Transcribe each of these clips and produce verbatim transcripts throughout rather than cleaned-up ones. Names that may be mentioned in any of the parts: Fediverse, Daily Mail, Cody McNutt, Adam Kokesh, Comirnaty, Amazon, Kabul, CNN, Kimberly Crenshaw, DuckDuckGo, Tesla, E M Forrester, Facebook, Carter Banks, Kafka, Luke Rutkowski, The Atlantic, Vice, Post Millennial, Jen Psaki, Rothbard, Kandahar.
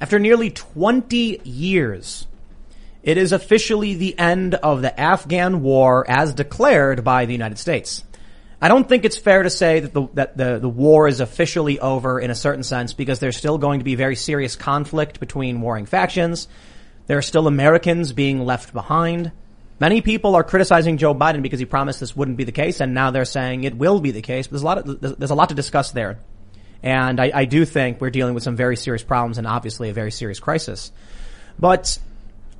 After nearly twenty years... it is officially the end of the Afghan war as declared by the United States. I don't think it's fair to say that the that the, the war is officially over in a certain sense, because there's still going to be very serious conflict between warring factions. There are still Americans being left behind. Many people are criticizing Joe Biden because he promised this wouldn't be the case, and now they're saying it will be the case. But there's a lot of, there's a lot to discuss there. And I, I do think we're dealing with some very serious problems and obviously a very serious crisis. But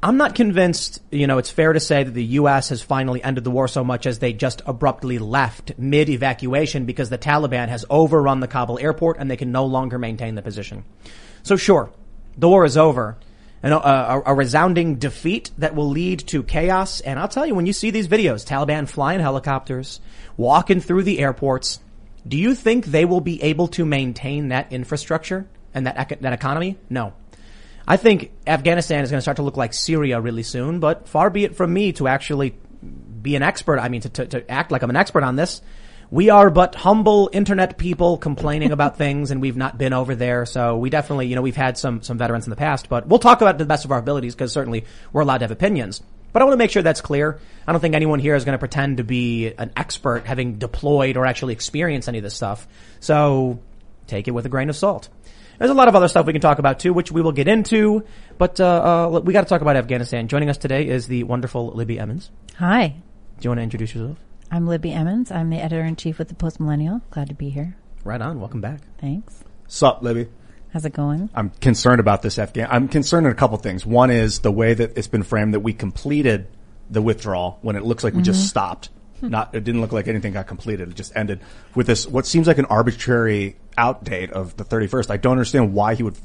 I'm not convinced, you know, it's fair to say that the U S has finally ended the war so much as they just abruptly left mid-evacuation because the Taliban has overrun the Kabul airport and they can no longer maintain the position. So sure, the war is over. And a, a, a resounding defeat that will lead to chaos. And I'll tell you, when you see these videos, Taliban flying helicopters, walking through the airports, do you think they will be able to maintain that infrastructure and that, eco- that economy? No. I think Afghanistan is going to start to look like Syria really soon, but far be it from me to actually be an expert. I mean, to, to, to act like I'm an expert on this. We are but humble internet people complaining about things, and we've not been over there. So we definitely, you know, we've had some, some veterans in the past, but we'll talk about it to the best of our abilities because certainly we're allowed to have opinions. But I want to make sure that's clear. I don't think anyone here is going to pretend to be an expert having deployed or actually experienced any of this stuff. So take it with a grain of salt. There's a lot of other stuff we can talk about, too, which we will get into. But uh, uh we got to talk about Afghanistan. Joining us today is the wonderful Libby Emmons. Hi. Do you want to introduce yourself? I'm Libby Emmons. I'm the editor-in-chief with the Post Millennial. Glad to be here. Right on. Welcome back. Thanks. Sup, Libby. How's it going? I'm concerned about this Afghan. I'm concerned in a couple things. One is the way that it's been framed that we completed the withdrawal when it looks like mm-hmm. we just stopped. Not, it didn't look like anything got completed. It just ended with this, what seems like an arbitrary out date of the thirty-first. I don't understand why he would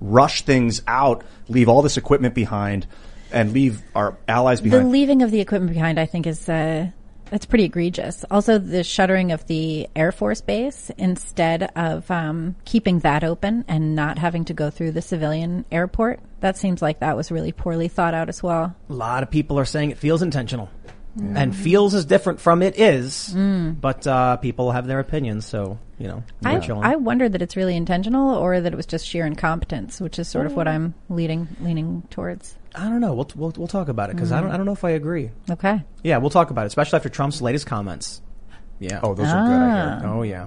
rush things out, leave all this equipment behind, and leave our allies behind. The leaving of the equipment behind, I think, is, uh, that's pretty egregious. Also, the shuttering of the Air Force Base, instead of um, keeping that open and not having to go through the civilian airport, that seems like that was really poorly thought out as well. A lot of people are saying it feels intentional. Mm. And feels is different from it is, mm. but uh, people have their opinions, so, you know. I, I wonder that it's really intentional or that it was just sheer incompetence, which is sort mm. of what I'm leading, leaning towards. I don't know. We'll we'll, we'll talk about it because mm. I don't I don't know if I agree. Okay. Yeah, we'll talk about it, especially after Trump's latest comments. Yeah. Oh, those ah. are good. I heard. Oh, yeah.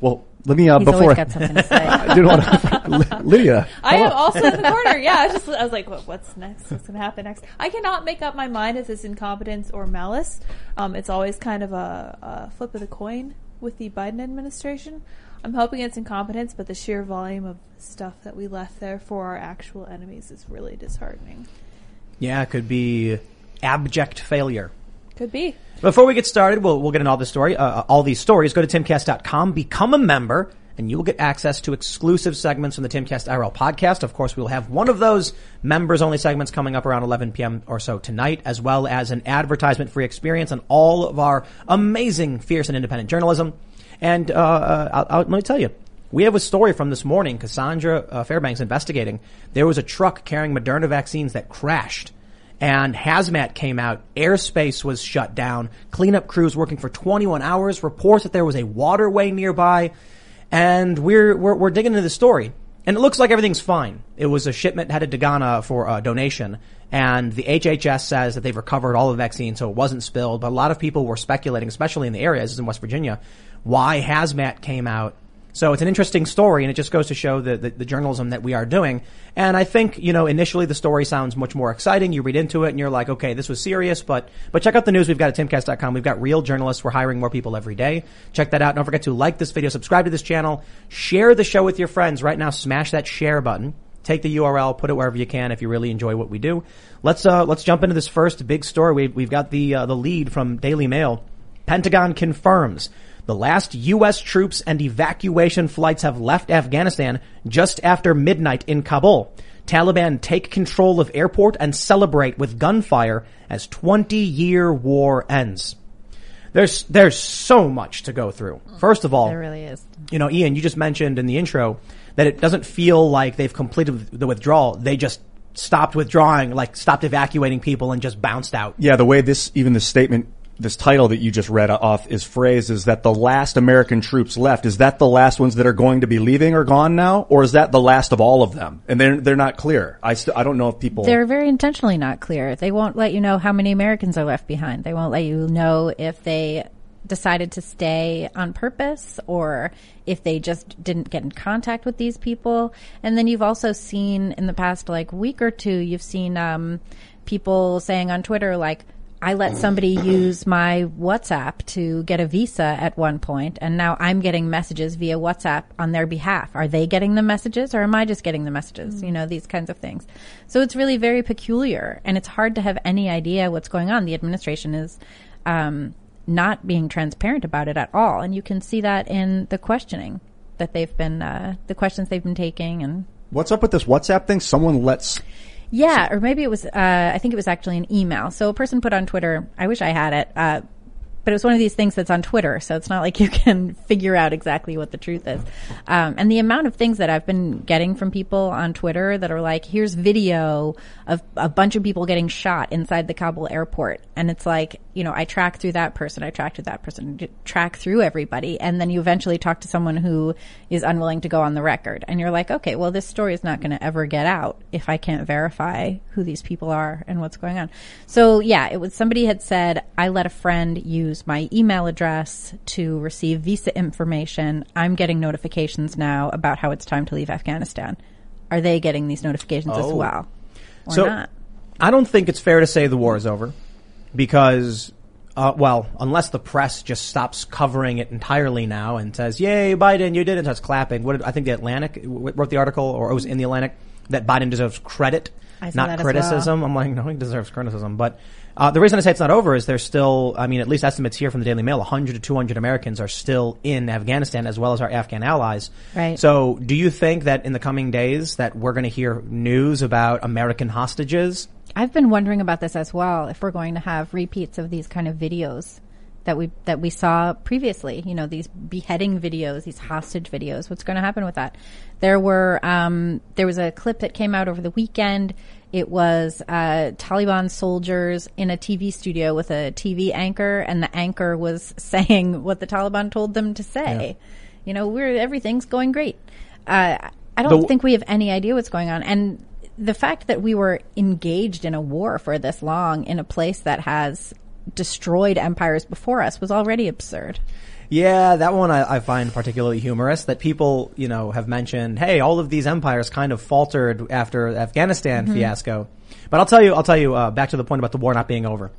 Well, let me, uh, He's before. He's always got something to say. I didn't want to. Lydia. I am also in the corner. Yeah. I, just, I was like, what, what's next? What's going to happen next? I cannot make up my mind if it's incompetence or malice. Um, it's always kind of a, a flip of the coin with the Biden administration. I'm hoping it's incompetence, but the sheer volume of stuff that we left there for our actual enemies is really disheartening. Yeah. It could be abject failure. Could be. Before we get started, we'll we'll get into all this story, uh, all these stories. Go to Tim Cast dot com, become a member, and you will get access to exclusive segments from the TimCast I R L podcast. Of course, we will have one of those members-only segments coming up around eleven p.m. or so tonight, as well as an advertisement-free experience on all of our amazing, fierce, and independent journalism. And uh I'll, I'll, let me tell you, we have a story from this morning. Cassandra uh, Fairbanks investigating. There was a truck carrying Moderna vaccines that crashed. And hazmat came out. Airspace was shut down. Cleanup crews working for twenty-one hours. Reports that there was a waterway nearby. And we're, we're, we're digging into the story. And it looks like everything's fine. It was a shipment headed to Ghana for a donation. And the H H S says that they've recovered all the vaccine, so it wasn't spilled. But a lot of people were speculating, especially in the area, this is in West Virginia, why hazmat came out. So it's an interesting story, and it just goes to show the, the, the journalism that we are doing. And I think, you know, initially the story sounds much more exciting. You read into it, and you're like, okay, this was serious, but but check out the news. We've got at Tim Cast dot com. We've got real journalists. We're hiring more people every day. Check that out. Don't forget to like this video, subscribe to this channel, share the show with your friends. Right now, smash that share button. Take the U R L, put it wherever you can if you really enjoy what we do. Let's uh let's jump into this first big story. We've, we've got the uh, the lead from Daily Mail. Pentagon confirms The last U S troops and evacuation flights have left Afghanistan just after midnight in Kabul. Taliban take control of airport and celebrate with gunfire as twenty-year war ends. There's there's so much to go through. First of all, there really is. You know, Ian, you just mentioned in the intro that it doesn't feel like they've completed the withdrawal. They just stopped withdrawing, like stopped evacuating people and just bounced out. Yeah, the way this, even the statement, this title that you just read off is phrased is that the last American troops left. Is that the last ones that are going to be leaving are gone now? Or is that the last of all of them? And they're, they're not clear. I st- I don't know if people... They're very intentionally not clear. They won't let you know how many Americans are left behind. They won't let you know if they decided to stay on purpose or if they just didn't get in contact with these people. And then you've also seen in the past like week or two, you've seen um people saying on Twitter like, I let somebody use my WhatsApp to get a visa at one point, and now I'm getting messages via WhatsApp on their behalf. Are they getting the messages, or am I just getting the messages? Mm-hmm. You know, these kinds of things. So it's really very peculiar, and it's hard to have any idea what's going on. The administration is um not being transparent about it at all, and you can see that in the questioning that they've been, uh, the questions they've been taking. And what's up with this WhatsApp thing? Someone lets... Yeah, or maybe it was, uh, I think it was actually an email. So a person put on Twitter, I wish I had it, uh, but it was one of these things that's on Twitter, so it's not like you can figure out exactly what the truth is. Um, and the amount of things that I've been getting from people on Twitter that are like, here's video of a bunch of people getting shot inside the Kabul airport. And it's like, you know, I track through that person, I track through that person, track through everybody. And then you eventually talk to someone who is unwilling to go on the record. And you're like, okay, well, this story is not going to ever get out if I can't verify who these people are and what's going on. So yeah, it was somebody had said, I let a friend use my email address to receive visa information. I'm getting notifications now about how it's time to leave Afghanistan. Are they getting these notifications oh. as well? Or so not? I don't think it's fair to say the war is over because, uh, well, unless the press just stops covering it entirely now and says, yay, Biden, you did it. That's clapping. What did, I think The Atlantic wrote the article, or it was in The Atlantic, that Biden deserves credit, not criticism. Well. I'm like, no, he deserves criticism. But uh the reason I say it's not over is there's still, I mean, at least estimates here from the Daily Mail, one hundred to two hundred Americans are still in Afghanistan, as well as our Afghan allies. Right. So do you think that in the coming days that we're going to hear news about American hostages? I've been wondering about this as well, if we're going to have repeats of these kind of videos that we that we saw previously, you know, these beheading videos, these hostage videos. What's going to happen with that? There were um there was a clip that came out over the weekend. It was uh Taliban soldiers in a T V studio with a T V anchor, and the anchor was saying what the Taliban told them to say. Yeah. You know, we're everything's going great. Uh I don't the, think we have any idea what's going on. And the fact that we were engaged in a war for this long in a place that has destroyed empires before us was already absurd. Yeah, that one I, I find particularly humorous, that people, you know, have mentioned, hey, all of these empires kind of faltered after Afghanistan mm-hmm. fiasco. But I'll tell you, I'll tell you, uh, back to the point about the war not being over.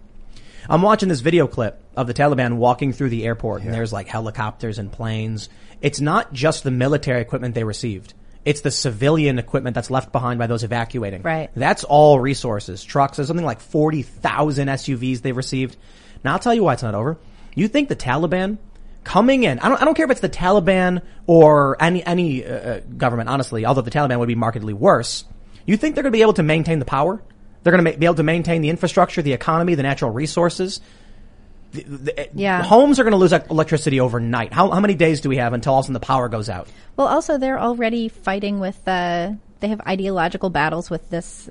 I'm watching this video clip of the Taliban walking through the airport, yeah. and there's like helicopters and planes. It's not just the military equipment they received. It's the civilian equipment that's left behind by those evacuating. Right. That's all resources. Trucks. There's something like forty thousand S U Vs they've received. Now, I'll tell you why it's not over. You think the Taliban coming in, I don't, I don't care if it's the Taliban or any, any uh, government, honestly, although the Taliban would be markedly worse. You think they're going to be able to maintain the power? They're going to ma- be able to maintain the infrastructure, the economy, the natural resources? The, the, yeah. Homes are going to lose electricity overnight. How, how many days do we have until all of a sudden the power goes out? Well, also they're already fighting with, uh, they have ideological battles with this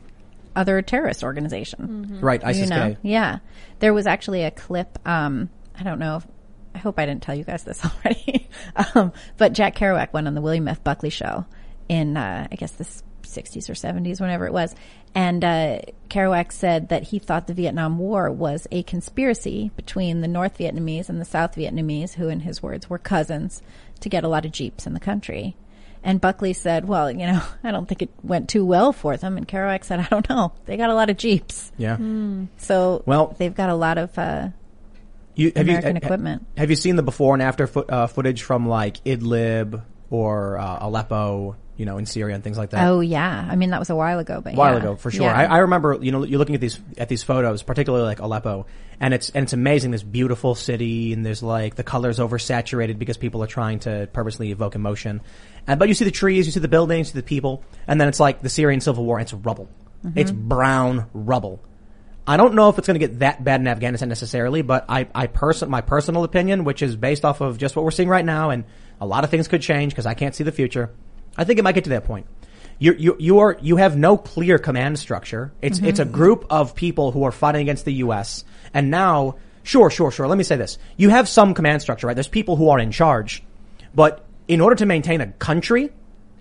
other terrorist organization. Mm-hmm. Right, ISIS-K. You know? Yeah. There was actually a clip, um, I don't know if, I hope I didn't tell you guys this already, um, but Jack Kerouac went on the William F. Buckley show in, uh, I guess this sixties or seventies, whenever it was. And uh Kerouac said that he thought the Vietnam War was a conspiracy between the North Vietnamese and the South Vietnamese, who, in his words, were cousins, to get a lot of Jeeps in the country. And Buckley said, well, you know, I don't think it went too well for them. And Kerouac said, I don't know. They got a lot of Jeeps. Yeah. Mm. So well, they've got a lot of uh you, have American you, ha, equipment. Have you seen the before and after fo- uh, footage from, like, Idlib or uh, Aleppo? you know, in Syria and things like that. Oh yeah, I mean that was a while ago, but a while yeah. ago for sure. Yeah. I, I remember, you know, you're looking at these at these photos, particularly like Aleppo, and it's and it's amazing. This beautiful city, and there's like the colors oversaturated because people are trying to purposely evoke emotion. And but you see the trees, you see the buildings, you see the people, and then it's like the Syrian civil war. And it's rubble. Mm-hmm. It's brown rubble. I don't know if it's going to get that bad in Afghanistan necessarily, but I, I person, my personal opinion, which is based off of just what we're seeing right now, and a lot of things could change because I can't see the future. I think it might get to that point. You, you, you are, you have no clear command structure. It's, mm-hmm. it's a group of people who are fighting against the U S. And now, sure, sure, sure. Let me say this. You have some command structure, right? There's people who are in charge, but in order to maintain a country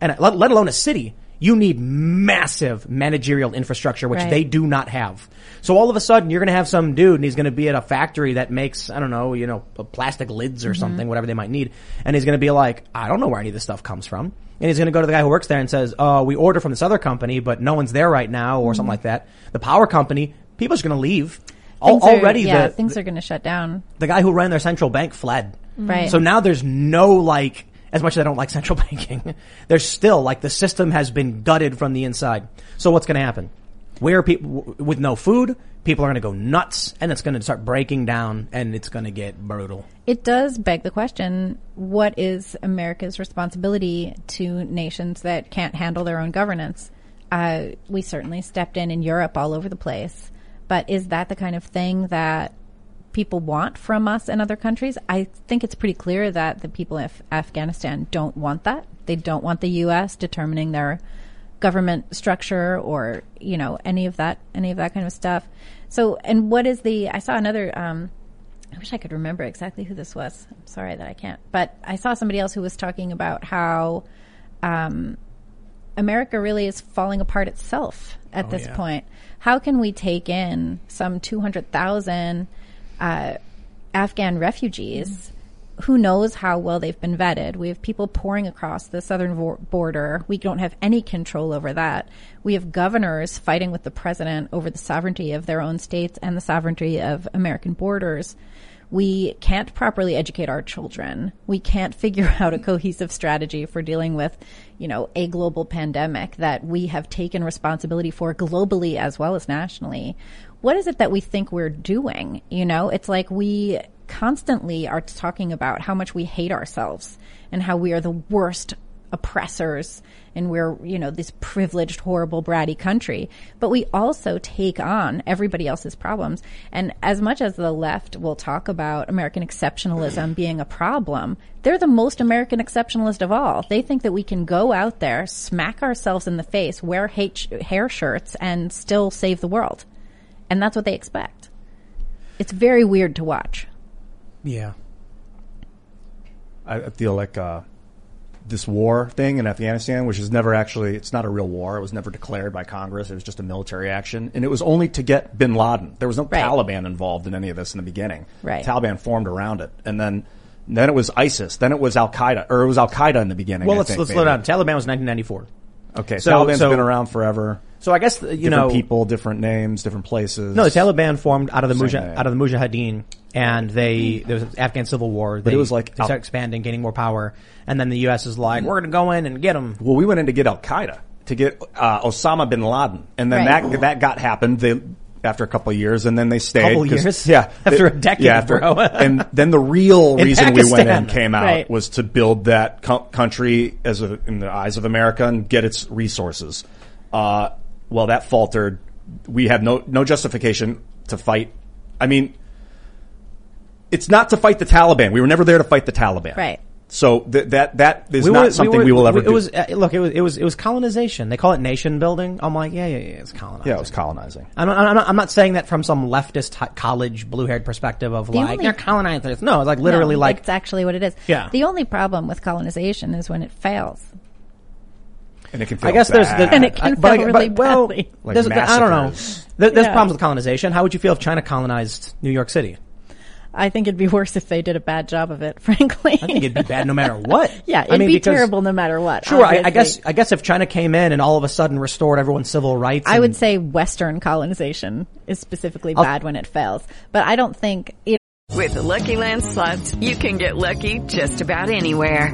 and let, let alone a city, you need massive managerial infrastructure, which right. they do not have. So all of a sudden, you're going to have some dude, and he's going to be at a factory that makes, I don't know, you know, plastic lids or mm-hmm. something, whatever they might need. And he's going to be like, I don't know where any of this stuff comes from. And he's going to go to the guy who works there and says, oh, we order from this other company, but no one's there right now, or mm-hmm. something like that. The power company, people are just going to leave. Things Al- already, are, yeah, the, things the, are going to shut down. The guy who ran their central bank fled. Right. So now there's no like. As much as I don't like central banking, there's still like the system has been gutted from the inside. So what's going to happen? Where people w- with no food, people are going to go nuts, and it's going to start breaking down, and it's going to get brutal. It does beg the question: what is America's responsibility to nations that can't handle their own governance? Uh, we certainly stepped in in Europe all over the place, but is that the kind of thing that people want from us and other countries? I think it's pretty clear that the people of Afghanistan don't want that. They don't want the U S determining their government structure or, you know, any of that, any of that kind of stuff. So, and what is the, I saw another, um, I wish I could remember exactly who this was. I'm sorry that I can't, but I saw somebody else who was talking about how, um, America really is falling apart itself at oh, this yeah. point. How can we take in some two hundred thousand Uh, Afghan refugees, who knows how well they've been vetted? We have people pouring across the southern vo- border. We don't have any control over that. We have governors fighting with the president over the sovereignty of their own states and the sovereignty of American borders. We can't properly educate our children. We can't figure out a cohesive strategy for dealing with, you know, a global pandemic that we have taken responsibility for globally as well as nationally. What is it that we think we're doing? You know, it's like we constantly are talking about how much we hate ourselves and how we are the worst oppressors and we're, you know, this privileged, horrible, bratty country. But we also take on everybody else's problems. And as much as the left will talk about American exceptionalism being a problem, they're the most American exceptionalist of all. They think that we can go out there, smack ourselves in the face, wear hate sh- hair shirts, and still save the world. And that's what they expect. It's very weird to watch. Yeah. I feel like uh this war thing in Afghanistan, which is never actually, it's not a real war. It was never declared by Congress. It was just a military action. And it was only to get bin Laden. There was no right. Taliban involved in any of this in the beginning. Right. The Taliban formed around it. And then then it was ISIS. Then it was Al-Qaeda. Or it was Al-Qaeda in the beginning. Well, I let's, think, let's slow down. Taliban was nineteen ninety-four. Okay. So, Taliban's so, been around forever. So I guess, you different know. Different people, different names, different places. No, the Taliban formed out of the, Muja, out of the Mujahideen. And they, there was an Afghan civil war. But they, it was like, they started expanding, gaining more power. And then the U S is like, we're going to go in and get them. Well, we went in to get Al-Qaeda, to get, uh, Osama bin Laden. And then right. that, that got happened. They, after a couple of years, and then they stayed. Couple years? Yeah. After a decade, yeah, after, bro. And then the real in reason Pakistan. We went in came out right. was to build that co- country as a, in the eyes of America and get its resources. Uh, well, that faltered. We have no, no justification to fight. I mean, it's not to fight the Taliban. We were never there to fight the Taliban. Right. So th- that that is we not were, something we, were, we will ever it do. Was, uh, look, it was it was it was colonization. They call it nation building. I'm like, yeah, yeah, yeah, it's colonizing. Yeah, it was colonizing. I'm not, I'm not, I'm not saying that from some leftist college blue-haired perspective of the like only, they're colonizers. No, it's like literally no, like it's actually what it is. Yeah. The only problem with colonization is when it fails. And it can fail I guess bad. There's the, and it can I, fail but, really but, well, badly. Like there's, I don't know. There, there's yeah. problems with colonization. How would you feel if China colonized New York City? I think it'd be worse if they did a bad job of it, frankly. I think it'd be bad no matter what. Yeah, it'd I mean, be because, terrible no matter what. Sure, I, I guess I guess if China came in and all of a sudden restored everyone's civil rights. I would say Western colonization is specifically I'll, bad when it fails. But I don't think... It- With the Lucky Land Slots, you can get lucky just about anywhere.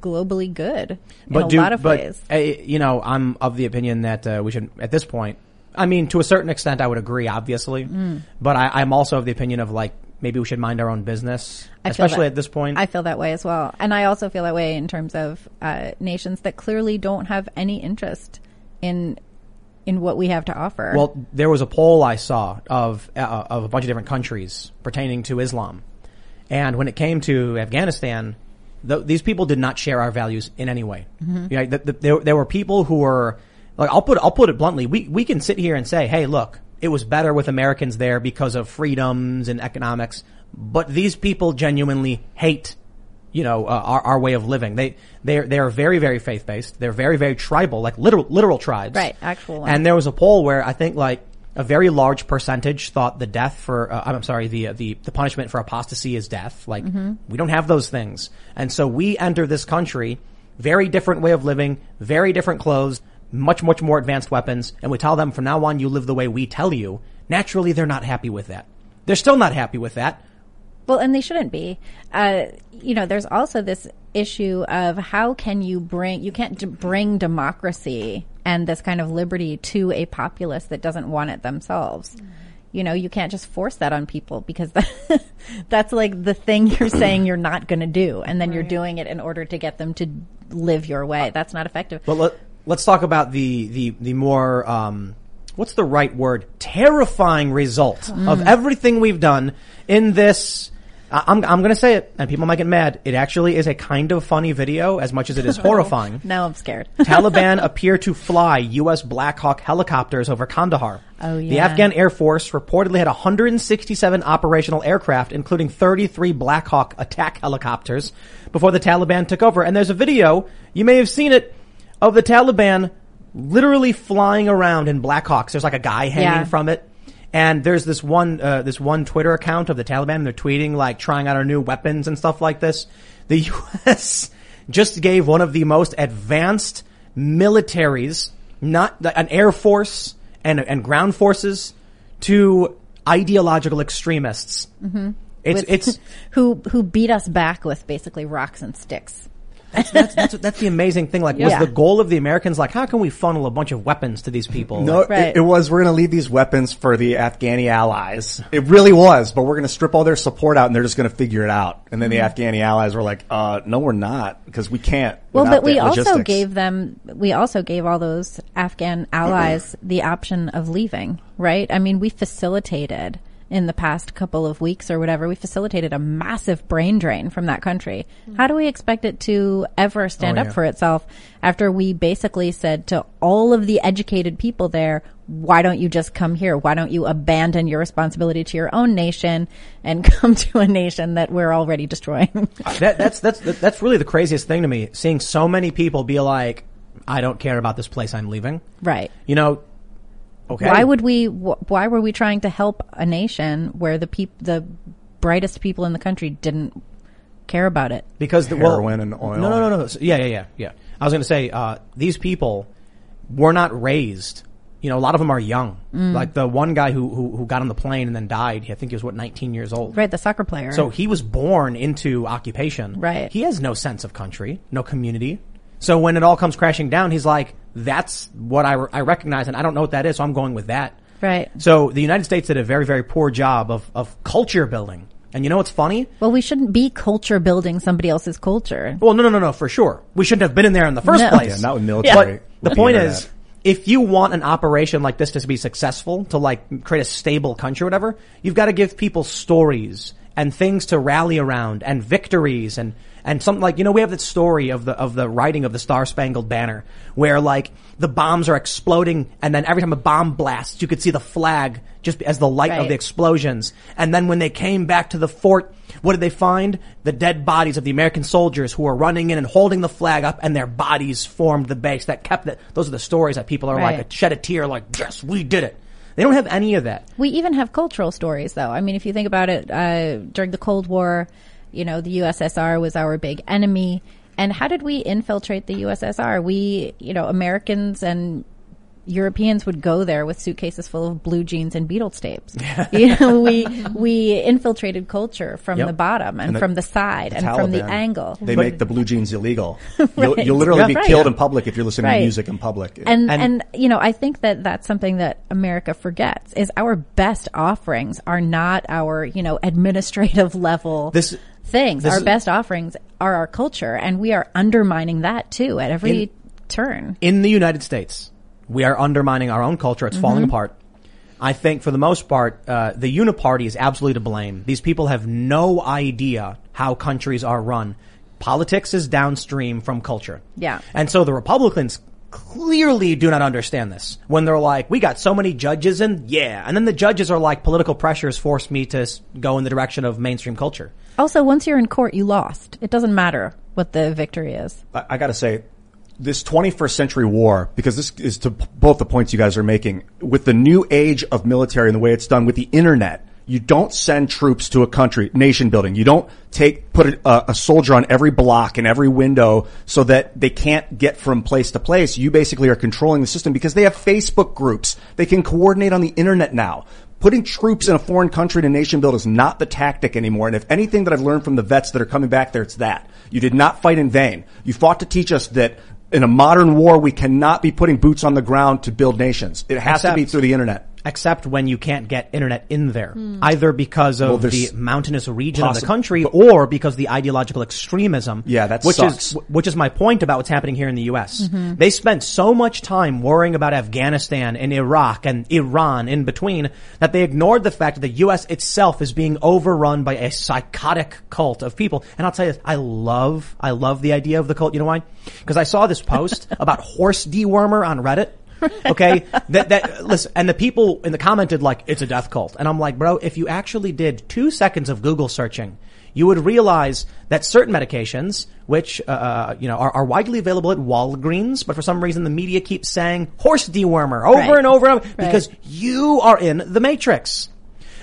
globally good in a lot of ways. But, you know, I'm of the opinion that uh, we should, at this point, I mean, to a certain extent, I would agree, obviously. Mm. But I, I'm also of the opinion of, like, maybe we should mind our own business, especially at this point. I feel that way as well. And I also feel that way in terms of uh, nations that clearly don't have any interest in in what we have to offer. Well, there was a poll I saw of uh, of a bunch of different countries pertaining to Islam. And when it came to Afghanistan, the, these people did not share our values in any way. Mm-hmm. You know, the, the, there, there were people who were like, I'll put I'll put it bluntly, we we can sit here and say, "Hey, look, it was better with Americans there because of freedoms and economics," but these people genuinely hate, you know, uh, our, our way of living. They they they are very very faith based. They're very very tribal, like literal literal tribes, right? Actual ones. And there was a poll where I think like a very large percentage thought the death for uh, I'm sorry the the the punishment for apostasy is death. Like mm-hmm. we don't have those things, and so we enter this country, very different way of living, very different clothes, much, much more advanced weapons, and we tell them from now on you live the way we tell you. Naturally, they're not happy with that. They're still not happy with that. Well, and they shouldn't be. Uh, you know, there's also this issue of how can you bring, you can't d- bring democracy and this kind of liberty to a populace that doesn't want it themselves. Mm. You know, you can't just force that on people because that, that's like the thing you're saying you're not going to do, and then right. you're doing it in order to get them to live your way. Uh, that's not effective. Well, let- Let's talk about the, the, the more, um, what's the right word? Terrifying result mm. of everything we've done in this. I, I'm, I'm going to say it, and people might get mad. It actually is a kind of funny video as much as it is horrifying. Now I'm scared. Taliban appear to fly U S Black Hawk helicopters over Kandahar. Oh, yeah. The Afghan Air Force reportedly had one hundred sixty-seven operational aircraft, including thirty-three Black Hawk attack helicopters, before the Taliban took over. And there's a video, you may have seen it, of the Taliban literally flying around in Black Hawks. There's like a guy hanging yeah. from it. And there's this one, uh, this one Twitter account of the Taliban. And they're tweeting like trying out our new weapons and stuff like this. The U S just gave one of the most advanced militaries, not an air force and, and ground forces to ideological extremists. Mm-hmm. It's, with, it's, who, who beat us back with basically rocks and sticks. that's, that's, that's, that's the amazing thing. Like, yeah. was the goal of the Americans, like, how can we funnel a bunch of weapons to these people? No, right. it, it was, we're going to leave these weapons for the Afghani allies. It really was, but we're going to strip all their support out and they're just going to figure it out. And then mm-hmm. the Afghani allies were like, uh, no, we're not, because we can't. Well, but we logistics. also gave them, we also gave all those Afghan allies mm-hmm. the option of leaving, right? I mean, we facilitated. In the past couple of weeks or whatever, we facilitated a massive brain drain from that country. Mm-hmm. How do we expect it to ever stand oh, yeah. up for itself after we basically said to all of the educated people there, why don't you just come here? Why don't you abandon your responsibility to your own nation and come to a nation that we're already destroying? that, that's, that's, that's really the craziest thing to me, seeing so many people be like, I don't care about this place, I'm leaving. Right. You know, okay. Why would we? Wh- why were we trying to help a nation where the peop- the brightest people in the country didn't care about it? Because the heroin well, and oil. No, no, no, no. So, yeah, yeah, yeah, yeah. I was going to say uh, these people were not raised. You know, a lot of them are young. Mm. Like the one guy who, who who got on the plane and then died. I think he was what nineteen years old. Right, the soccer player. So he was born into occupation. Right. He has no sense of country, no community. So when it all comes crashing down, he's like, that's what I, re- I recognize, and I don't know what that is, so I'm going with that. Right. So the United States did a very, very poor job of, of culture building. And you know what's funny? Well, we shouldn't be culture building somebody else's culture. Well, no, no, no, no, for sure. We shouldn't have been in there in the first no. place. Yeah, not with military. Yeah. But the point is, if you want an operation like this to be successful, to like create a stable country or whatever, you've got to give people stories and things to rally around and victories and And something like, you know, we have that story of the, of the writing of the Star Spangled Banner where like the bombs are exploding and then every time a bomb blasts, you could see the flag just as the light right. of the explosions. And then when they came back to the fort, what did they find? The dead bodies of the American soldiers who were running in and holding the flag up, and their bodies formed the base that kept it. Those are the stories that people are right. like, shed a tear like, yes, we did it. They don't have any of that. We even have cultural stories, though. I mean, if you think about it, uh, during the Cold War, you know, the U S S R was our big enemy. And how did we infiltrate the U S S R? We, you know, Americans and Europeans would go there with suitcases full of blue jeans and Beatles tapes. You know, we we infiltrated culture from yep. the bottom and, and the, from the side the and Taliban. From the angle. They but, make the blue jeans illegal. Right. You'll, you'll literally yeah, be right. killed in public if you're listening right. to music in public. And, and, and, you know, I think that that's something that America forgets is our best offerings are not our, you know, administrative level. This, things. This our is, best offerings are our culture, and we are undermining that too at every in, turn. In the United States, we are undermining our own culture. It's mm-hmm. falling apart. I think for the most part, uh, the Uniparty is absolutely to blame. These people have no idea how countries are run. Politics is downstream from culture. Yeah. And so the Republicans clearly do not understand this when they're like, we got so many judges and yeah. And then the judges are like, political pressures forced me to go in the direction of mainstream culture. Also, once you're in court, you lost. It doesn't matter what the victory is. I, I gotta say, this twenty-first century war, because this is to both the points you guys are making, with the new age of military and the way it's done with the internet, you don't send troops to a country, nation building. You don't take, put a, a soldier on every block and every window so that they can't get from place to place. You basically are controlling the system because they have Facebook groups. They can coordinate on the internet now. Putting troops in a foreign country to nation build is not the tactic anymore. And if anything that I've learned from the vets that are coming back there, it's that. You did not fight in vain. You fought to teach us that in a modern war, we cannot be putting boots on the ground to build nations. It has except, to be through the internet. Except when you can't get internet in there. Hmm. Either because of well, the mountainous region possi- of the country or because of the ideological extremism. Yeah, that which sucks. Is, which is my point about what's happening here in the U S. Mm-hmm. They spent so much time worrying about Afghanistan and Iraq and Iran in between that they ignored the fact that the U S itself is being overrun by a psychotic cult of people. And I'll tell you this, I love, I love the idea of the cult. You know why? Because I saw this post about horse dewormer on Reddit. Okay, that that listen, and the people in the commented like it's a death cult, and I'm like, bro, if you actually did two seconds of Google searching, you would realize that certain medications, which uh you know are, are widely available at Walgreens, but for some reason the media keeps saying horse dewormer over right. and over and over right. because you are in the matrix.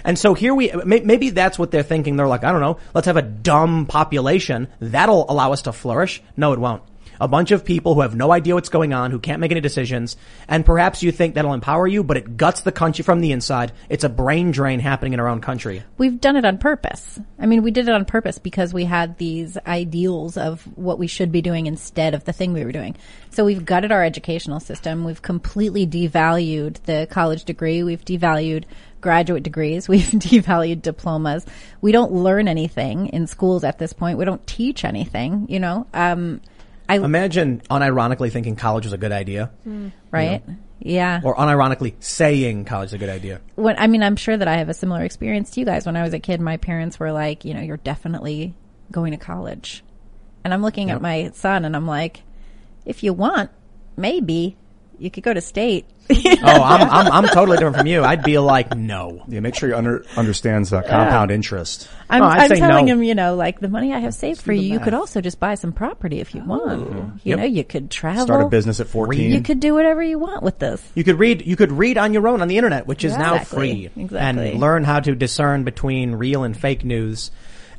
And so here we, maybe that's what they're thinking. They're like, I don't know, let's have a dumb population that'll allow us to flourish. No, it won't. A bunch of people who have no idea what's going on, who can't make any decisions, and perhaps you think that'll empower you, but it guts the country from the inside. It's a brain drain happening in our own country. We've done it on purpose. I mean, we did it on purpose because we had these ideals of what we should be doing instead of the thing we were doing. So we've gutted our educational system. We've completely devalued the college degree. We've devalued graduate degrees. We've devalued diplomas. We don't learn anything in schools at this point. We don't teach anything, you know. Um I imagine unironically thinking college is a good idea. Right. You know? Yeah. Or unironically saying college is a good idea. When, I mean, I'm sure that I have a similar experience to you guys. When I was a kid, my parents were like, you know, you're definitely going to college. And I'm looking yep. at my son and I'm like, if you want, maybe you could go to state. oh, I'm, I'm, I'm totally different from you. I'd be like, no. Yeah, make sure you under, understands uh, compound yeah. interest. I'm, oh, I'm telling no. him, you know, like the money I have saved for you, you could also just buy some property if you oh. want. Mm-hmm. You yep. know, you could travel. Start a business at fourteen. You could do whatever you want with this. You could read, you could read on your own on the internet, which is yeah, now exactly. free. Exactly. And learn how to discern between real and fake news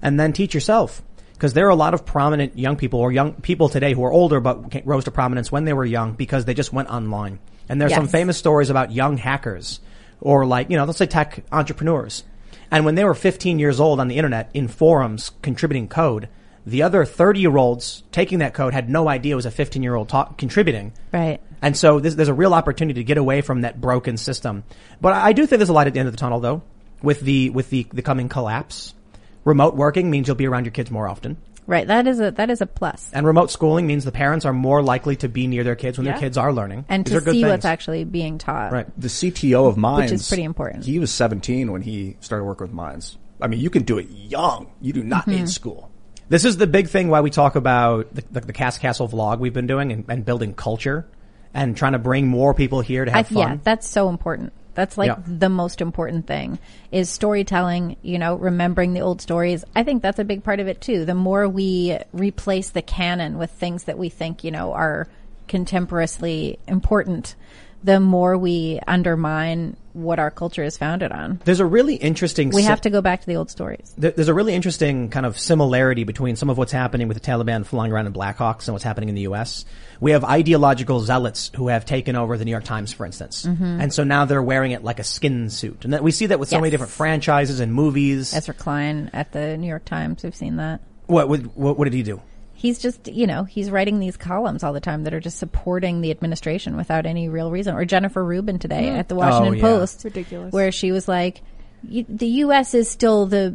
and then teach yourself. Because there are a lot of prominent young people or young people today who are older but rose to prominence when they were young because they just went online. And there's yes. some famous stories about young hackers or like, you know, let's say tech entrepreneurs. And when they were fifteen years old on the internet in forums contributing code, the other thirty-year-olds taking that code had no idea it was a fifteen-year-old ta- contributing. Right. And so this, there's a real opportunity to get away from that broken system. But I, I do think there's a light at the end of the tunnel, though, with the with the, the coming collapse. Remote working means you'll be around your kids more often. Right, that is a that is a plus. And remote schooling means the parents are more likely to be near their kids when yeah. their kids are learning. And These to are good see things. What's actually being taught. Right. The C T O of Mines, which is pretty important. He was seventeen when he started working with Mines. I mean, you can do it young. You do not mm-hmm. need school. This is the big thing why we talk about the, the, the Cast Castle vlog we've been doing and, and building culture and trying to bring more people here to have I, fun. Yeah, that's so important. That's like yeah. the most important thing is storytelling, you know, remembering the old stories. I think that's a big part of it too. The more we replace the canon with things that we think, you know, are contemporarily important, the more we undermine what our culture is founded on. There's a really interesting... We si- have to go back to the old stories. There's a really interesting kind of similarity between some of what's happening with the Taliban flying around in Blackhawks and what's happening in the U S. We have ideological zealots who have taken over the New York Times, for instance. Mm-hmm. And so now they're wearing it like a skin suit. And that, we see that with so yes. many different franchises and movies. Ezra Klein at the New York Times, we've seen that. What, what, what did he do? He's just, you know, he's writing these columns all the time that are just supporting the administration without any real reason. Or Jennifer Rubin today yeah. at the Washington oh, yeah. Post. Ridiculous. Where she was like, the U S is still the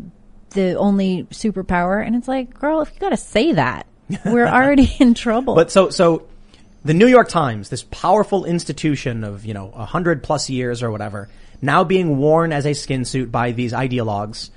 the only superpower. And it's like, girl, if you got to say that, we're already in trouble. But so, so the New York Times, this powerful institution of, you know, one hundred plus years or whatever, now being worn as a skin suit by these ideologues.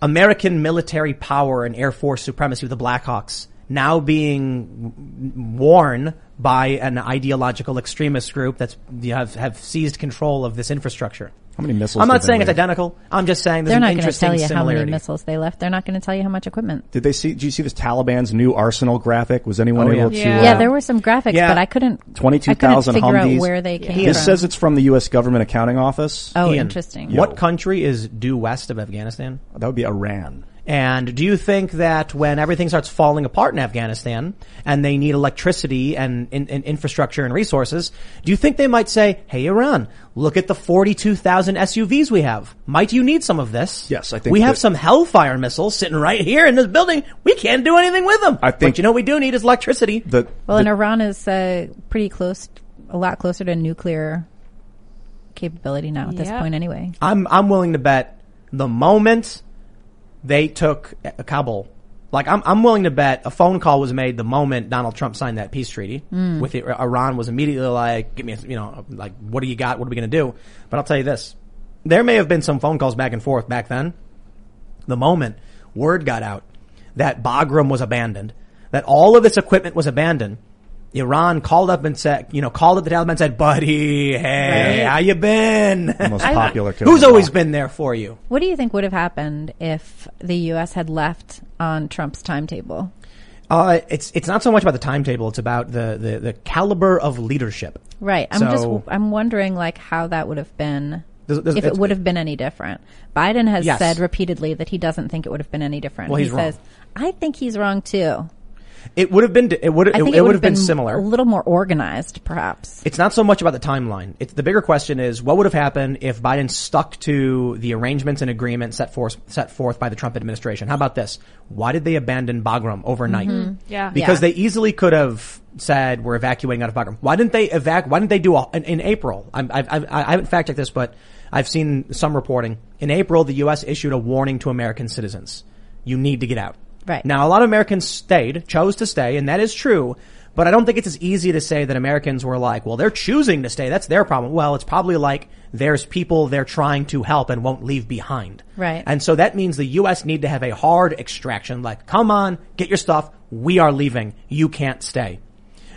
American military power and Air Force supremacy with the Blackhawks. Now being worn by an ideological extremist group that's you have, have seized control of this infrastructure. How many missiles? I'm not saying it's identical. I'm just saying there's an interesting similarity. They're not going to tell you how many missiles they left. They're not going to tell you how much equipment. Did they see? Did you see this Taliban's new arsenal graphic? Was anyone oh, able yeah. to? Yeah. Uh, yeah, there were some graphics, yeah. but I couldn't. Twenty-two thousand Humvees. I couldn't figure out where they came from. This says it's from the U S government accounting office. Oh, Ian, interesting. Yo. What country is due west of Afghanistan? That would be Iran. And do you think that when everything starts falling apart in Afghanistan and they need electricity and, and, and infrastructure and resources, do you think they might say, hey, Iran, look at the forty-two thousand S U Vs we have. Might you need some of this? Yes, I think we have some Hellfire missiles sitting right here in this building. We can't do anything with them. I think but you know what we do need is electricity. The, well, the, and Iran is uh, pretty close, a lot closer to nuclear capability now at yeah. this point anyway. I'm I'm willing to bet the moment... They took a Kabul. Like, I'm, I'm willing to bet a phone call was made the moment Donald Trump signed that peace treaty. Mm. With it, Iran was immediately like, give me, a, you know, like, what do you got? What are we going to do? But I'll tell you this. There may have been some phone calls back and forth back then. The moment word got out that Bagram was abandoned, that all of its equipment was abandoned, Iran called up and said, you know, called up the Taliban and said, buddy, hey, right. how you been? The most popular kid. Who's always been there for you? What do you think would have happened if the U S had left on Trump's timetable? Uh, it's, it's not so much about the timetable. It's about the, the, the caliber of leadership. Right. I'm so, just, I'm wondering like how that would have been. There's, there's, if it would have been any different. Biden has yes. said repeatedly that he doesn't think it would have been any different. Well, he's he wrong. says, I think he's wrong too. It would have been. It would. It, it would have been, been similar. A little more organized, perhaps. It's not so much about the timeline. It's the bigger question is what would have happened if Biden stuck to the arrangements and agreements set forth set forth by the Trump administration. How about this? Why did they abandon Bagram overnight? Mm-hmm. Yeah, because yeah. they easily could have said we're evacuating out of Bagram. Why didn't they evac? Why didn't they do all in, in April? I'm, I've, I've, I haven't fact checked this, but I've seen some reporting. In April, the U S issued a warning to American citizens: you need to get out. Right. Now, a lot of Americans stayed, chose to stay, and that is true, but I don't think it's as easy to say that Americans were like, well, they're choosing to stay. That's their problem. Well, it's probably like there's people they're trying to help and won't leave behind. Right. And so that means the U S need to have a hard extraction, like, come on, get your stuff. We are leaving. You can't stay.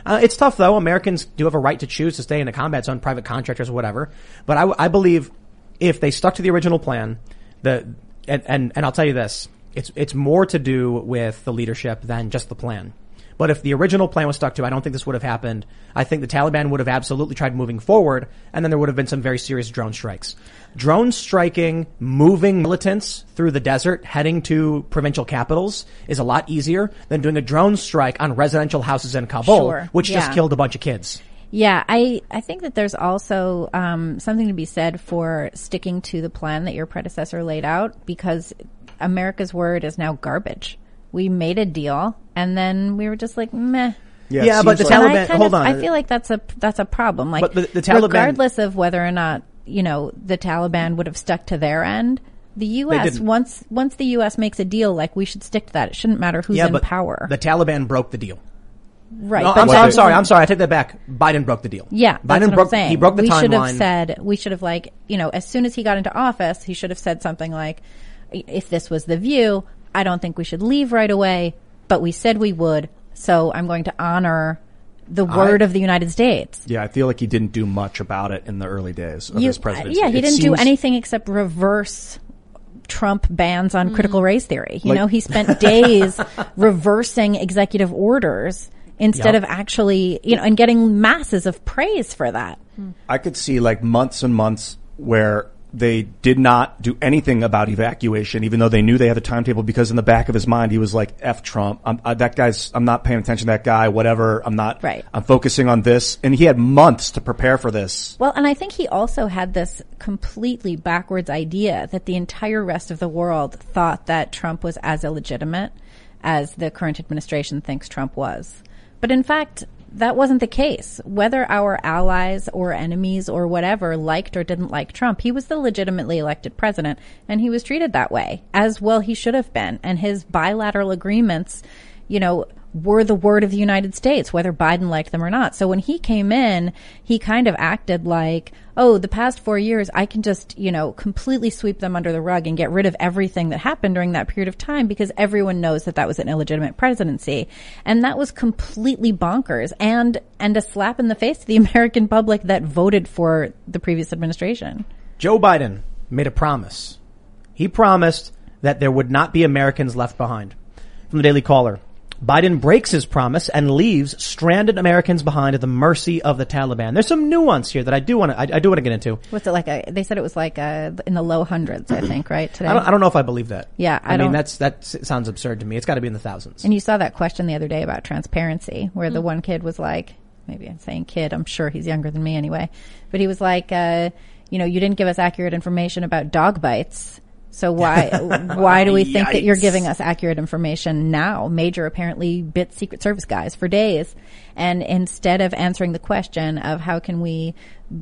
Uh, it's tough, though. Americans do have a right to choose to stay in a combat zone, private contractors, whatever. But I, I believe if they stuck to the original plan, the and, and, and I'll tell you this. It's it's more to do with the leadership than just the plan. But if the original plan was stuck to, I don't think this would have happened. I think the Taliban would have absolutely tried moving forward, and then there would have been some very serious drone strikes. Drone striking, moving militants through the desert, heading to provincial capitals is a lot easier than doing a drone strike on residential houses in Kabul, sure. which yeah. just killed a bunch of kids. Yeah, I, I think that there's also um, something to be said for sticking to the plan that your predecessor laid out, because America's word is now garbage. We made a deal, and then we were just like, meh. Yeah, yeah but the like Taliban. Hold of, on, I feel like that's a that's a problem. Like, but the, the Taliban, regardless of whether or not you know the Taliban would have stuck to their end, the U S once once the U S makes a deal, like we should stick to that. It shouldn't matter who's yeah, in but power. The Taliban broke the deal. Right. No, I'm, sorry, I'm sorry. I'm sorry. I take that back. Biden broke the deal. Yeah. Biden that's what broke. I'm saying. He broke the we timeline. We should have said. We should have like you know as soon as he got into office, he should have said something like, if this was the view, I don't think we should leave right away, but we said we would. So I'm going to honor the word I, of the United States. Yeah, I feel like he didn't do much about it in the early days of you, his presidency. Uh, yeah, he it didn't seems... do anything except reverse Trump bans on mm. critical race theory. You like, know, he spent days reversing executive orders instead yep. of actually, you know, and getting masses of praise for that. Mm. I could see like months and months where they did not do anything about evacuation, even though they knew they had the timetable, because in the back of his mind, he was like, F Trump. I'm, I, that guy's, I'm not paying attention to that guy, whatever. I'm not, right. I'm focusing on this. And he had months to prepare for this. Well, and I think he also had this completely backwards idea that the entire rest of the world thought that Trump was as illegitimate as the current administration thinks Trump was. But in fact, that wasn't the case. Whether our allies or enemies or whatever liked or didn't like Trump, he was the legitimately elected president, and he was treated that way, as well he should have been. And his bilateral agreements, you know, were the word of the United States, whether Biden liked them or not. So when he came in, he kind of acted like, oh, the past four years, I can just, you know, completely sweep them under the rug and get rid of everything that happened during that period of time, because everyone knows that that was an illegitimate presidency. And that was completely bonkers and, and a slap in the face to the American public that voted for the previous administration. Joe Biden made a promise. He promised that there would not be Americans left behind. From the Daily Caller. Biden breaks his promise and leaves stranded Americans behind at the mercy of the Taliban. There's some nuance here that I do want to, I, I do want to get into. What's it like? A, they said it was like a, in the low hundreds, I think, right? Today? I don't, I don't know if I believe that. Yeah. I, I mean, don't... that's, that sounds absurd to me. It's got to be in the thousands. And you saw that question the other day about transparency where mm-hmm. the one kid was like, maybe I'm saying kid, I'm sure he's younger than me anyway, but he was like, uh, you know, you didn't give us accurate information about dog bites. So why why do we think Yikes. that you're giving us accurate information now? Major apparently bit Secret Service guys for days. And instead of answering the question of how can we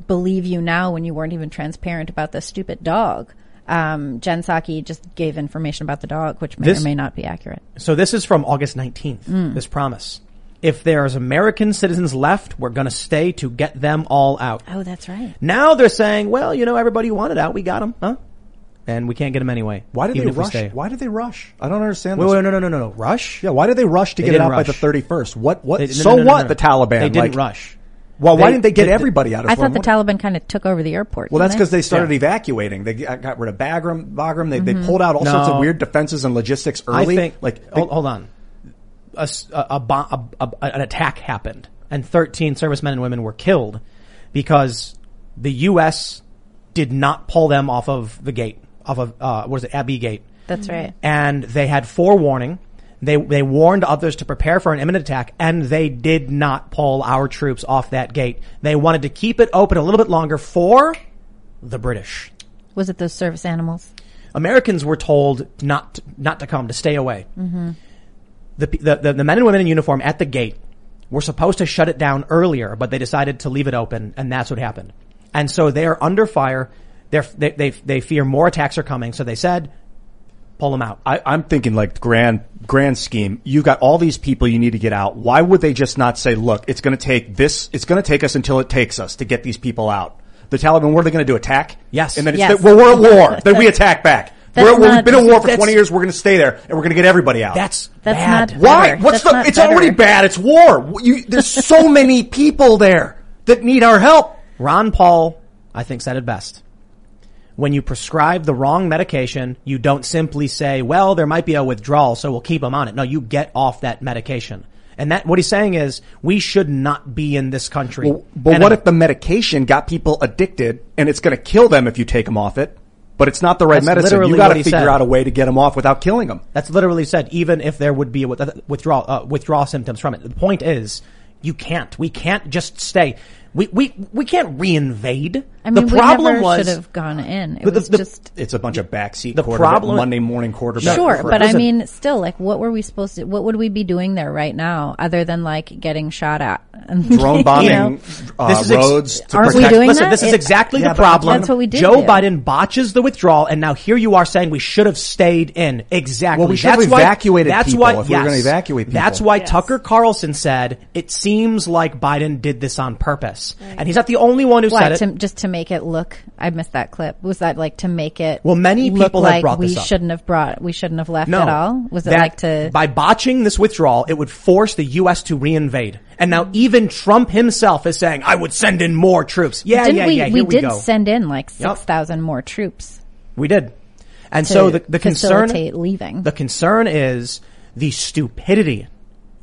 believe you now when you weren't even transparent about the stupid dog, um, Jen Psaki just gave information about the dog, which may this, or may not be accurate. So this is from August nineteenth, mm. this promise. If there's American citizens left, we're going to stay to get them all out. Oh, that's right. Now they're saying, well, you know, everybody wanted out. We got them, huh? And we can't get them anyway. Why did they rush? They why did they rush? I don't understand this. Wait, wait, no, no, no, no, no. Rush? Yeah, why did they rush to they get it out rush. by the thirty-first? What, what? They, no, so no, no, no, what, no, no. the Taliban? They didn't like, rush. Well, they, why didn't they get they, everybody out of I form? thought the Taliban kind of took over the airport. Well, that's because they? they started yeah. evacuating. They got rid of Bagram. Bagram. They, mm-hmm. they pulled out all no. sorts of weird defenses and logistics early. I think, like, they, hold on. A, a, a, a, an attack happened, and thirteen servicemen and women were killed because the U S did not pull them off of the gate. Off of, uh, what is it, Abbey Gate. That's right. And they had forewarning. They, they warned others to prepare for an imminent attack, and they did not pull our troops off that gate. They wanted to keep it open a little bit longer for the British. Was it those service animals? Americans were told not, not to come, to stay away. Mm-hmm. The, the, the, the men and women in uniform at the gate were supposed to shut it down earlier, but they decided to leave it open, and that's what happened. And so they are under fire. They're, they they they fear more attacks are coming, so they said, pull them out. I, I'm thinking like grand grand scheme. You got all these people you need to get out. Why would they just not say, look, it's going to take this. It's going to take us until it takes us to get these people out. The Taliban, what are they going to do? Attack? Yes. And then it's yes. well, we're at war. Then we attack back. We're, not, we've been in war for twenty years. We're going to stay there, and we're going to get everybody out. That's that's bad. Not Why? What's that's the? It's better. Already bad. It's war. You, there's so many people there that need our help. Ron Paul, I think, said it best. When you prescribe the wrong medication, you don't simply say, well, there might be a withdrawal, so we'll keep them on it. No, you get off that medication. And that what he's saying is we should not be in this country. Well, but and what I'm, if the medication got people addicted and it's going to kill them if you take them off it, but it's not the right medicine? You got to figure said. out a way to get them off without killing them. That's literally said, even if there would be a withdrawal, uh, withdrawal symptoms from it. The point is you can't. We can't just stay. We, we, we can't reinvade. I mean, the problem we never was, should have gone in. It the, the, was just. It's a bunch of backseat the quarter, problem, Monday morning quarterback. Sure, but I mean, still, like, what were we supposed to, what would we be doing there right now other than, like, getting shot at? Drone bombing you know? uh, this is ex- roads to aren't protect. We doing Listen, that? This is exactly it, the yeah, problem. That's what we did Joe do. Biden botches the withdrawal, and now here you are saying we should have stayed in. Exactly. Well, we should that's have why, evacuated that's people why, if yes, we were going to evacuate people. That's why yes. Tucker Carlson said, it seems like Biden did this on purpose. Right. And he's not the only one who what, said it. To, just to make it look, I missed that clip. Was that like to make it well, many look people like have brought we this up. shouldn't have brought, we shouldn't have left no, at all? Was it like to? By botching this withdrawal, it would force the U S to reinvade. And now even Trump himself is saying, I would send in more troops. Yeah, Didn't yeah, we, yeah, here we, we did go. send in like six thousand yep. more troops. We did. And so the, the concern, leaving. the concern is the stupidity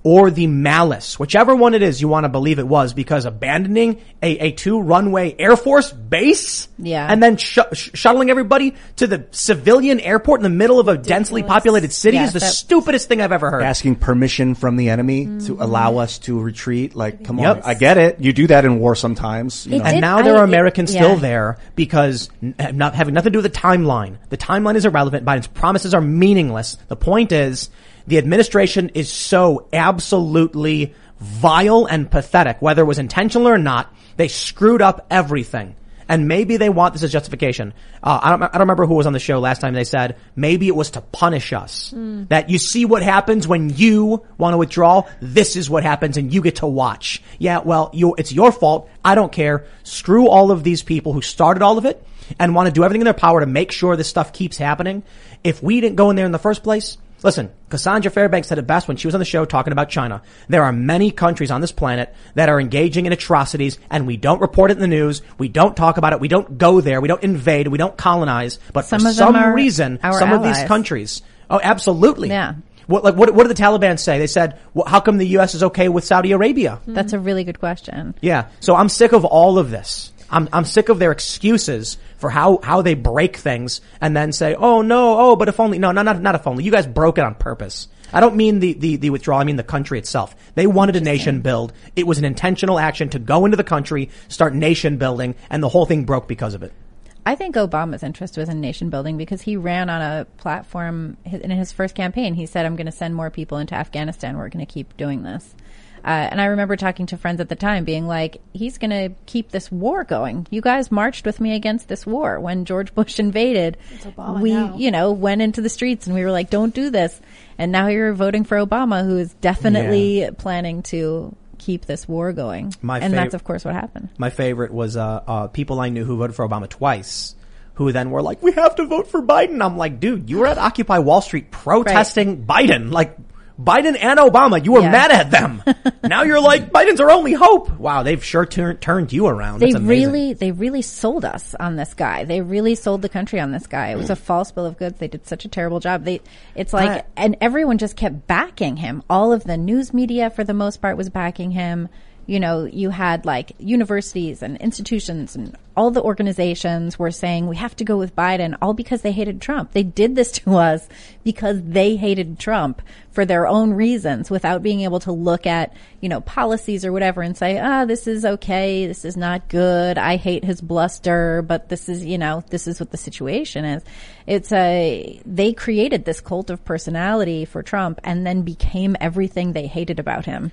or the malice, whichever one it is you want to believe it was, because abandoning a, a two runway Air Force base yeah. and then sh- sh- shuttling everybody to the civilian airport in the middle of a Ridiculous. densely populated city yeah, is the stupidest thing I've ever heard. Asking permission from the enemy mm-hmm. to allow us to retreat. Like, come yep. on, I get it. You do that in war sometimes. You know? And now there I, are Americans it, yeah. still there because not having nothing to do with the timeline. The timeline is irrelevant. Biden's promises are meaningless. The point is, the administration is so absolutely vile and pathetic, whether it was intentional or not. They screwed up everything. And maybe they want this as justification. Uh, I don't, I don't remember who was on the show last time. They said maybe it was to punish us. Mm. That you see what happens when you want to withdraw. This is what happens and you get to watch. Yeah, well, you, it's your fault. I don't care. Screw all of these people who started all of it and want to do everything in their power to make sure this stuff keeps happening. If we didn't go in there in the first place. Listen, Cassandra Fairbanks said it best when she was on the show talking about China. There are many countries on this planet that are engaging in atrocities, and we don't report it in the news. We don't talk about it. We don't go there. We don't invade. We don't colonize. But some for of some reason, some allies. of these countries. Oh, absolutely. Yeah. What, like, what, what did the Taliban say? They said, well, how come the U S is okay with Saudi Arabia? That's a really good question. Yeah. So I'm sick of all of this. I'm, I'm sick of their excuses for how, how they break things and then say, oh no, oh, but if only, no, no, not, not if only. You guys broke it on purpose. I don't mean the, the, the withdrawal. I mean the country itself. They wanted a nation build. It was an intentional action to go into the country, start nation building, and the whole thing broke because of it. I think Obama's interest was in nation building because he ran on a platform in his first campaign. He said, I'm going to send more people into Afghanistan. We're going to keep doing this. Uh, and I remember talking to friends at the time being like, he's going to keep this war going. You guys marched with me against this war. When George Bush invaded, we, now. you know, went into the streets and we were like, don't do this. And now you're voting for Obama, who is definitely yeah. planning to keep this war going. My and fav- that's, of course, what happened. My favorite was uh, uh people I knew who voted for Obama twice, who then were like, we have to vote for Biden. I'm like, dude, you were at Occupy Wall Street protesting right. Biden. Like, Biden and Obama, you were yeah. mad at them. Now you're like, Biden's our only hope. Wow, they've sure tur- turned you around. They really, they really sold us on this guy. They really sold the country on this guy. It was a false bill of goods. They did such a terrible job. They, it's like, uh, and everyone just kept backing him. All of the news media, for the most part, was backing him. You know, you had like universities and institutions and all the organizations were saying we have to go with Biden, all because they hated Trump. They did this to us because they hated Trump for their own reasons without being able to look at, you know, policies or whatever and say, ah, oh, this is okay. This is not good. I hate his bluster, but this is, you know, this is what the situation is. It's a, they created this cult of personality for Trump and then became everything they hated about him.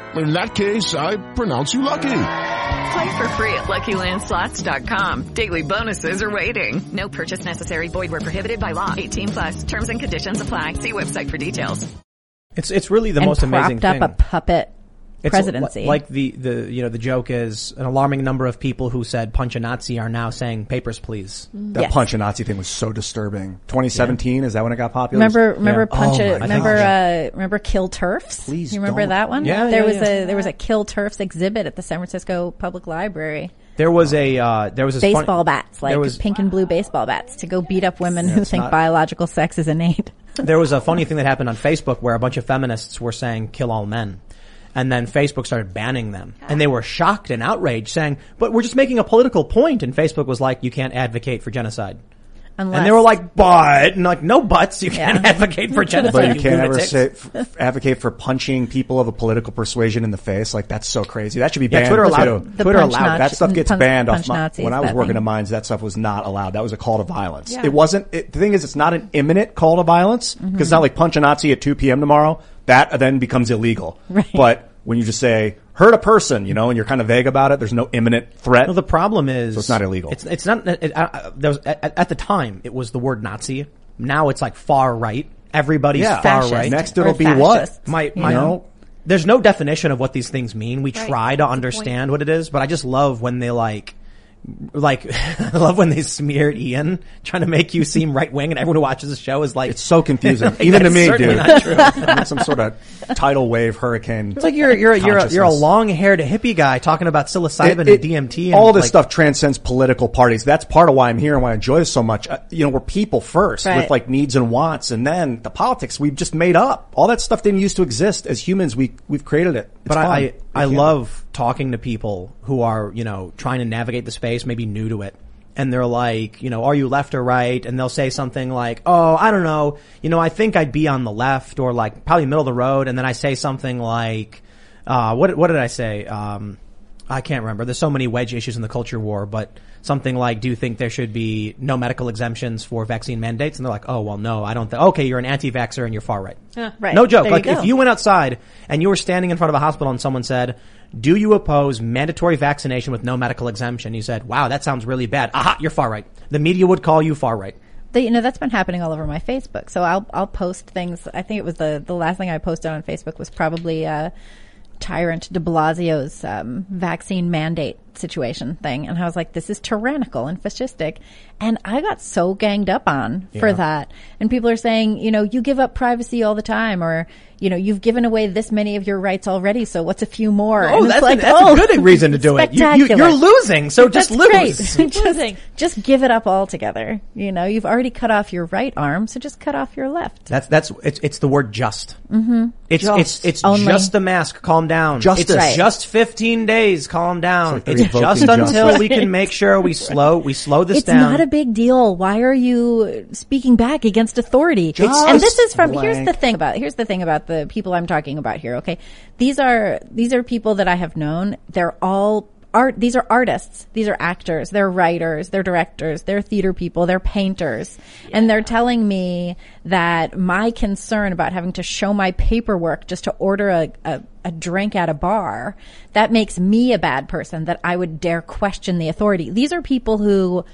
In that case, I pronounce you lucky. Play for free at Lucky Land Slots dot com. Daily bonuses are waiting. No purchase necessary. Void where prohibited by law. eighteen plus. Terms and conditions apply. See website for details. It's it's really the and most amazing thing. And propped up a puppet presidency. It's like the, the, you know, the joke is an alarming number of people who said punch a Nazi are now saying papers, please. That yes. punch a Nazi thing was so disturbing. twenty seventeen, yeah. Is that when it got popular? Remember, remember yeah. punch oh a, remember, uh, remember Kill Turfs? Please. You remember don't. that one? Yeah. There yeah, was yeah. a, there was a Kill Turfs exhibit at the San Francisco Public Library. There was a, uh, there was a baseball funny, bats, like was, pink wow. and blue baseball bats to go beat up women yeah, who think not, biological sex is innate. There was a funny thing that happened on Facebook where a bunch of feminists were saying kill all men. And then Facebook started banning them. And they were shocked and outraged, saying, but we're just making a political point. And Facebook was like, you can't advocate for genocide. Unless. And they were like, but, and like, no buts, you yeah. can't advocate for genocide. But you can't ever say, f- advocate for punching people of a political persuasion in the face. Like, that's so crazy. That should be banned. Yeah, Twitter allowed. Twitter allowed. Nazi, that stuff gets punch, banned punch off my, Nazis, when I was working at Mines, that stuff was not allowed. That was a call to violence. Yeah. It wasn't, it, the thing is, it's not an imminent call to violence, because mm-hmm. it's not like punch a Nazi at two p.m. tomorrow. That then becomes illegal. Right. But when you just say, hurt a person, you know, and you're kind of vague about it. There's no imminent threat. Well, the problem is, so it's not illegal. It's, it's not. It, uh, there was, at, at the time, it was the word Nazi. Now it's like far right. Everybody's yeah, far right. Next, it'll be fascists. What? My, my, you know, there's no definition of what these things mean. We right. try to That's understand what it is, but I just love when they like, like, I love when they smeared Ian, trying to make you seem right wing, and everyone who watches the show is like, it's so confusing, like, even to me, dude. Not true. I mean, some sort of tidal wave hurricane. It's like you're you're you're a, you're a long haired hippie guy talking about psilocybin it, it, and D M T. And all this like, stuff transcends political parties. That's part of why I'm here and why I enjoy this so much. Uh, you know, we're people first right. with like needs and wants, and then the politics we've just made up. All that stuff didn't used to exist. As humans, we we've created it. It's but fun. I I, I love talking to people who are, you know, trying to navigate the space, maybe new to it. And they're like, you know, are you left or right? And they'll say something like, oh, I don't know. You know, I think I'd be on the left or like probably middle of the road. And then I say something like, uh, what, what did I say? Um, I can't remember. There's so many wedge issues in the culture war, but something like, do you think there should be no medical exemptions for vaccine mandates? And they're like, oh, well, no, I don't think. Okay, you're an anti-vaxxer and you're far right. Uh, right. No joke. There like you if you went outside and you were standing in front of a hospital and someone said, do you oppose mandatory vaccination with no medical exemption? You said, wow, that sounds really bad. Aha, you're far right. The media would call you far right. The, you know, that's been happening all over my Facebook. So I'll I'll post things. I think it was the, the last thing I posted on Facebook was probably uh, Tyrant de Blasio's um, vaccine mandate situation thing. And I was like, this is tyrannical and fascistic. And I got so ganged up on yeah. for that. And people are saying, you know, you give up privacy all the time, or, you know, you've given away this many of your rights already, so what's a few more? Oh, and that's, like, an, that's oh, a good reason to do it. You, you, you're losing, so that's just lose. just, just give it up altogether. You know, you've already cut off your right arm, so just cut off your left. That's, that's, it's, it's the word just. Mm-hmm. It's, just. it's, it's Only. Just a mask, calm down. Justice. It's right. just fifteen days, calm down. It's Just until right. we can make sure we slow we slow this it's down. It's not a big deal. Why are you speaking back against authority? Just and this is from blank. here's the thing about here's the thing about the people I'm talking about here. Okay, these are these are people that I have known. They're all art. These are artists. These are actors. They're writers. They're directors. They're theater people. They're painters. Yeah. And they're telling me that my concern about having to show my paperwork just to order a. a a drink at a bar, that makes me a bad person, that I would dare question the authority. These are people who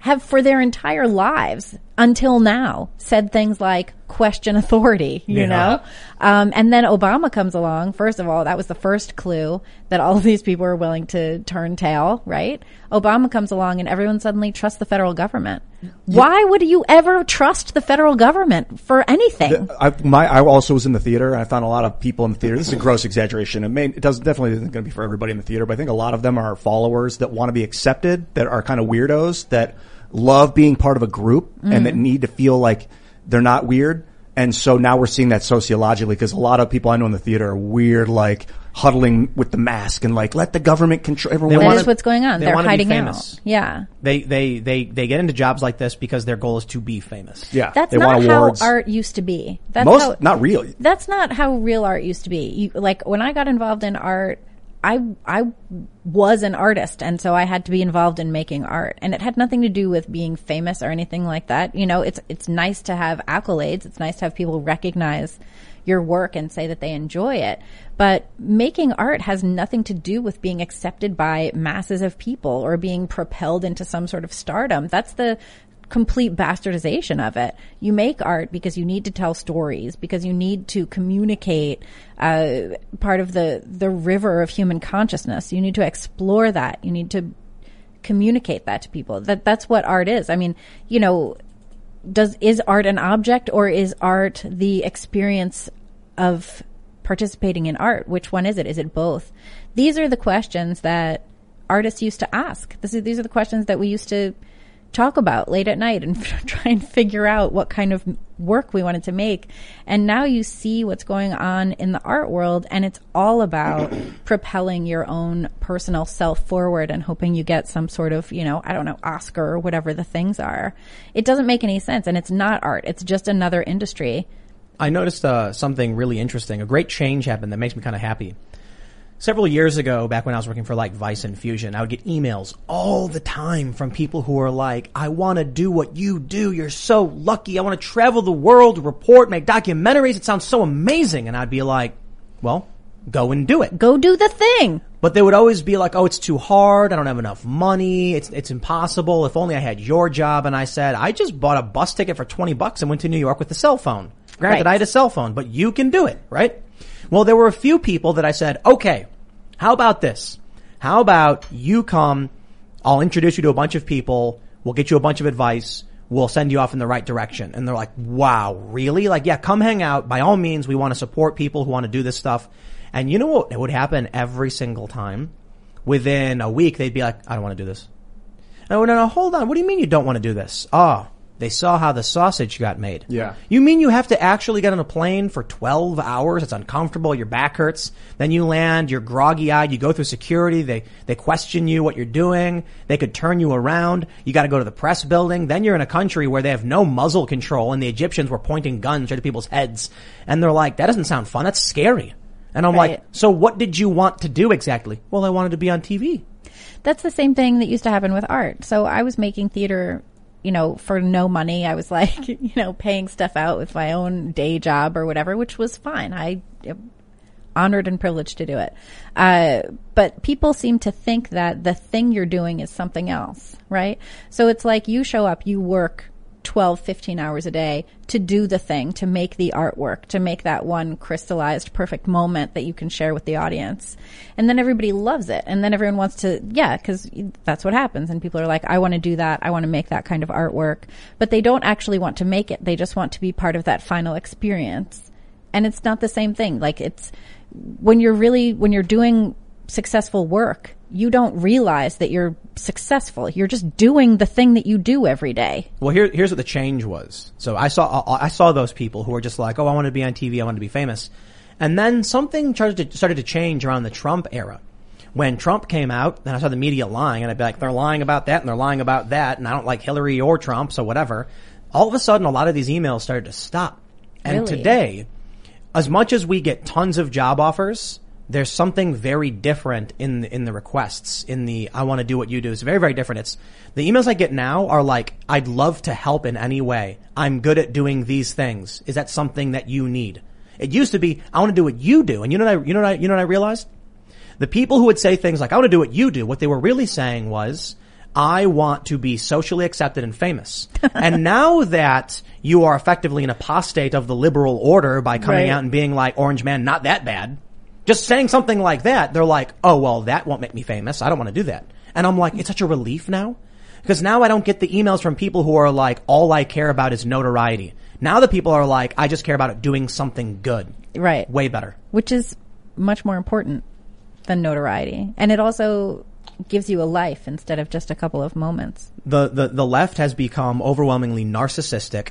have for their entire lives until now said things like question authority, you yeah. know? Um, and then Obama comes along. First of all, that was the first clue that all of these people are willing to turn tail, right? Obama comes along and everyone suddenly trusts the federal government. Why would you ever trust the federal government for anything? The, I, my, I also was in the theater. And I found a lot of people in the theater. This is a gross exaggeration. It, may, it doesn't, definitely isn't going to be for everybody in the theater, but I think a lot of them are followers that want to be accepted, that are kind of weirdos, that love being part of a group mm. and that need to feel like they're not weird. And so now we're seeing that sociologically, because a lot of people I know in the theater are weird, like huddling with the mask and like let the government control everyone. That wanna, is what's going on. They they're hiding out. Yeah. They, they they they get into jobs like this because their goal is to be famous. Yeah. That's they not how awards. Art used to be. That's Most, how, not real. That's not how real art used to be. You, like when I got involved in art, I I was an artist, and so I had to be involved in making art, and it had nothing to do with being famous or anything like that. You know, it's it's nice to have accolades. It's nice to have people recognize your work and say that they enjoy it. But making art has nothing to do with being accepted by masses of people or being propelled into some sort of stardom. That's the complete bastardization of it. You make art because you need to tell stories, because you need to communicate uh part of the the river of human consciousness. You need to explore that. You need to communicate that to people. That that's what art is. I mean, you know, does is art an object, or is art the experience of participating in art? Which one is it? Is it both? These are the questions that artists used to ask. This is these are the questions that we used to talk about late at night and try and figure out what kind of work we wanted to make. And now you see what's going on in the art world, and it's all about propelling your own personal self forward and hoping you get some sort of, you know, I don't know, Oscar or whatever the things are. It doesn't make any sense, and it's not art. It's just another industry. I noticed uh, something really interesting. A great change happened that makes me kind of happy. Several years ago, back when I was working for like Vice and Fusion, I would get emails all the time from people who are like, I want to do what you do. You're so lucky. I want to travel the world, report, make documentaries. It sounds so amazing. And I'd be like, well, go and do it. Go do the thing. But they would always be like, oh, it's too hard. I don't have enough money. It's it's impossible. If only I had your job. And I said, I just bought a bus ticket for twenty bucks and went to New York with a cell phone. Granted, right. I had a cell phone, but you can do it, right? Well, there were a few people that I said, okay, how about this? How about you come, I'll introduce you to a bunch of people, we'll get you a bunch of advice, we'll send you off in the right direction. And they're like, wow, really? Like, yeah, come hang out. By all means, we want to support people who want to do this stuff. And you know what would happen every single time? Within a week, they'd be like, I don't want to do this. And I went, no, no, hold on. What do you mean you don't want to do this? Oh, they saw how the sausage got made. Yeah. You mean you have to actually get on a plane for twelve hours? It's uncomfortable. Your back hurts. Then you land. You're groggy-eyed. You go through security. They they question you what you're doing. They could turn you around. You got to go to the press building. Then you're in a country where they have no muzzle control, and the Egyptians were pointing guns right at people's heads. And they're like, that doesn't sound fun. That's scary. And I'm right. like, so what did you want to do exactly? Well, I wanted to be on T V. That's the same thing that used to happen with art. So I was making theater, you know, for no money. I was like, you know, paying stuff out with my own day job or whatever, which was fine. I am honored and privileged to do it. Uh, but people seem to think that the thing you're doing is something else, right? So it's like you show up, you work twelve, fifteen hours a day to do the thing, to make the artwork, to make that one crystallized perfect moment that you can share with the audience. And then everybody loves it. And then everyone wants to, yeah, because that's what happens. And people are like, I want to do that. I want to make that kind of artwork. But they don't actually want to make it. They just want to be part of that final experience. And it's not the same thing. Like, it's when you're really, when you're doing successful work, you don't realize that you're successful. You're just doing the thing that you do every day. Well, here, here's what the change was. So I saw, I saw those people who were just like, oh, I want to be on T V. I want to be famous. And then something started to, started to change around the Trump era. When Trump came out, and I saw the media lying, and I'd be like, they're lying about that and they're lying about that. And I don't like Hillary or Trump, so whatever. All of a sudden, a lot of these emails started to stop. And really? Today, as much as we get tons of job offers, there's something very different in the, in the requests, in the, I want to do what you do. It's very, very different. It's the emails I get now are like, I'd love to help in any way. I'm good at doing these things. Is that something that you need? It used to be, I want to do what you do. And you know what I, you know what I, you know what I realized? The people who would say things like, I want to do what you do, what they were really saying was, I want to be socially accepted and famous. And now that you are effectively an apostate of the liberal order by coming right. out and being like, Orange Man, not that bad. Just saying something like that, they're like, oh, well, that won't make me famous. I don't want to do that. And I'm like, it's such a relief now. Because now I don't get the emails from people who are like, all I care about is notoriety. Now the people are like, I just care about it doing something good. Right. Way better. Which is much more important than notoriety. And it also gives you a life instead of just a couple of moments. The, the, the left has become overwhelmingly narcissistic,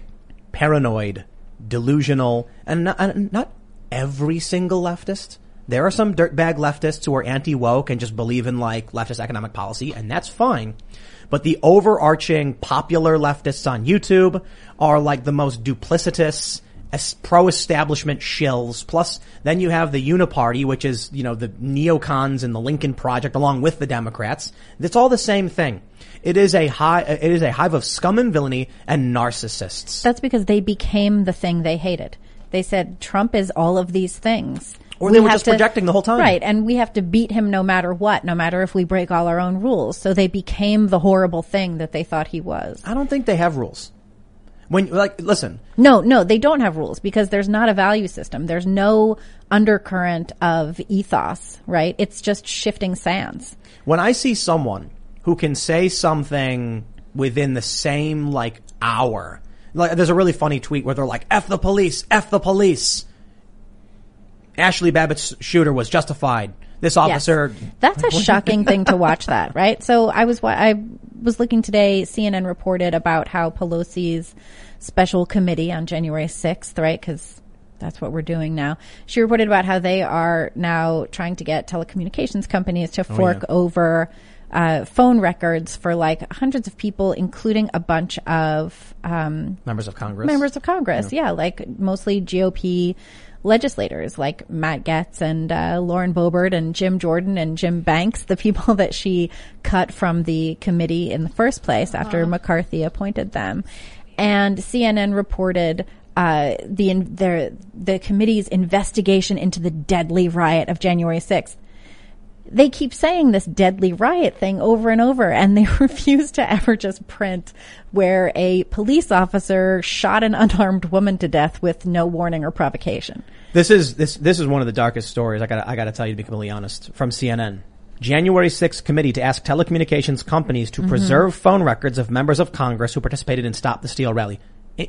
paranoid, delusional, and not, and not every single leftist. There are some dirtbag leftists who are anti-woke and just believe in, like, leftist economic policy, and that's fine. But the overarching popular leftists on YouTube are, like, the most duplicitous, pro-establishment shills. Plus, then you have the Uniparty, which is, you know, the neocons and the Lincoln Project, along with the Democrats. It's all the same thing. It is a high, it is a hive of scum and villainy and narcissists. That's because they became the thing they hated. They said, Trump is all of these things. Or they we were just to, projecting the whole time. Right, and we have to beat him no matter what, no matter if we break all our own rules. So they became the horrible thing that they thought he was. I don't think they have rules. When, like, listen. No, no, they don't have rules because there's not a value system. There's no undercurrent of ethos, right? It's just shifting sands. When I see someone who can say something within the same, like, hour, like, there's a really funny tweet where they're like, F the police, F the police. Ashley Babbitt's shooter was justified. this officer. Yes. That's a shocking thing to watch that, right? So I was, I was looking today, C N N reported about how Pelosi's special committee on January sixth, right? Because that's what we're doing now. She reported about how they are now trying to get telecommunications companies to fork oh, yeah. over uh phone records for like hundreds of people, including a bunch of um members of Congress. Members of Congress, yeah, yeah like mostly G O P legislators like Matt Gaetz and uh, Lauren Boebert and Jim Jordan and Jim Banks, the people that she cut from the committee in the first place uh-huh. after McCarthy appointed them. And C N N reported uh the in, their the committee's investigation into the deadly riot of January sixth. They keep saying this deadly riot thing over and over, and they refuse to ever just print where a police officer shot an unarmed woman to death with no warning or provocation. This is this this is one of the darkest stories. I got I got to tell you, to be completely honest, from C N N. January sixth committee to ask telecommunications companies to mm-hmm. preserve phone records of members of Congress who participated in Stop the Steal rally.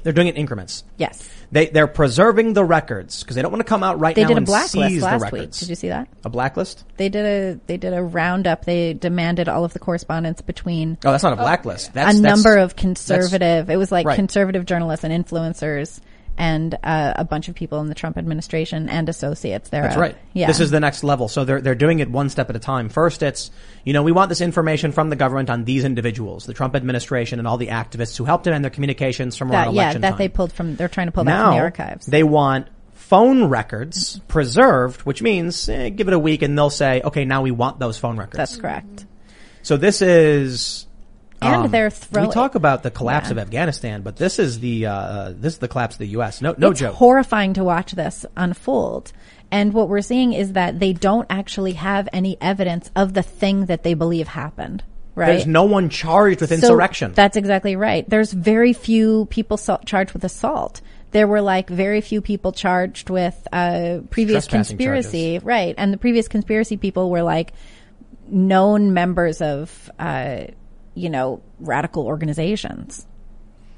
They're doing it in increments. Yes. They, they're preserving the records because they don't want to come out right they now did a and blacklist seize last the records. Week. Did you see that? A blacklist? They did a, they did a roundup. They demanded all of the correspondence between. Oh, that's not a blacklist. Oh, that's, a that's, number of conservative, it was like right. conservative journalists and influencers and uh, a bunch of people in the Trump administration and associates thereof. That's right. Yeah. This is the next level. So they're, they're doing it one step at a time. First, it's, you know, we want this information from the government on these individuals, the Trump administration and all the activists who helped them and their communications from around election time. Yeah, that time. They pulled from, they're trying to pull now, that from the archives. They want phone records mm-hmm. preserved, which means eh, give it a week and they'll say, okay, now we want those phone records. That's correct. So this is... And um, they're throwing. We talk about the collapse yeah. of Afghanistan, but this is the uh, this is the collapse of the U S. No, no it's joke. It's horrifying to watch this unfold. And what we're seeing is that they don't actually have any evidence of the thing that they believe happened. Right? There's no one charged with insurrection. So that's exactly right. There's very few people so- charged with assault. There were like very few people charged with uh, previous conspiracy, charges. Right? And the previous conspiracy people were like known members of. Uh, you know, radical organizations.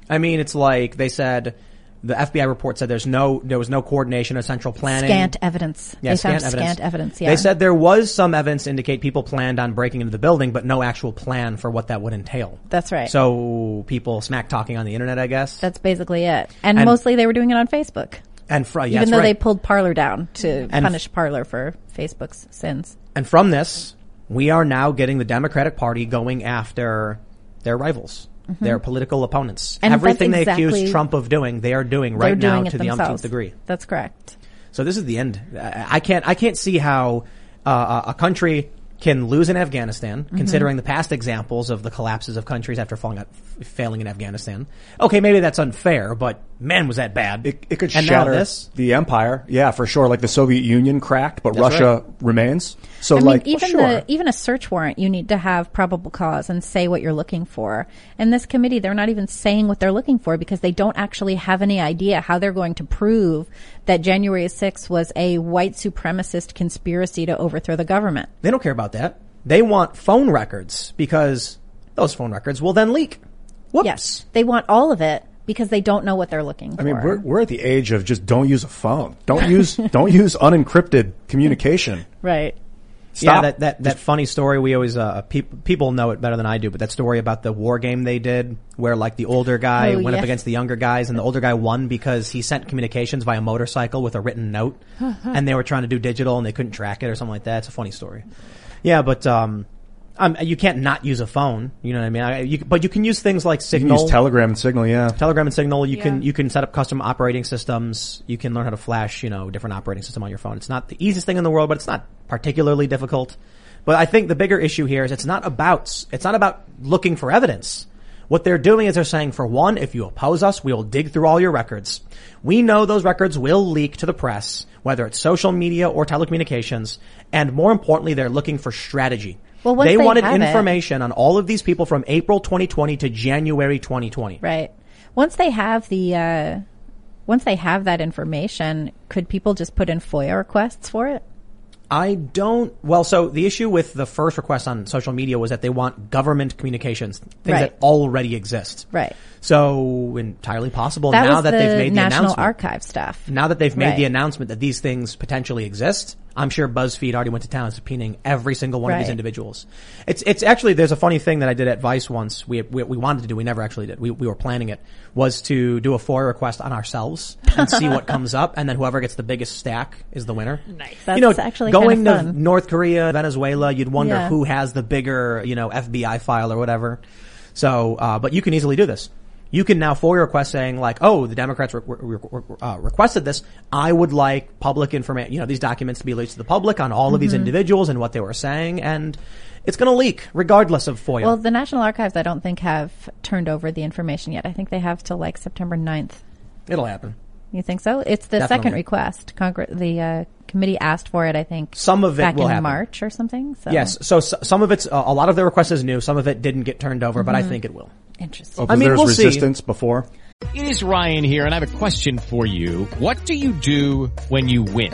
I mean, it's like they said, the F B I report said there's no, there was no coordination or central planning. Scant evidence. Yeah, they scant found evidence. Scant evidence, yeah. They said there was some evidence to indicate people planned on breaking into the building, but no actual plan for what that would entail. That's right. So people smack talking on the internet, I guess. That's basically it. And, and mostly they were doing it on Facebook. And fr- yeah, Even though right. they pulled Parler down to and punish f- Parler for Facebook's sins. And from this, we are now getting the Democratic Party going after their rivals, mm-hmm. their political opponents. And everything exactly they accuse Trump of doing, they are doing right now doing to the umpteenth degree. That's correct. So this is the end. I can't, I can't see how uh, a country can lose in Afghanistan, mm-hmm. considering the past examples of the collapses of countries after falling out, failing in Afghanistan. Okay, maybe that's unfair, but man, was that bad. It, it could and shatter this? The empire. Yeah, for sure. Like the Soviet Union cracked, but that's Russia right. remains. So I like, mean, even, well, sure. the, even a search warrant, you need to have probable cause and say what you're looking for. And this committee, they're not even saying what they're looking for because they don't actually have any idea how they're going to prove that January sixth was a white supremacist conspiracy to overthrow the government. They don't care about that. They want phone records because those phone records will then leak. Whoops. Yes, they want all of it because they don't know what they're looking for. I mean, we're, we're at the age of just don't use a phone. Don't use don't use unencrypted communication. Right. Stop. Yeah, that, that, that funny story we always, uh, peop- people know it better than I do, but that story about the war game they did where like the older guy oh, went yeah. up against the younger guys and the older guy won because he sent communications via motorcycle with a written note and they were trying to do digital and they couldn't track it or something like that. It's a funny story. Yeah, but, um, um, you can't not use a phone. You know what I mean? I, you, but you can use things like Signal. You can use Telegram and Signal, yeah. Telegram and Signal. You yeah. can, you can set up custom operating systems. You can learn how to flash, you know, different operating system on your phone. It's not the easiest thing in the world, but it's not particularly difficult. But I think the bigger issue here is it's not about, it's not about looking for evidence. What they're doing is they're saying, for one, if you oppose us, we'll dig through all your records. We know those records will leak to the press, whether it's social media or telecommunications. And more importantly, they're looking for strategy. Well, once they, they wanted have information it, on all of these people from April twenty twenty to January twenty twenty. Right. Once they have the, uh, once they have that information, could people just put in FOIA requests for it? I don't, well, so the issue with the first request on social media was that they want government communications, things right. that already exist. Right. So entirely possible that now that the they've made the announcement. National Archive stuff. Now that they've made right. the announcement that these things potentially exist, I'm sure BuzzFeed already went to town subpoenaing every single one right. of these individuals. It's, it's actually, there's a funny thing that I did at Vice once. We, we, we wanted to do, we never actually did. We, we were planning it, was to do a FOIA request on ourselves and see what comes up. And then whoever gets the biggest stack is the winner. Nice. That's you know, actually going kind of fun. To North Korea, Venezuela, you'd wonder yeah. who has the bigger, you know, F B I file or whatever. So, uh, but you can easily do this. You can now FOIA request saying like, oh, the Democrats re- re- re- uh, requested this. I would like public information, you know, these documents to be released to the public on all of mm-hmm. these individuals and what they were saying. And it's going to leak regardless of FOIA. Well, the National Archives, I don't think have turned over the information yet. I think they have till like September ninth. It'll happen. You think so? It's the Definitely. Second request. Congress, the uh, committee asked for it, I think, some of it back will in happen. March or something. So. Yes. So, so some of it's, uh, a lot of their request is new. Some of it didn't get turned over, mm-hmm. but I think it will. Interesting. Oh, I mean, there's we'll resistance see. Before. It is Ryan here, and I have a question for you. What do you do when you win?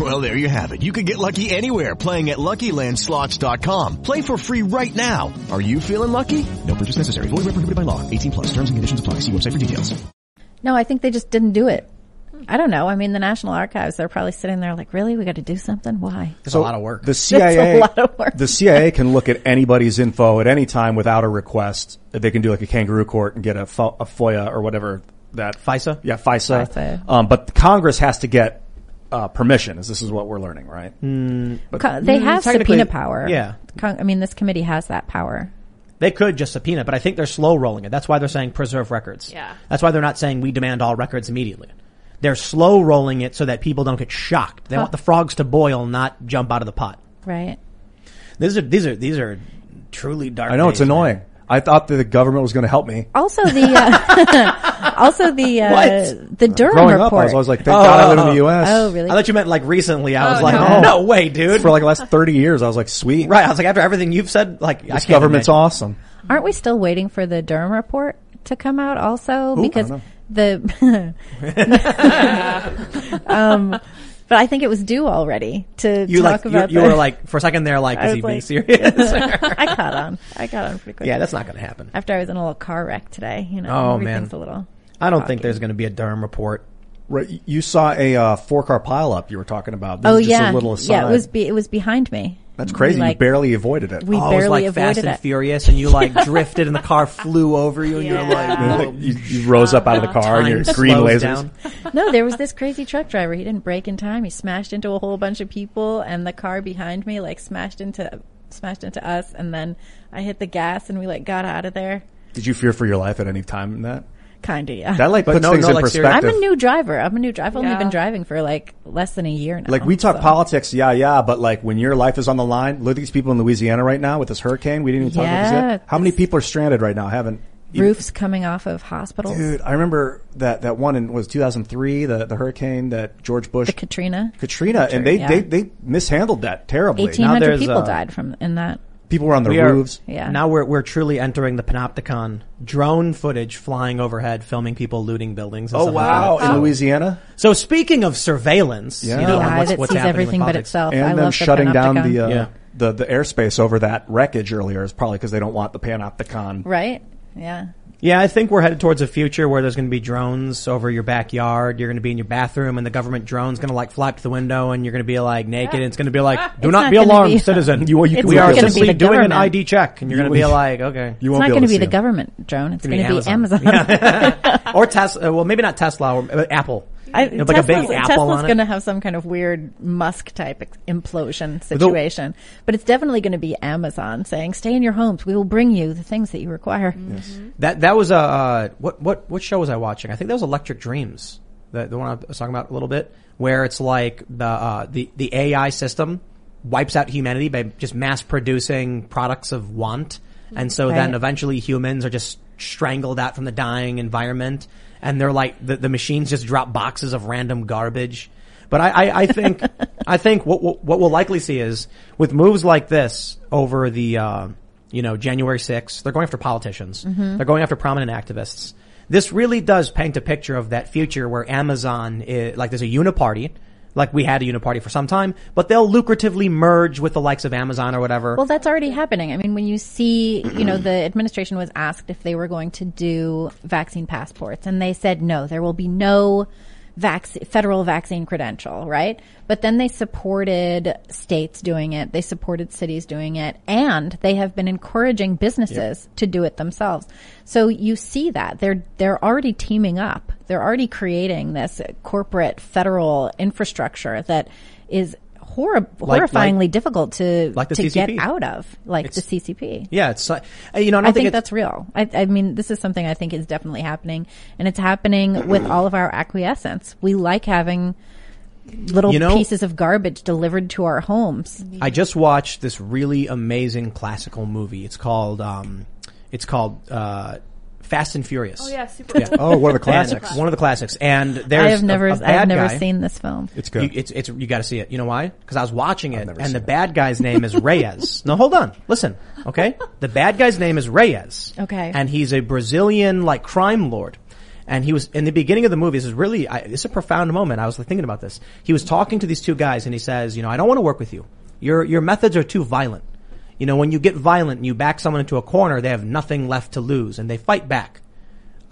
Well, there you have it. You can get lucky anywhere, playing at Lucky Land Slots dot com. Play for free right now. Are you feeling lucky? No purchase necessary. Void where prohibited by law. eighteen plus. Terms and conditions apply. See website for details. No, I think they just didn't do it. I don't know. I mean, the National Archives, they're probably sitting there like, really? We got to do something? Why? It's so a lot of work. The C I A, a lot of work. The C I A can look at anybody's info at any time without a request. They can do like a kangaroo court and get a, fo- a FOIA or whatever that. FISA? Yeah, FISA. FISA. Um, but Congress has to get uh, permission, as this is what we're learning, right? Mm, but Con- they mm, have subpoena power. Yeah. Con- I mean, this committee has that power. They could just subpoena, but I think they're slow rolling it. That's why they're saying preserve records. Yeah. That's why they're not saying we demand all records immediately. They're slow rolling it so that people don't get shocked. They huh. want the frogs to boil, not jump out of the pot. Right. These are these are these are truly dark. I know days, it's annoying. Man. I thought that the government was going to help me. Also the uh, also the uh, the Durham Growing report. Up, I was always like, thank oh, God I live oh, in the U S. Oh, really? I thought you meant like recently. I oh, was like, no. no way, dude. For like the last thirty years, I was like, sweet. Right. I was like, after everything you've said, like, this I government's imagine. Awesome. Aren't we still waiting for the Durham report to come out? Also, Ooh, because the um. But I think it was due already to you talk like, about you, you were like, for a second there, like, is he being like, serious? I caught on. I caught on pretty quickly. Yeah, that's not going to happen. After I was in a little car wreck today, you know. Oh, man. A little I don't talky. think there's going to be a Durham report. Right. You saw a uh, four-car pileup you were talking about. This oh, is just yeah. a little aside. Yeah, it was, be- it was behind me. That's crazy. Like, you barely avoided it. We oh, barely it was like avoided Fast it. And Furious, and you like drifted, and the car flew over you, and yeah. you're like, yeah. like you, you rose up out of the car, time and your green lasers. Down. No, there was this crazy truck driver. He didn't brake in time. He smashed into a whole bunch of people, and the car behind me like smashed into smashed into us, and then I hit the gas, and we like got out of there. Did you fear for your life at any time in that? Kind of, yeah. That like puts no, things no, in like, perspective. I'm a new driver. I'm a new driver. I've only yeah. been driving for like less than a year now. Like we talk so. politics, yeah, yeah, but like when your life is on the line, look at these people in Louisiana right now with this hurricane. We didn't even talk yeah, about this yet. How many people are stranded right now? I haven't roofs even, coming off of hospitals. Dude, I remember that that one in was two thousand three, the the hurricane that George Bush, the Katrina, Katrina, Katrina and they, yeah. they they mishandled that terribly. eighteen hundred people uh, died from in that. People were on their we roofs. Are, yeah. Now we're we're truly entering the panopticon. Drone footage flying overhead, filming people looting buildings. And oh wow! Like in oh. Louisiana. So speaking of surveillance, yeah, you know, yeah what's, it what's sees everything but itself. And I them love shutting the down the, uh, yeah. the the airspace over that wreckage earlier is probably because they don't want the panopticon. Right. Yeah. Yeah, I think we're headed towards a future where there's going to be drones over your backyard. You're going to be in your bathroom, and the government drone's going to like fly up to the window, and you're going to be like naked. And it's going to be like, do it's not, not be alarmed, be, citizen. You, you, we are simply doing an I D check, and you're going to be like, okay. You won't it's not going to be the government drone. It's, it's going to be Amazon, Amazon. Yeah. Or Tesla. Well, maybe not Tesla, or Apple. I, you know, like a big Apple Tesla's going to have some kind of weird Musk type implosion situation, the, but it's definitely going to be Amazon saying, "Stay in your homes. We will bring you the things that you require." Mm-hmm. Yes. That that was a uh, what what what show was I watching? I think that was Electric Dreams. the, the one I was talking about a little bit, where it's like the uh, the the A I system wipes out humanity by just mass producing products of want, and so right. then eventually humans are just strangled out from the dying environment, and they're like the, the machines just drop boxes of random garbage. But I, I, I think I think what, what what we'll likely see is with moves like this over the uh, you know January sixth, they're going after politicians, mm-hmm. they're going after prominent activists. This really does paint a picture of that future where Amazon is, like there's a uniparty, like we had a uniparty for some time, but they'll lucratively merge with the likes of Amazon or whatever. Well, that's already happening. I mean, when you see, you know, the administration was asked if they were going to do vaccine passports, and they said no, there will be no vac- federal vaccine credential, right? But then they supported states doing it, they supported cities doing it, and they have been encouraging businesses yep. to do it themselves. So you see that they're they're already teaming up. They're already creating this corporate federal infrastructure that is horrib- like, horrifyingly like, difficult to like to C C P. Get out of, like it's, the C C P. Yeah, it's uh, you know. I, don't I think, think that's real. I, I mean, this is something I think is definitely happening, and it's happening with all of our acquiescence. We like having little you know, pieces of garbage delivered to our homes. I just watched this really amazing classical movie. It's called. Um, It's called uh Fast and Furious. Oh yeah, super. Yeah. Oh, one of the classics. And, one of the classics. And there's I have never, a, a bad I've never guy. Seen this film. It's good. You, it's it's you got to see it. You know why? Because I was watching it, and the it. bad guy's name is Reyes. No, hold on. Listen, okay. The bad guy's name is Reyes. Okay. And he's a Brazilian like crime lord. And he was in the beginning of the movie. This is really I, this is a profound moment. I was like, thinking about this. He was talking to these two guys, and he says, "You know, I don't want to work with you. Your your methods are too violent." You know, when you get violent and you back someone into a corner, they have nothing left to lose, and they fight back.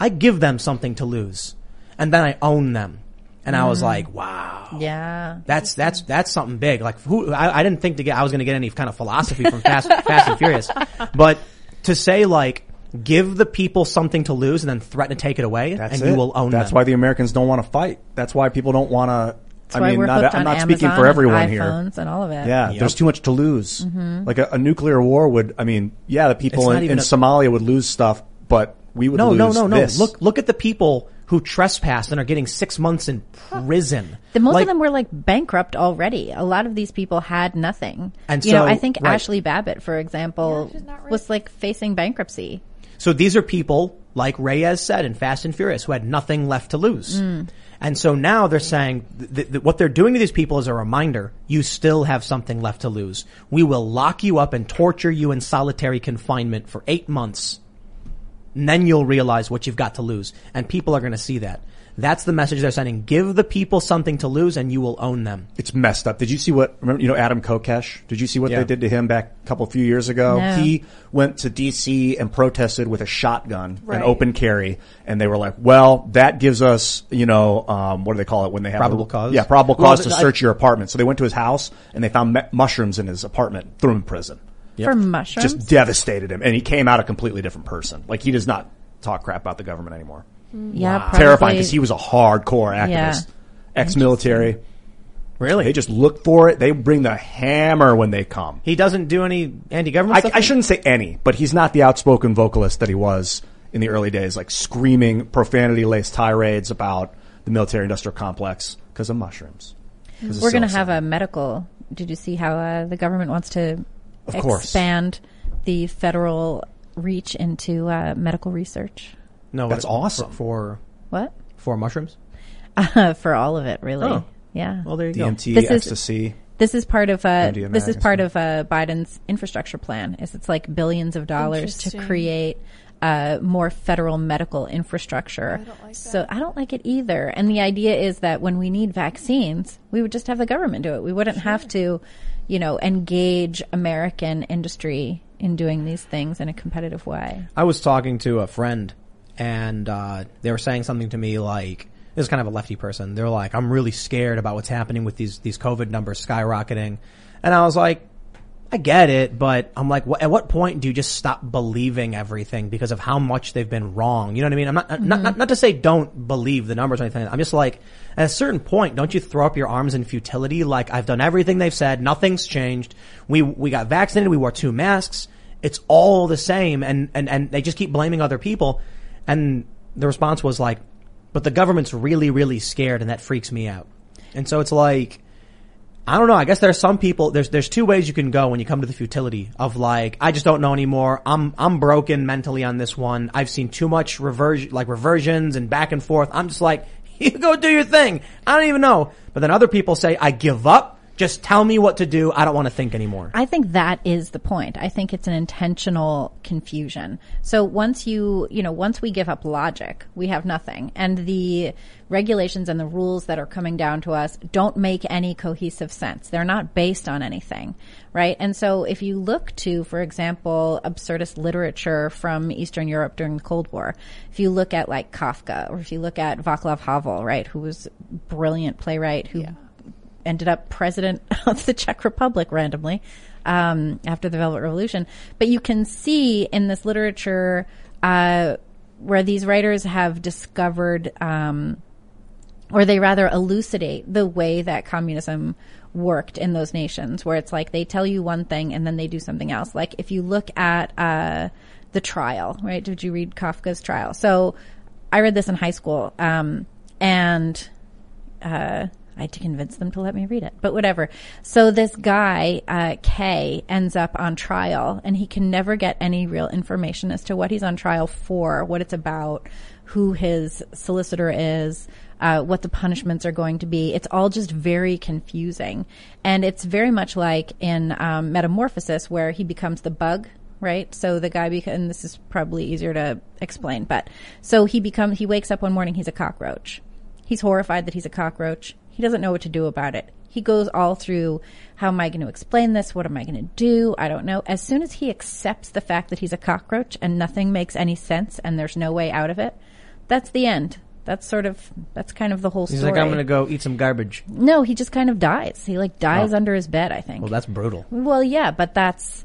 I give them something to lose, and then I own them. And mm. I was like, wow. Yeah. That's, that's, that's something big. Like, who, I, I didn't think to get, I was going to get any kind of philosophy from Fast, Fast and Furious. But to say, like, give the people something to lose and then threaten to take it away, that's and it. You will own that's them. That's why the Americans don't want to fight. That's why people don't want to. That's I mean, not, I'm not Amazon speaking for everyone and iPhones here. And all of it. Yeah, yep. There's too much to lose. Mm-hmm. Like a, a nuclear war would. I mean, yeah, the people in, in a, Somalia would lose stuff, but we would no, lose no, no, no. This. Look, look at the people who trespassed and are getting six months in prison. The most like, of them were like bankrupt already. A lot of these people had nothing. And you so, know, I think right. Ashley Babbitt, for example, yeah, right. was like facing bankruptcy. So these are people like Reyes said in Fast and Furious who had nothing left to lose. Mm. And so now they're saying th- th- what they're doing to these people is a reminder, you still have something left to lose. We will lock you up and torture you in solitary confinement for eight months. And then you'll realize what you've got to lose. And people are going to see that. That's the message they're sending. Give the people something to lose and you will own them. It's messed up. Did you see what, remember, you know, Adam Kokesh? Did you see what yeah. they did to him back a couple, few years ago? No. He went to D C and protested with a shotgun, right. an open carry. And they were like, well, that gives us, you know, um, what do they call it when they have probable a, cause? Yeah, probable well, cause to I, search your apartment. So they went to his house and they found me- mushrooms in his apartment, threw him in prison. Yep. For mushrooms? Just devastated him. And he came out a completely different person. Like he does not talk crap about the government anymore. Yeah, wow. Terrifying because he was a hardcore activist, yeah. ex-military. Really? They just look for it. They bring the hammer when they come. He doesn't do any anti-government I, stuff? I shouldn't say any, but he's not the outspoken vocalist that he was in the early days, like screaming profanity-laced tirades about the military-industrial complex because of mushrooms. Cause We're going to have a medical. Did you see how uh, the government wants to of expand course. The federal reach into uh, medical research? No, that's awesome. For, for what? For mushrooms? Uh, for all of it, really. Oh. Yeah. Well, there you D M T, go. D M T, ecstasy. Is, this is part of uh, this is part of uh, Biden's infrastructure plan. Is it's like billions of dollars to create uh, more federal medical infrastructure. I don't like that. So I don't like it either. And the idea is that when we need vaccines, we would just have the government do it. We wouldn't sure. have to, you know, engage American industry in doing these things in a competitive way. I was talking to a friend. And uh they were saying something to me like, this is kind of a lefty person. They're like, I'm really scared about what's happening with these these COVID numbers skyrocketing. And I was like, I get it, but I'm like, what, at what point do you just stop believing everything because of how much they've been wrong? You know what I mean? I'm not mm-hmm. not, not not to say don't believe the numbers or anything. I'm just like, at a certain point, don't you throw up your arms in futility? Like, I've done everything they've said, nothing's changed. We we got vaccinated, we wore two masks. It's all the same, and and and they just keep blaming other people. And the response was like, But the government's really, really scared, and that freaks me out. And so it's like, I don't know. I guess there are some people, there's, there's two ways you can go when you come to the futility of like, I just don't know anymore. I'm, I'm broken mentally on this one. I've seen too much reversion, like reversions and back and forth. I'm just like, you go do your thing. I don't even know. But then other people say, I give up. Just tell me what to do. I don't want to think anymore. I think that is the point. I think it's an intentional confusion. So once you, you know, once we give up logic, we have nothing. And the regulations and the rules that are coming down to us don't make any cohesive sense. They're not based on anything, right? And so if you look to, for example, absurdist literature from Eastern Europe during the Cold War, if you look at like Kafka, or if you look at Václav Havel, right, who was a brilliant playwright who... Yeah. ended up president of the Czech Republic randomly, um, after the Velvet Revolution. But you can see in this literature, uh, where these writers have discovered, um, or they rather elucidate the way that communism worked in those nations, where it's like they tell you one thing and then they do something else. Like if you look at, uh, The Trial, right? Did you read Kafka's Trial? So I read this in high school, um, and, uh, I had to convince them to let me read it, but whatever. So this guy, uh, Kay, ends up on trial, and he can never get any real information as to what he's on trial for, what it's about, who his solicitor is, uh, what the punishments are going to be. It's all just very confusing. And it's very much like in um, Metamorphosis, where he becomes the bug, right? So the guy, beca- and this is probably easier to explain, but so he becomes, he wakes up one morning, he's a cockroach. He's horrified that he's a cockroach. He doesn't know what to do about it. He goes all through, how am I going to explain this? What am I going to do? I don't know. As soon as he accepts the fact that he's a cockroach and nothing makes any sense and there's no way out of it, that's the end. That's sort of, that's kind of the whole story. He's like, I'm going to go eat some garbage. No, he just kind of dies. He like dies oh. under his bed, I think. Well, that's brutal. Well, yeah, but that's,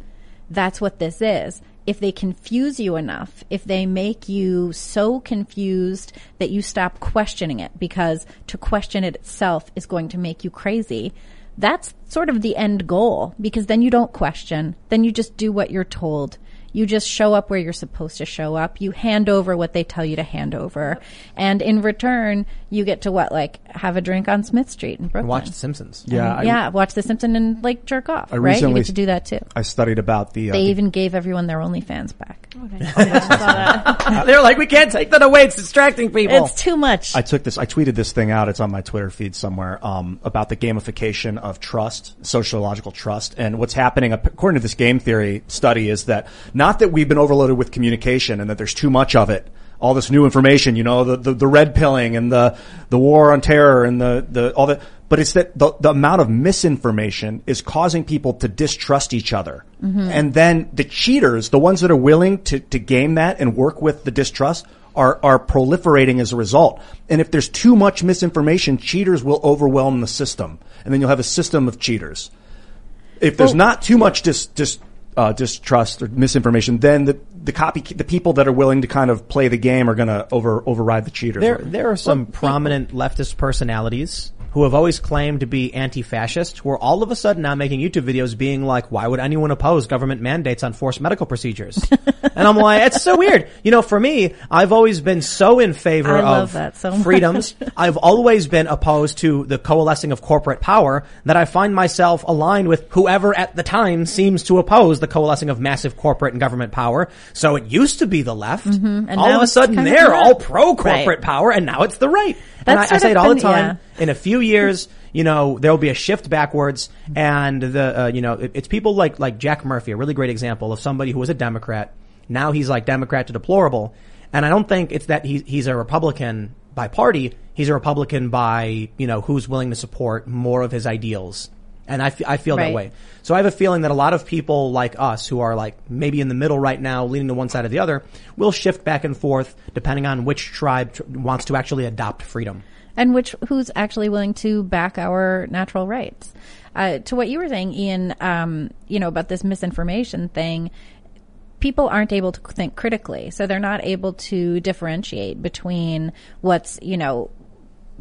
that's what this is. If they confuse you enough, if they make you so confused that you stop questioning it, because to question it itself is going to make you crazy, that's sort of the end goal, because then you don't question. Then you just do what you're told. You just show up where you're supposed to show up. You hand over what they tell you to hand over. And in return, you get to what, like, have a drink on Smith Street in Brooklyn. And watch The Simpsons. Yeah. And, I, yeah. Watch The Simpsons and, like, jerk off, I right? You get to do that, too. I studied about the... Uh, they the, even gave everyone their OnlyFans back. Oh, nice. They were like, we can't take that away. It's distracting people. It's too much. I took this. I tweeted this thing out. It's on my Twitter feed somewhere, um, about the gamification of trust, sociological trust. And what's happening, according to this game theory study, is that... not Not that we've been overloaded with communication and that there's too much of it. All this new information, you know, the, the, the red pilling and the, the war on terror and the, the, all that. But it's that the, the amount of misinformation is causing people to distrust each other. Mm-hmm. And then the cheaters, the ones that are willing to, to game that and work with the distrust, are, are proliferating as a result. And if there's too much misinformation, cheaters will overwhelm the system. And then you'll have a system of cheaters. If there's oh, not too yeah. much dis, dis, Uh, distrust or misinformation, then the the copy the people that are willing to kind of play the game are going to over override the cheaters. There there are some well, prominent leftist personalities who have always claimed to be anti-fascist, who are all of a sudden now making YouTube videos being like, why would anyone oppose government mandates on forced medical procedures? And I'm like, it's so weird. You know, for me, I've always been so in favor of so freedoms. I've always been opposed to the coalescing of corporate power that I find myself aligned with whoever at the time seems to oppose the coalescing of massive corporate and government power. So it used to be the left. Mm-hmm. And all of a sudden, they're all pro-corporate right. power, and now it's the right. And I, I say it all been, the time. Yeah. In a few years, you know, there'll be a shift backwards, and the, uh, you know, it, it's people like, like Jack Murphy, a really great example of somebody who was a Democrat. Now he's like Democrat to deplorable. And I don't think it's that he, he's a Republican by party. He's a Republican by, you know, who's willing to support more of his ideals. And I, f- I feel right. that way. So I have a feeling that a lot of people like us who are like maybe in the middle right now, leaning to one side or the other, will shift back and forth depending on which tribe tr- wants to actually adopt freedom. And which, who's actually willing to back our natural rights. Uh, to what you were saying, Ian, um, you know, about this misinformation thing, people aren't able to think critically. So they're not able to differentiate between what's, you know,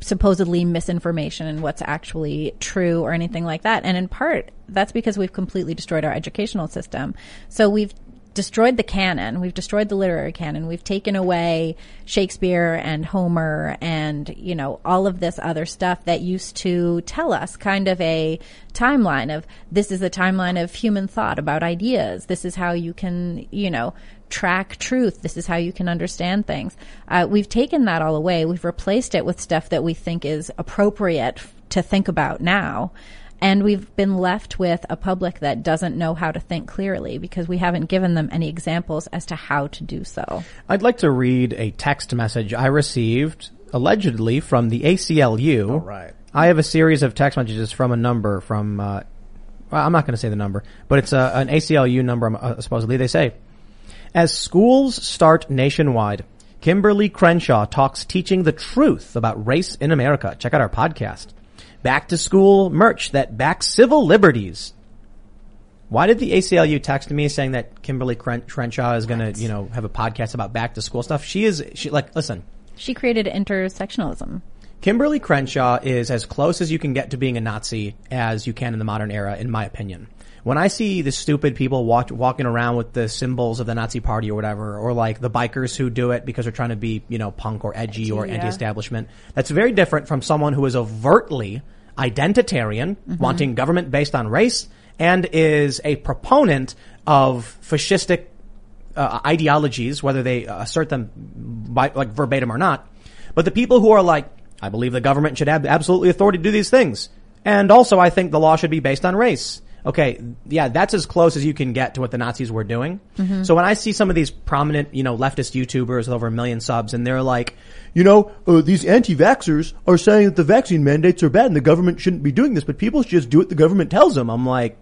supposedly misinformation and what's actually true or anything like that. And in part, that's because we've completely destroyed our educational system. So we've destroyed the canon. We've destroyed the literary canon. We've taken away Shakespeare and Homer and, you know, all of this other stuff that used to tell us kind of a timeline of this is the timeline of human thought about ideas. This is how you can, you know, track truth. This is how you can understand things. Uh, we've taken that all away. We've replaced it with stuff that we think is appropriate f- to think about now. And we've been left with a public that doesn't know how to think clearly because we haven't given them any examples as to how to do so. I'd like to read a text message I received allegedly from the A C L U. All right. I have a series of text messages from a number from, uh, well, I'm not going to say the number, but it's a, an A C L U number, uh, supposedly. They say, as schools start nationwide, Kimberly Crenshaw talks teaching the truth about race in America. Check out our podcast. Back to school merch that backs civil liberties. Why did the A C L U text me saying that Kimberly Crenshaw is going to, you know, have a podcast about back to school stuff? She is, she like, listen. She created intersectionalism. Kimberly Crenshaw is as close as you can get to being a Nazi as you can in the modern era, in my opinion. When I see the stupid people walk, walking around with the symbols of the Nazi party or whatever, or like the bikers who do it because they're trying to be, you know, punk or edgy, edgy or yeah. anti-establishment, that's very different from someone who is overtly identitarian, mm-hmm. wanting government based on race, and is a proponent of fascistic uh, ideologies, whether they assert them by, like verbatim or not. But the people who are like, I believe the government should have absolutely authority to do these things. And also, I think the law should be based on race. Okay, yeah, that's as close as you can get to what the Nazis were doing. Mm-hmm. So when I see some of these prominent, you know, leftist YouTubers with over a million subs, and they're like, you know, uh, these anti-vaxxers are saying that the vaccine mandates are bad and the government shouldn't be doing this, but people should just do what the government tells them. I'm like,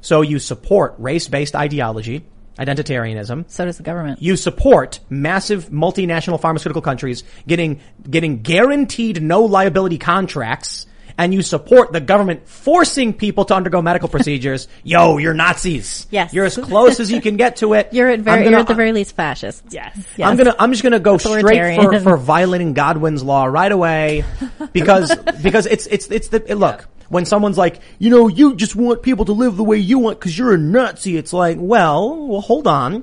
so you support race-based ideology, identitarianism. So does the government. You support massive multinational pharmaceutical countries getting getting guaranteed no liability contracts. And you support the government forcing people to undergo medical procedures. Yo, you're Nazis. Yes. You're as close as you can get to it. You're at, very, gonna, you're at the very least fascist. Yes. yes. I'm gonna, I'm just gonna go straight for, for violating Godwin's law right away. Because, because it's, it's, it's the, it, look, when someone's like, you know, you just want people to live the way you want because you're a Nazi. It's like, well, well, hold on.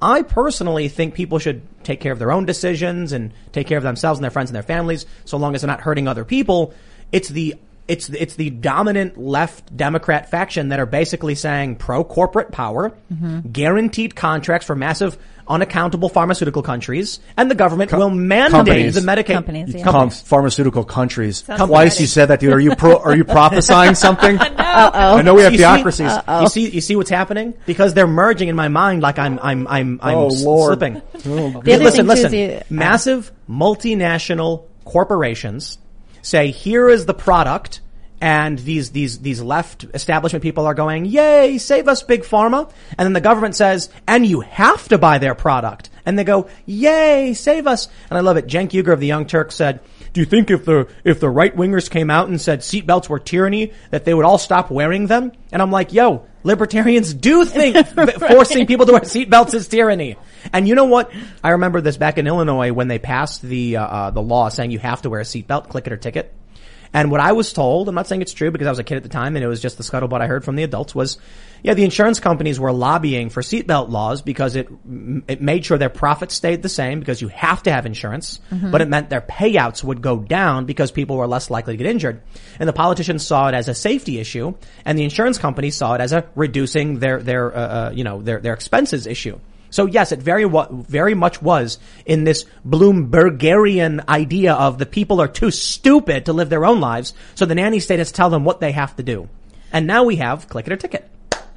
I personally think people should take care of their own decisions and take care of themselves and their friends and their families so long as they're not hurting other people. It's the, it's, it's the dominant left Democrat faction that are basically saying pro-corporate power, mm-hmm. guaranteed contracts for massive, unaccountable pharmaceutical countries, and the government Com- will mandate companies. the Medicaid. Companies, yeah. companies. Com- pharmaceutical countries. Sounds Twice exciting. You said that, dude. Are you pro, are you prophesying something? No. Uh-oh. I know we have you theocracies. See, you see, you see what's happening? Because they're merging in my mind like I'm, I'm, I'm, I'm oh, slipping. Oh, listen, listen. You, uh, massive multinational corporations say, here is the product, and these, these, these left establishment people are going, yay, save us, big pharma. And then the government says, and you have to buy their product. And they go, yay, save us. And I love it. Cenk Uygur of the Young Turks said, do you think if the, if the right wingers came out and said seatbelts were tyranny, that they would all stop wearing them? And I'm like, yo, libertarians do think right. forcing people to wear seatbelts is tyranny. And you know what? I remember this back in Illinois when they passed the, uh, the law saying you have to wear a seatbelt, click it or ticket. And what I was told, I'm not saying it's true because I was a kid at the time and it was just the scuttlebutt I heard from the adults was, yeah, the insurance companies were lobbying for seatbelt laws because it, it made sure their profits stayed the same because you have to have insurance, mm-hmm. but it meant their payouts would go down because people were less likely to get injured. And the politicians saw it as a safety issue and the insurance companies saw it as a reducing their, their, uh, uh you know, their, their expenses issue. So yes, it very, very much was in this Bloombergarian idea of the people are too stupid to live their own lives, so the nanny state has to tell them what they have to do. And now we have click it or ticket.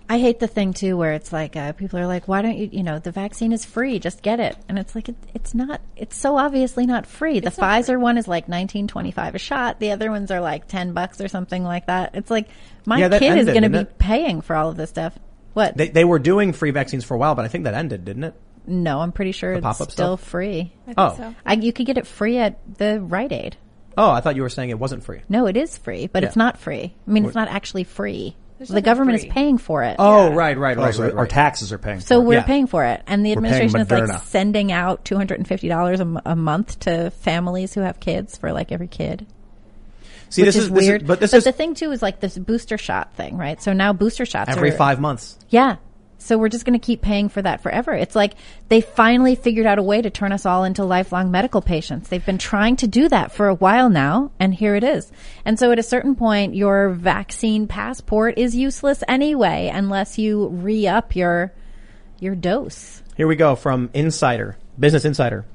I hate the thing too where it's like, uh, people are like, why don't you, you know, the vaccine is free, just get it. And it's like, it, it's not, it's so obviously not free. The Pfizer free. one is like nineteen twenty-five a shot. The other ones are like ten bucks or something like that. It's like, my yeah, kid ended, is going to be it? paying for all of this stuff. What? They, they were doing free vaccines for a while, but I think that ended, didn't it? No, I'm pretty sure the it's still stuff? free. I think oh. so. I, you could get it free at the Rite Aid. Oh, I thought you were saying it wasn't free. No, it is free, but yeah. it's not free. I mean, it's not actually free. There's the government free. is paying for it. Oh, yeah. right, right, right, so right, right. Our taxes are paying so for it. So we're yeah. paying for it. And the we're administration is like sending out two hundred fifty dollars a, m- a month to families who have kids for like every kid. See, Which this is, is weird. This is, but this but is, the thing too is like this booster shot thing, right? So now booster shots every are, five months. Yeah. So we're just going to keep paying for that forever. It's like they finally figured out a way to turn us all into lifelong medical patients. They've been trying to do that for a while now, and here it is. And so at a certain point, your vaccine passport is useless anyway, unless you re-up your your dose. Here we go from Insider, Business Insider.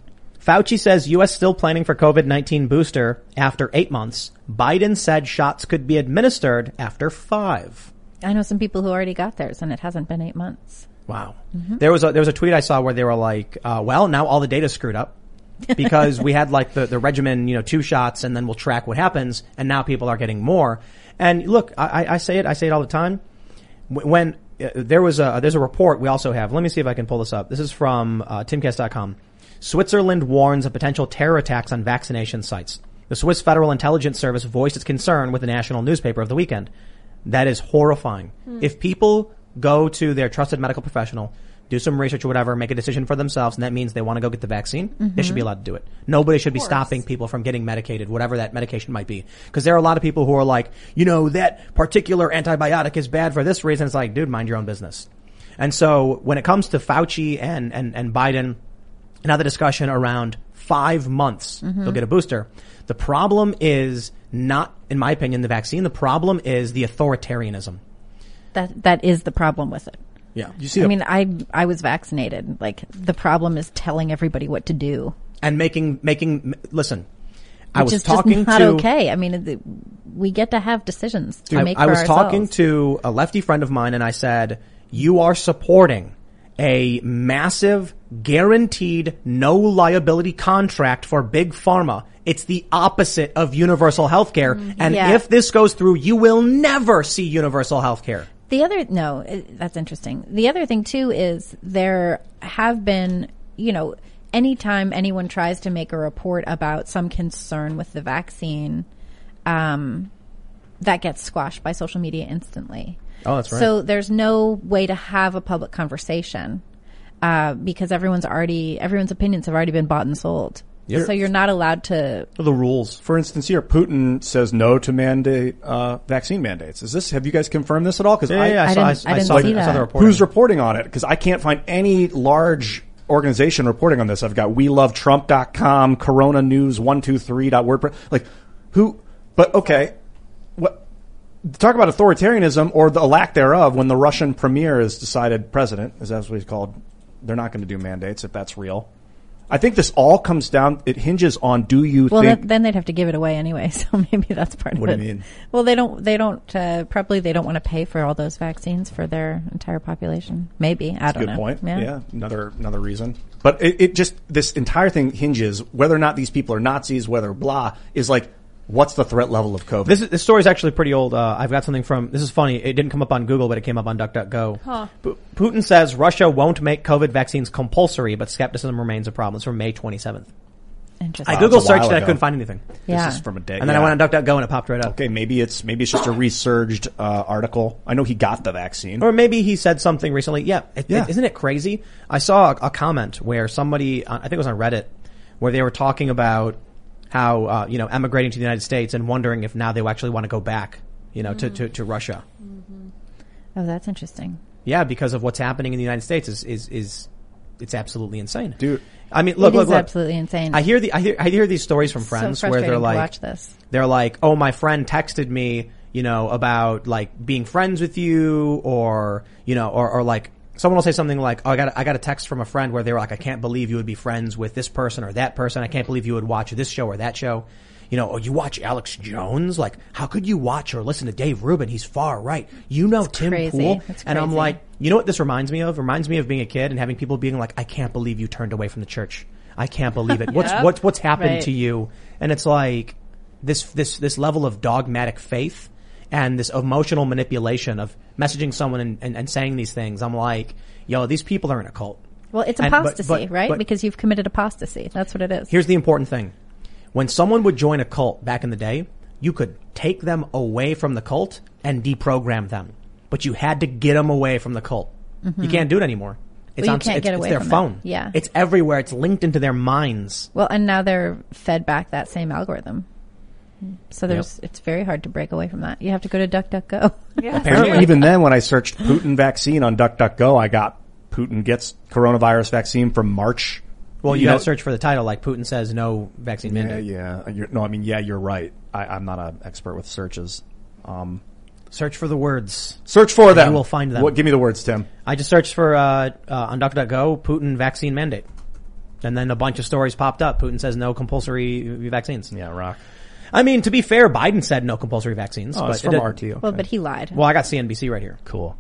Fauci says U S still planning for COVID nineteen booster after eight months. Biden said shots could be administered after five. I know some people who already got theirs, and it hasn't been eight months. Wow. Mm-hmm. There was a, there was a tweet I saw where they were like, uh, well, now all the data's screwed up because we had like the, the regimen, you know, two shots and then we'll track what happens. And now people are getting more. And look, I, I say it, I say it all the time. When uh, there was a, there's a report we also have. Let me see if I can pull this up. This is from uh, Tim Cast dot com. Switzerland warns of potential terror attacks on vaccination sites. The Swiss Federal Intelligence Service voiced its concern with the national newspaper of the weekend. That is horrifying. Hmm. If people go to their trusted medical professional, do some research or whatever, make a decision for themselves, and that means they want to go get the vaccine, mm-hmm. they should be allowed to do it. Nobody should be stopping people from getting medicated, whatever that medication might be. Because there are a lot of people who are like, you know, that particular antibiotic is bad for this reason. It's like, dude, mind your own business. And so when it comes to Fauci and, and, and Biden, another discussion around five months, mm-hmm. they'll get a booster. The problem is not, in my opinion, the vaccine. The problem is the authoritarianism. That that is the problem with it. Yeah. You see, I mean, I I was vaccinated. Like, the problem is telling everybody what to do and making making listen. Which I was is talking just not to okay. I mean, we get to have decisions to dude, make. I was ourselves. talking to a lefty friend of mine, and I said, "You are supporting a massive, guaranteed, no liability contract for big pharma. It's the opposite of universal health care. And yeah. if this goes through, you will never see universal health care." The other, no, that's interesting. The other thing, too, is there have been, you know, anytime anyone tries to make a report about some concern with the vaccine, um, that gets squashed by social media instantly. Oh, that's right. So there's no way to have a public conversation uh, because everyone's already, everyone's opinions have already been bought and sold. You're, so you're not allowed to... The rules. For instance, here, Putin says no to mandate, uh, vaccine mandates. Is this, have you guys confirmed this at all? Cause yeah, I, yeah, I, I, saw, didn't, I, I didn't saw, see that. I saw the report. Who's reporting on it? Cause I can't find any large organization reporting on this. I've got we love trump dot com, Corona News one two three dot wordpress. Like, who, but okay. What, talk about authoritarianism or the lack thereof when the Russian premier is decided president, is that what he's called? They're not going to do mandates if that's real. I think this all comes down, it hinges on do you well, think... Well, then they'd have to give it away anyway, so maybe that's part what of it. What do you mean? Well, they don't, they don't, uh, probably they don't want to pay for all those vaccines for their entire population. Maybe, I that's don't know. That's a good point. Yeah. yeah, another another reason. But it, it just, this entire thing hinges, whether or not these people are Nazis, whether blah, is like, what's the threat level of COVID? This, is, this story is actually pretty old. Uh, I've got something from, this is funny, it didn't come up on Google, but it came up on DuckDuckGo. Huh. P- Putin says Russia won't make COVID vaccines compulsory, but skepticism remains a problem. It's from May twenty-seventh. Interesting. I Google searched that. I couldn't find anything. Yeah. This is from a day. And then yeah. I went on DuckDuckGo and it popped right up. Okay, maybe it's, maybe it's just a resurged, uh, article. I know he got the vaccine. Or maybe he said something recently. Yeah. It, yeah. It, isn't it crazy? I saw a, a comment where somebody, on, I think it was on Reddit, where they were talking about how, uh, you know, emigrating to the United States and wondering if now they actually want to go back, you know, mm. to, to, to Russia. Mm-hmm. Oh, that's interesting. Yeah, because of what's happening in the United States is, is, is, it's absolutely insane. Dude. I mean, look, it look, look. It's absolutely insane. I hear the, I hear, I hear these stories from friends so where they're like, watch this. They're like, oh, my friend texted me, you know, about like being friends with you or, you know, or, or like, someone will say something like, oh, I got, a, I got a text from a friend where they were like, I can't believe you would be friends with this person or that person. I can't believe you would watch this show or that show. You know, oh, you watch Alex Jones? Like, how could you watch or listen to Dave Rubin? He's far right. You know it's Tim crazy. Pool? It's and crazy. I'm like, you know what this reminds me of? Reminds me of being a kid and having people being like, I can't believe you turned away from the church. I can't believe it. What's, yep. what's, what's happened right. to you? And it's like this, this, this level of dogmatic faith. And this emotional manipulation of messaging someone and, and, and saying these things, I'm like, yo, these people are in a cult. Well, it's apostasy, and, but, but, right? But, because you've committed apostasy. That's what it is. Here's the important thing. When someone would join a cult back in the day, you could take them away from the cult and deprogram them. But you had to get them away from the cult. Mm-hmm. You can't do it anymore. It's, well, on, it's, it's their phone. It. Yeah. It's everywhere. It's linked into their minds. Well, and now they're fed back that same algorithm. So there's, yep. It's very hard to break away from that. You have to go to DuckDuckGo. Yeah. Apparently, even then, when I searched Putin vaccine on DuckDuckGo, I got Putin gets coronavirus vaccine from March. Well, you, you know, don't search for the title like Putin says no vaccine mandate. Yeah, yeah. You're, no, I mean, yeah, you're right. I, I'm not an expert with searches. Um, search for the words. Search for them. You will find them. What, give me the words, Tim. I just searched for uh, uh, on DuckDuckGo Putin vaccine mandate, and then a bunch of stories popped up. Putin says no compulsory vaccines. Yeah, rock. I mean, to be fair, Biden said no compulsory vaccines. Oh, but it's from it R T. Okay. Well, but he lied. Well, I got C N B C right here. Cool.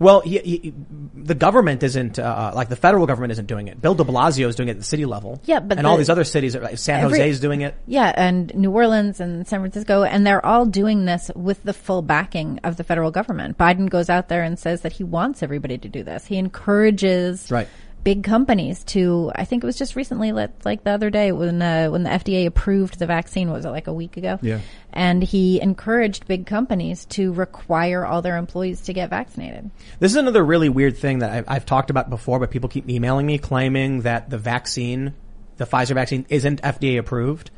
Well, he, he, the government isn't, uh, like the federal government isn't doing it. Bill de Blasio is doing it at the city level. Yeah, but And the, all these other cities, are, like San every, Jose is doing it. Yeah, and New Orleans and San Francisco, and they're all doing this with the full backing of the federal government. Biden goes out there and says that he wants everybody to do this. He encourages... Right. Big companies to, I think it was just recently, like the other day when uh, when the F D A approved the vaccine, what was it, like a week ago? Yeah. And he encouraged big companies to require all their employees to get vaccinated. This is another really weird thing that I've, I've talked about before, but people keep emailing me claiming that the vaccine, the Pfizer vaccine, isn't F D A approved.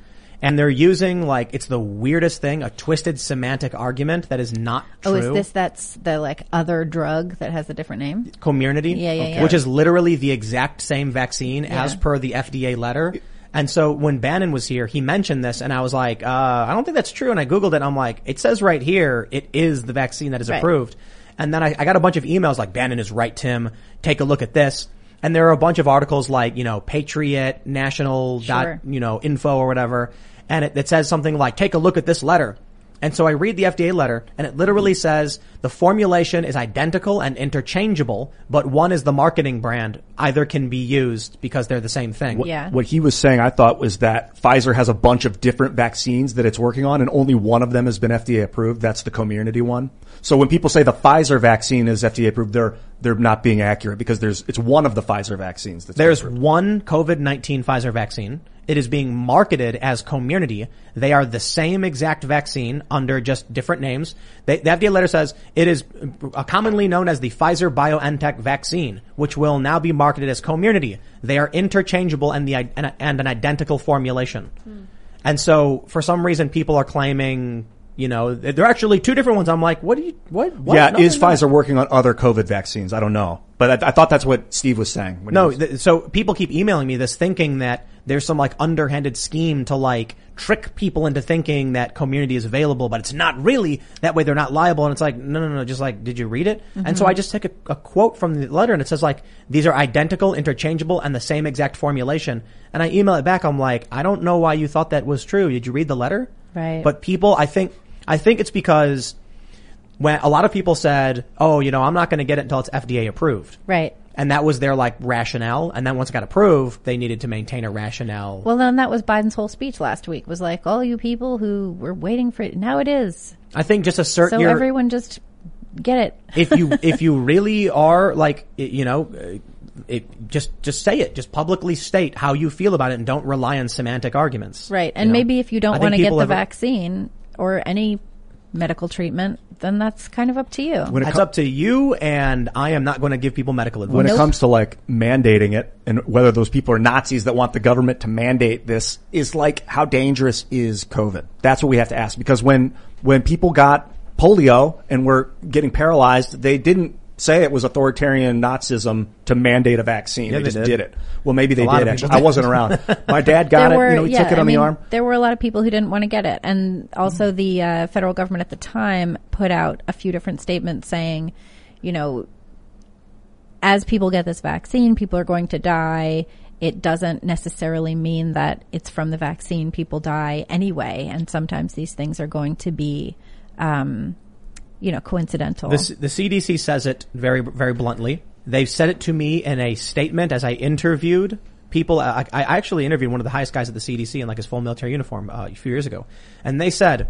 And they're using, like, it's the weirdest thing, a twisted semantic argument that is not true. Oh, is this that's the, like, other drug that has a different name? Comirnaty? Yeah, yeah, okay. yeah. Which is literally the exact same vaccine yeah. as per the F D A letter. And so when Bannon was here, he mentioned this, and I was like, uh, I don't think that's true. And I Googled it, and I'm like, it says right here, it is the vaccine that is right. approved. And then I, I got a bunch of emails like, Bannon is right, Tim. Take a look at this. And there are a bunch of articles like, you know, Patriot, National, sure. dot, you know, info or whatever. And it, it says something like, take a look at this letter. And so I read the F D A letter, and it literally says the formulation is identical and interchangeable, but one is the marketing brand. Either can be used because they're the same thing. What, yeah. what he was saying, I thought, was that Pfizer has a bunch of different vaccines that it's working on, and only one of them has been F D A approved. That's the Comirnaty one. So when people say the Pfizer vaccine is F D A approved, they're they're not being accurate because there's it's one of the Pfizer vaccines. That's There's one COVID nineteen Pfizer vaccine. It is being marketed as Comirnaty. They are the same exact vaccine under just different names. They, the F D A letter says it is commonly known as the Pfizer-BioNTech vaccine, which will now be marketed as Comirnaty. They are interchangeable and the and, and an identical formulation. Mm. And so, for some reason, people are claiming, you know, they're actually two different ones. I'm like, what do you, what? what? Yeah, Nothing is Pfizer not? working on other COVID vaccines? I don't know. But I, I thought that's what Steve was saying. No, was- th- so people keep emailing me this thinking that there's some like underhanded scheme to like trick people into thinking that Comirnaty is available, but it's not really. That way they're not liable. And it's like, no, no, no, just like, did you read it? Mm-hmm. And so I just take a, a quote from the letter and it says like, these are identical, interchangeable, and the same exact formulation. And I email it back. I'm like, I don't know why you thought that was true. Did you read the letter? Right. But people, I think, I think it's because when a lot of people said, oh, you know, I'm not going to get it until it's F D A approved. Right. And that was their like rationale. And then once it got approved, they needed to maintain a rationale. Well, then that was Biden's whole speech last week was like, all you people who were waiting for it, now it is. I think just assert your. So everyone just get it. if you, if you really are like, you know, It, just just say it. Just publicly state how you feel about it and don't rely on semantic arguments. Right. And you know? Maybe if you don't want to get the ever, vaccine or any medical treatment, then that's kind of up to you. When it that's com- up to you, and I am not going to give people medical advice. When nope. it comes to, like, mandating it and whether those people are Nazis that want the government to mandate this is, like, how dangerous is COVID? That's what we have to ask. Because when when people got polio and were getting paralyzed, they didn't say it was authoritarian Nazism to mandate a vaccine. Yeah, they, they just did. did it. Well, maybe they did, actually. Did. I wasn't around. My dad got were, it. You know, he yeah, took it on I mean, the arm. There were a lot of people who didn't want to get it. And also mm-hmm. the uh, federal government at the time put out a few different statements saying, you know, as people get this vaccine, people are going to die. It doesn't necessarily mean that it's from the vaccine. People die anyway. And sometimes these things are going to be um you know, coincidental. The, the C D C says it very, very bluntly. They've said it to me in a statement as I interviewed people. I, I actually interviewed one of the highest guys at the C D C in like his full military uniform uh, a few years ago. And they said,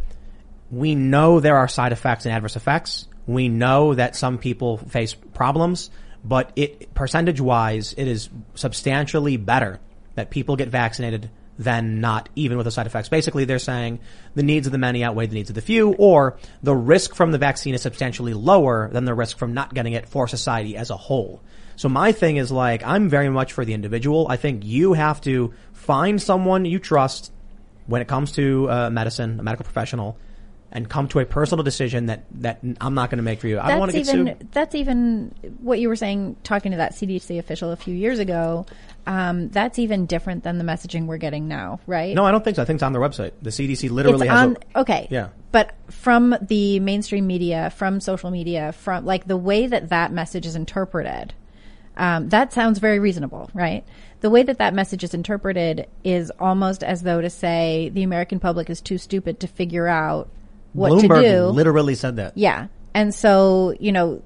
we know there are side effects and adverse effects. We know that some people face problems, but it percentage wise, it is substantially better that people get vaccinated than not, even with the side effects. Basically, they're saying the needs of the many outweigh the needs of the few, or the risk from the vaccine is substantially lower than the risk from not getting it for society as a whole. So my thing is like, I'm very much for the individual. I think you have to find someone you trust, when it comes to uh, medicine, a medical professional, and come to a personal decision that, that I'm not going to make for you. I that's don't want to get even, sued. That's even what you were saying, talking to that C D C official a few years ago. Um, that's even different than the messaging we're getting now, right? No, I don't think so. I think it's on their website. The C D C literally it's has on, a, okay. Yeah. But from the mainstream media, from social media, from like the way that that message is interpreted, um, that sounds very reasonable, right? The way that that message is interpreted is almost as though to say the American public is too stupid to figure out what Bloomberg to do. Literally said that. Yeah. And so, you know,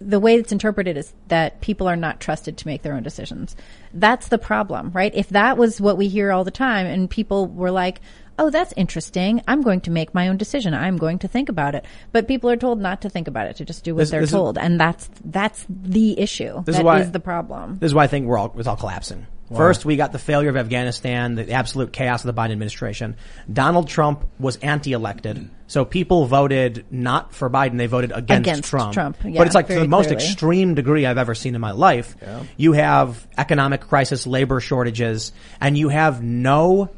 the way it's interpreted is that people are not trusted to make their own decisions. That's the problem, right? If that was what we hear all the time and people were like, oh, that's interesting. I'm going to make my own decision. I'm going to think about it. But people are told not to think about it, to just do what this, they're this told. Is, and that's that's the issue. This that is, why, is the problem. This is why I think we're all, it's all collapsing. Wow. First, we got the failure of Afghanistan, the absolute chaos of the Biden administration. Donald Trump was anti-elected. Mm-hmm. So people voted not for Biden. They voted against, against Trump. Trump. Yeah, but it's like to the most clearly. extreme degree I've ever seen in my life. Yeah. You have economic crisis, labor shortages, and you have no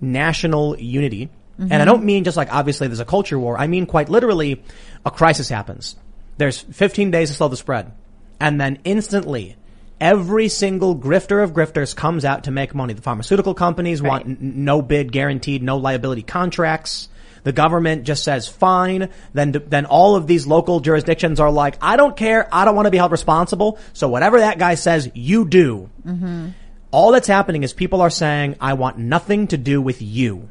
national unity. Mm-hmm. And I don't mean just like obviously there's a culture war. I mean quite literally a crisis happens. There's fifteen days to slow the spread. And then instantly every single grifter of grifters comes out to make money. The pharmaceutical companies right. want n- no bid guaranteed, no liability contracts. The government just says fine. Then then all of these local jurisdictions are like, I don't care. I don't want to be held responsible. So whatever that guy says, you do. Mm-hmm. All that's happening is people are saying, I want nothing to do with you.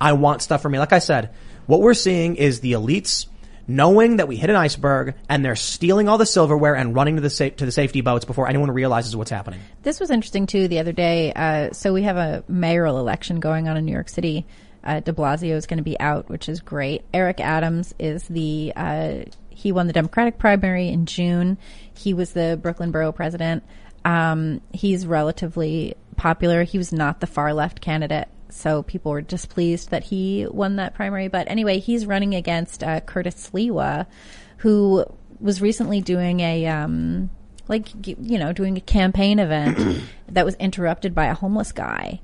I want stuff from me. Like I said, what we're seeing is the elites knowing that we hit an iceberg and they're stealing all the silverware and running to the sa- to the safety boats before anyone realizes what's happening. This was interesting, too, the other day. Uh, so we have a mayoral election going on in New York City. Uh, de Blasio is going to be out, which is great. Eric Adams is the uh, he won the Democratic primary in June. He was the Brooklyn borough president. Um, he's relatively popular. He was not the far left candidate, so people were displeased that he won that primary. But anyway, he's running against uh, Curtis Sliwa, who was recently doing a, um, like, you know, doing a campaign event that was interrupted by a homeless guy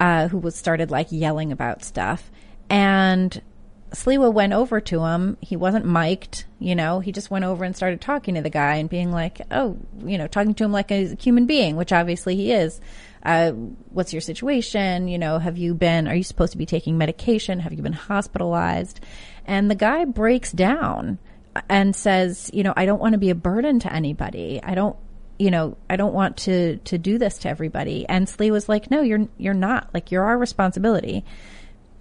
uh, who was started like yelling about stuff. And Sliwa went over to him. He wasn't mic'd, you know. He just went over and started talking to the guy and being like, oh, you know, talking to him like a human being, which obviously he is. Uh, what's your situation? You know, have you been, are you supposed to be taking medication? Have you been hospitalized? And the guy breaks down and says, you know, I don't want to be a burden to anybody. I don't, you know, I don't want to, to do this to everybody. And Sliwa was like, no, you're, you're not. Like, you're our responsibility.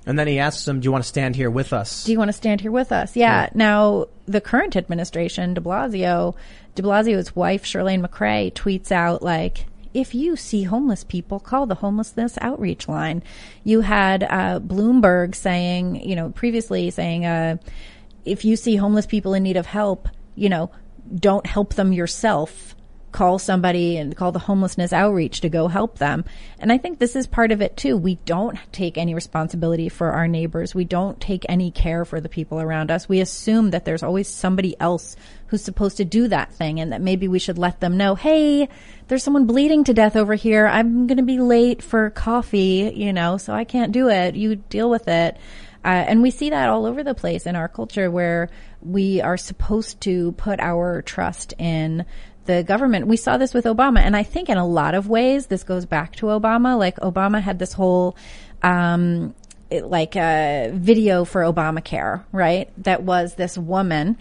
And then he asks him, do you want to stand here with us? Do you want to stand here with us? Yeah. yeah. Now, the current administration, de Blasio, de Blasio's wife, Shirlane McCrae, tweets out, like, if you see homeless people, call the homelessness outreach line. You had uh, Bloomberg saying, you know, previously saying, uh, if you see homeless people in need of help, you know, don't help them yourself. Call somebody and call the homelessness outreach to go help them. And I think this is part of it, too. We don't take any responsibility for our neighbors. We don't take any care for the people around us. We assume that there's always somebody else who's supposed to do that thing and that maybe we should let them know, hey, there's someone bleeding to death over here. I'm going to be late for coffee, you know, so I can't do it. You deal with it. Uh, and we see that all over the place in our culture where we are supposed to put our trust in the government. We saw this with Obama. And I think in a lot of ways, this goes back to Obama. Like Obama had this whole, um, it, like a uh, video for Obamacare, right? That was this woman.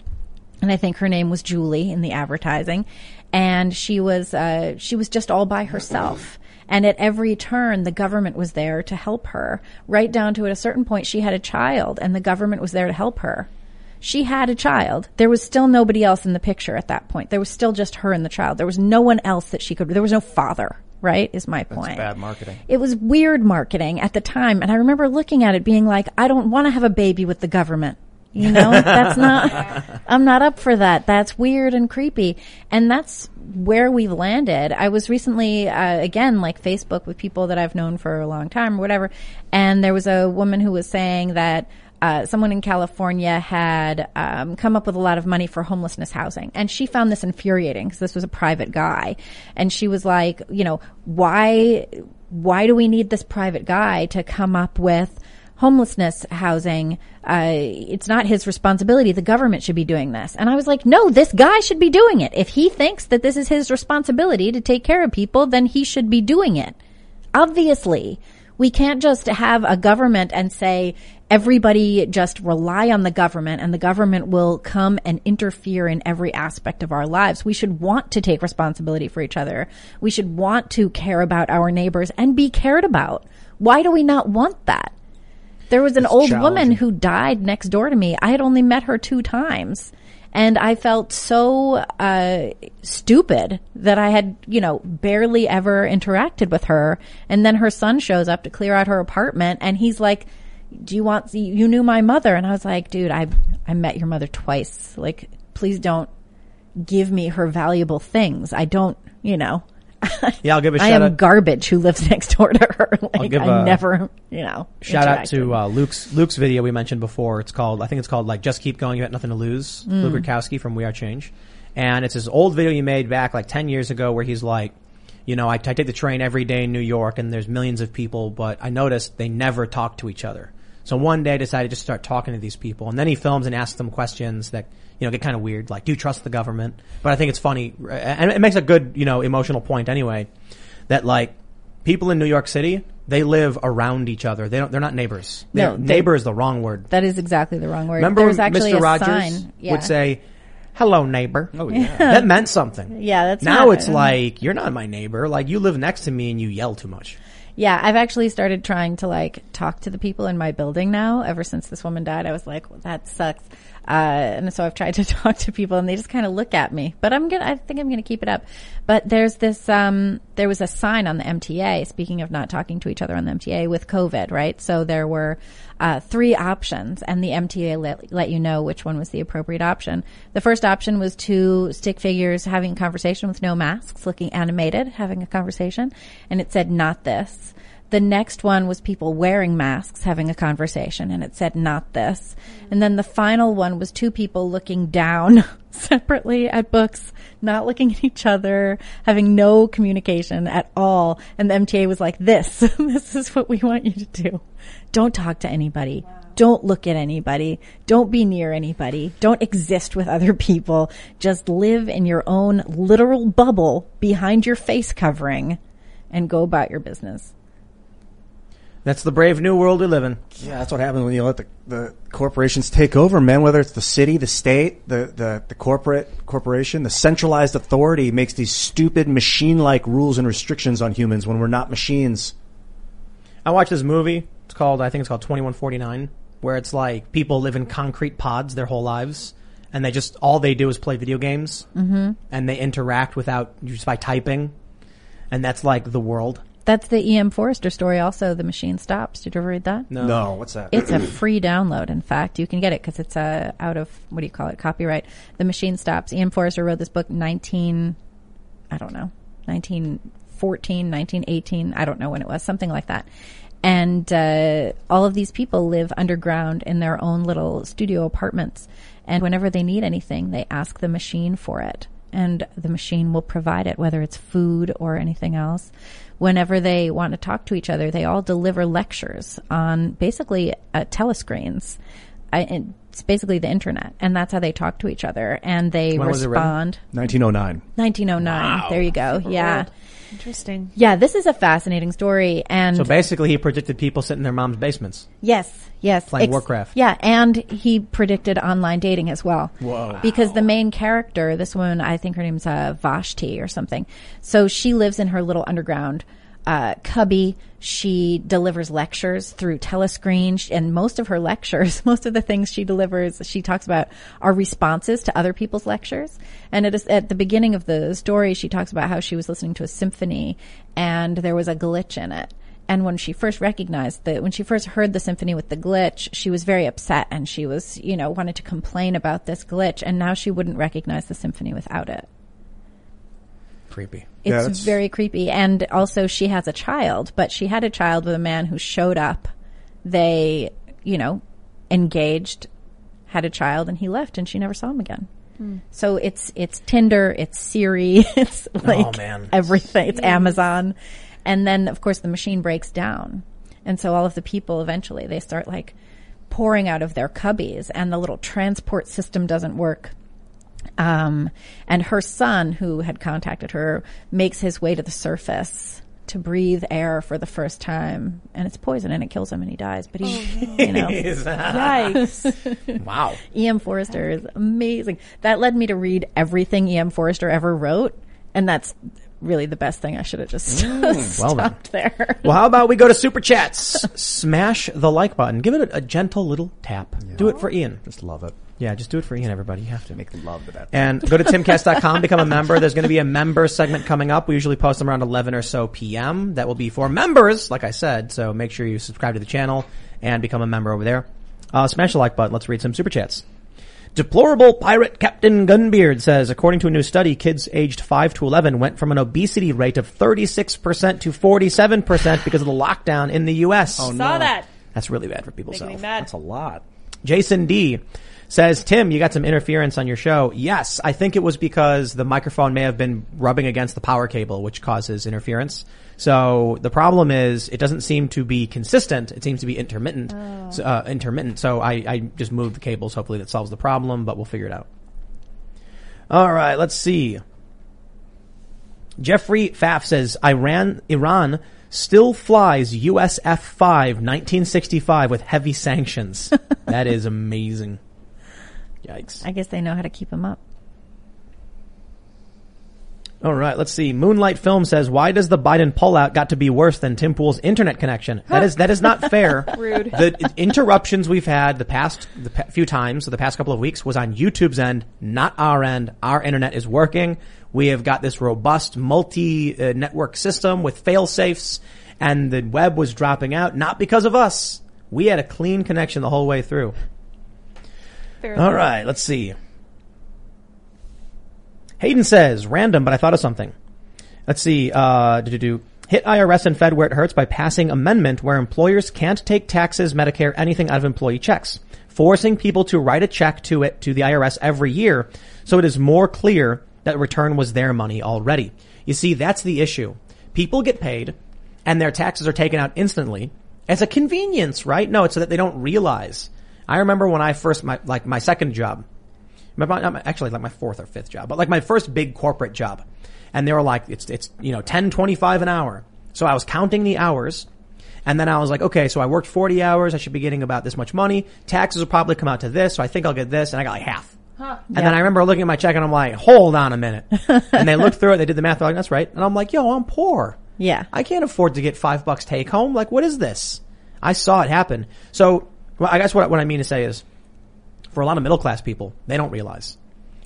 And I think her name was Julie in the advertising. And she was, uh, she was just all by herself. And at every turn, the government was there to help her. Right down to at a certain point, she had a child and the government was there to help her. She had a child. There was still nobody else in the picture at that point. There was still just her and the child. There was no one else that she could, there was no father, right, is my point. That's bad marketing. It was weird marketing at the time. And I remember looking at it being like, I don't want to have a baby with the government. You know, that's not, I'm not up for that. That's weird and creepy. And that's where we've landed. I was recently, uh, again, like Facebook with people that I've known for a long time or whatever. And there was a woman who was saying that, Uh, someone in California had um, come up with a lot of money for homelessness housing. And she found this infuriating because this was a private guy. And she was like, you know, why why do we need this private guy to come up with homelessness housing? Uh, it's not his responsibility. The government should be doing this. And I was like, no, this guy should be doing it. If he thinks that this is his responsibility to take care of people, then he should be doing it. Obviously, we can't just have a government and say everybody just rely on the government and the government will come and interfere in every aspect of our lives. We should want to take responsibility for each other. We should want to care about our neighbors and be cared about. Why do we not want that? There was an it's old woman who died next door to me. I had only met her two times. And I felt so uh stupid that I had, you know, barely ever interacted with her. And then her son shows up to clear out her apartment. And he's like, do you want, you knew my mother? And I was like, dude, I I met your mother twice. Like, please don't give me her valuable things. I don't, you know. Yeah, I'll give a shout out. I am out. Garbage who lives next door to her. Like, I'll I a never, you know. Shout out to uh, Luke's Luke's video we mentioned before. It's called, I think it's called, like, Just Keep Going, You Got Nothing to Lose. Mm. Luke Rutkowski from We Are Change. And it's his old video he made back like ten years ago where he's like, you know, I, I take the train every day in New York and there's millions of people, but I noticed they never talk to each other. So one day I decided to just start talking to these people. And then he films and asks them questions that, you know, get kind of weird, like, do you trust the government? But I think it's funny. And it makes a good, you know, emotional point anyway, that, like, people in New York City, they live around each other. They don't, they're not neighbors. They no. They, neighbor is the wrong word. That is exactly the wrong word. Remember when Mister Rogers yeah. would say, hello, neighbor. Oh, yeah. That meant something. Yeah, that's Now not it's it. Like, you're not my neighbor. Like, you live next to me and you yell too much. Yeah, I've actually started trying to, like, talk to the people in my building now. Ever since this woman died, I was like, well, that sucks. Uh, and so I've tried to talk to people and they just kind of look at me. But I'm gonna, I think I'm gonna keep it up. But there's this, um, there was a sign on the M T A, speaking of not talking to each other on the M T A with COVID, right? So there were, uh, three options and the M T A let, let you know which one was the appropriate option. The first option was two stick figures having a conversation with no masks, looking animated, having a conversation. And it said, not this. The next one was people wearing masks, having a conversation, and it said, not this. And then the final one was two people looking down separately at books, not looking at each other, having no communication at all. And the M T A was like, this, this is what we want you to do. Don't talk to anybody. Wow. Don't look at anybody. Don't be near anybody. Don't exist with other people. Just live in your own literal bubble behind your face covering and go about your business. That's the brave new world we live in. Yeah, that's what happens when you let the, the corporations take over, man. Whether it's the city, the state, the, the, the corporate corporation, the centralized authority makes these stupid machine-like rules and restrictions on humans when we're not machines. I watched this movie. It's called, I think it's called twenty-one forty-nine, where it's like people live in concrete pods their whole lives, and they just, all they do is play video games, mm-hmm. and they interact without, just by typing, and that's like the world. That's the E M Forrester story also, The Machine Stops. Did you ever read that? No. No, what's that? It's a free download, in fact. You can get it because it's uh, out of, what do you call it, copyright. The Machine Stops. Ian Forrester wrote this book nineteen, I don't know, nineteen fourteen, nineteen eighteen, I don't know when it was, something like that. And uh, all of these people live underground in their own little studio apartments. And whenever they need anything, they ask the machine for it. And the machine will provide it, whether it's food or anything else. Whenever they want to talk to each other, they all deliver lectures on basically uh, telescreens. I, it's basically the internet, and that's how they talk to each other. And they when respond. nineteen oh nine nineteen oh nine Wow. There you go. Super yeah. Weird. Interesting. Yeah, this is a fascinating story. And so basically he predicted people sitting in their mom's basements. Yes, yes. Playing Ex- Warcraft. Yeah, and he predicted online dating as well. Whoa. Because the main character, this woman, I think her name's uh, Vashti or something. So she lives in her little underground uh cubby. She delivers lectures through telescreen, and most of her lectures, most of the things she delivers, she talks about are responses to other people's lectures. And it is at the beginning of the story, she talks about how she was listening to a symphony and there was a glitch in it. And when she first recognized that, when she first heard the symphony with the glitch, she was very upset and she was, you know, wanted to complain about this glitch. And now she wouldn't recognize the symphony without it. Creepy. It's yeah, very creepy. And also she has a child, but she had a child with a man who showed up. They, you know, engaged, had a child, and he left and she never saw him again. Hmm. So it's it's Tinder, it's Siri, it's like oh, man. everything. It's Amazon. And then, of course, the machine breaks down. And so all of the people eventually, they start like pouring out of their cubbies, and the little transport system doesn't work. Um, and her son, who had contacted her, makes his way to the surface to breathe air for the first time, and it's poison and it kills him and he dies, but he, oh, no. you know. Yikes. Wow. E M Forrester is amazing. That led me to read everything E M Forrester ever wrote, and that's really the best thing. I should have just mm, well stopped then. there. Well, how about we go to Super Chats? Smash the like button. Give it a, a gentle little tap. Yeah. Do it for Ian. Just love it. Yeah, just do it for Ian, everybody. You have to make love to that. And go to Tim Cast dot com, become a member. There's going to be a member segment coming up. We usually post them around eleven or so p m. That will be for members, like I said. So make sure you subscribe to the channel and become a member over there. Uh, smash the like button. Let's read some Super Chats. Deplorable Pirate Captain Gunbeard says, according to a new study, kids aged five to eleven went from an obesity rate of thirty-six percent to forty-seven percent because of the lockdown in the U S. Oh, no. Saw that. That's really bad for people's health. That's a lot. Jason D. says, Tim, you got some interference on your show. Yes, I think it was because the microphone may have been rubbing against the power cable, which causes interference. So the problem is it doesn't seem to be consistent. It seems to be intermittent. Oh. So, uh, intermittent. So I, I just moved the cables. Hopefully that solves the problem, but we'll figure it out. All right, let's see. Jeffrey Pfaff says, Iran, Iran still flies U S F five nineteen sixty-five with heavy sanctions. That is amazing. Yikes. I guess they know how to keep them up. All right, let's see. Moonlight Film says, why does the Biden pullout got to be worse than Tim Pool's internet connection? That is that is not fair. Rude. The interruptions we've had the past the pa- few times, so the past couple of weeks, was on YouTube's end, not our end. Our internet is working. We have got this robust multi-network system with fail-safes, and the web was dropping out, not because of us. We had a clean connection the whole way through. Fairly. All right, let's see. Hayden says, random, but I thought of something. Let's see. Uh, do-do-do. Hit I R S and Fed where it hurts by passing amendment where employers can't take taxes, Medicare, anything out of employee checks, forcing people to write a check to it, to the I R S every year, so it is more clear that return was their money already. You see, that's the issue. People get paid, and their taxes are taken out instantly as a convenience, right? No, it's so that they don't realize. I remember when I first, my, like my second job, my, not my, actually like my fourth or fifth job, but like my first big corporate job. And they were like, it's, it's, you know, ten twenty-five an hour. So I was counting the hours, and then I was like, okay, so I worked forty hours. I should be getting about this much money. Taxes will probably come out to this. So I think I'll get this. And I got like half. Huh, and yeah. Then I remember looking at my check and I'm like, hold on a minute. And they looked through it. They did the math. They're like, that's right. And I'm like, yo, I'm poor. Yeah. I can't afford to get five bucks take home. Like, what is this? I saw it happen. So, well, I guess what, what I mean to say is, for a lot of middle-class people, they don't realize.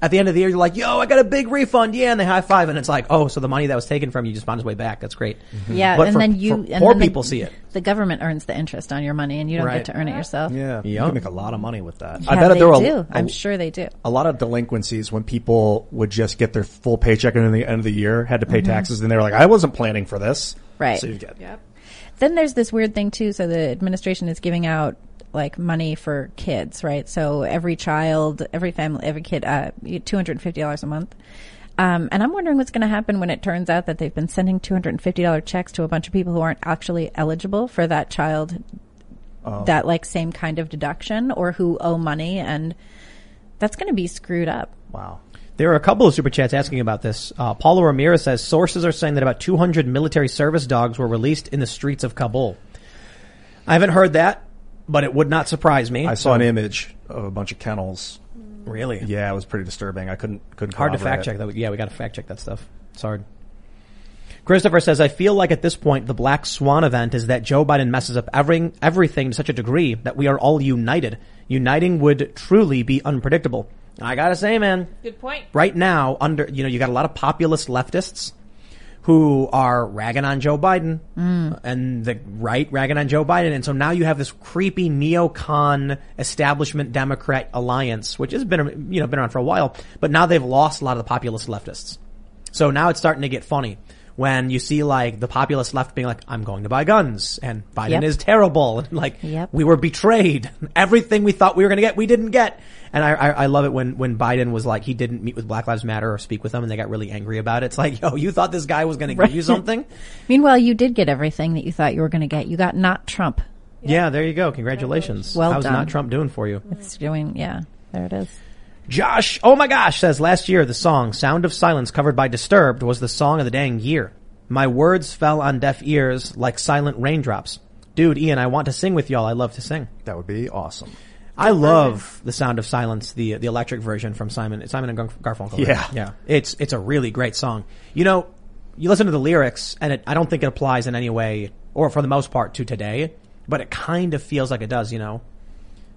At the end of the year, you're like, yo, I got a big refund. Yeah, and they high-five, and it's like, oh, so the money that was taken from you just found its way back. That's great. Mm-hmm. Yeah, but and for, then you, for and poor then people the, see it. The government earns the interest on your money, and you don't right. get to earn it yourself. Yeah, you can make a lot of money with that. Yeah, I bet they there do. A, I'm sure they do. A lot of delinquencies when people would just get their full paycheck and at the end of the year had to pay mm-hmm. taxes, and they were like, I wasn't planning for this. Right. So you get yep. Then there's this weird thing, too. So the administration is giving out like money for kids, right? So every child, every family, every kid, uh, two hundred fifty dollars a month. Um, and I'm wondering what's going to happen when it turns out that they've been sending two hundred fifty dollars checks to a bunch of people who aren't actually eligible for that child, oh. that like same kind of deduction, or who owe money. And that's going to be screwed up. Wow. There are a couple of Super Chats asking about this. Uh, Paula Ramirez says, sources are saying that about two hundred military service dogs were released in the streets of Kabul. I haven't heard that, but it would not surprise me. I saw so. an image of a bunch of kennels. Really? Yeah, it was pretty disturbing. I couldn't couldn't hard to fact check that. Yeah, we got to fact check that stuff. It's hard. Christopher says, I feel like at this point the black swan event is that Joe Biden messes up every, everything to such a degree that we are all united. Uniting would truly be unpredictable. I gotta say, man. Good point. Right now, under you know, you got a lot of populist leftists who are ragging on Joe Biden mm. and the right ragging on Joe Biden. And so now you have this creepy neocon establishment Democrat alliance, which has been, you know, been around for a while, but now they've lost a lot of the populist leftists. So now it's starting to get funny when you see like the populist left being like, I'm going to buy guns and Biden yep. is terrible. And like yep. we were betrayed. Everything we thought we were going to get, we didn't get. And I, I, I love it when, when Biden was like, he didn't meet with Black Lives Matter or speak with them, and they got really angry about it. It's like, yo, you thought this guy was going right. to give you something? Meanwhile, you did get everything that you thought you were going to get. You got not Trump. Yeah, yeah, there you go. Congratulations. Well How's done. Not Trump doing for you? It's doing, yeah, there it is. Josh, oh my gosh, says last year the song Sound of Silence covered by Disturbed was the song of the dang year. My words fell on deaf ears like silent raindrops. Dude, Ian, I want to sing with y'all. I love to sing. That would be awesome. I love the Sound of Silence, the the electric version from Simon Simon and Garfunkel. Right? Yeah, yeah, it's it's a really great song. You know, you listen to the lyrics, and it, I don't think it applies in any way, or for the most part, to today. But it kind of feels like it does. You know,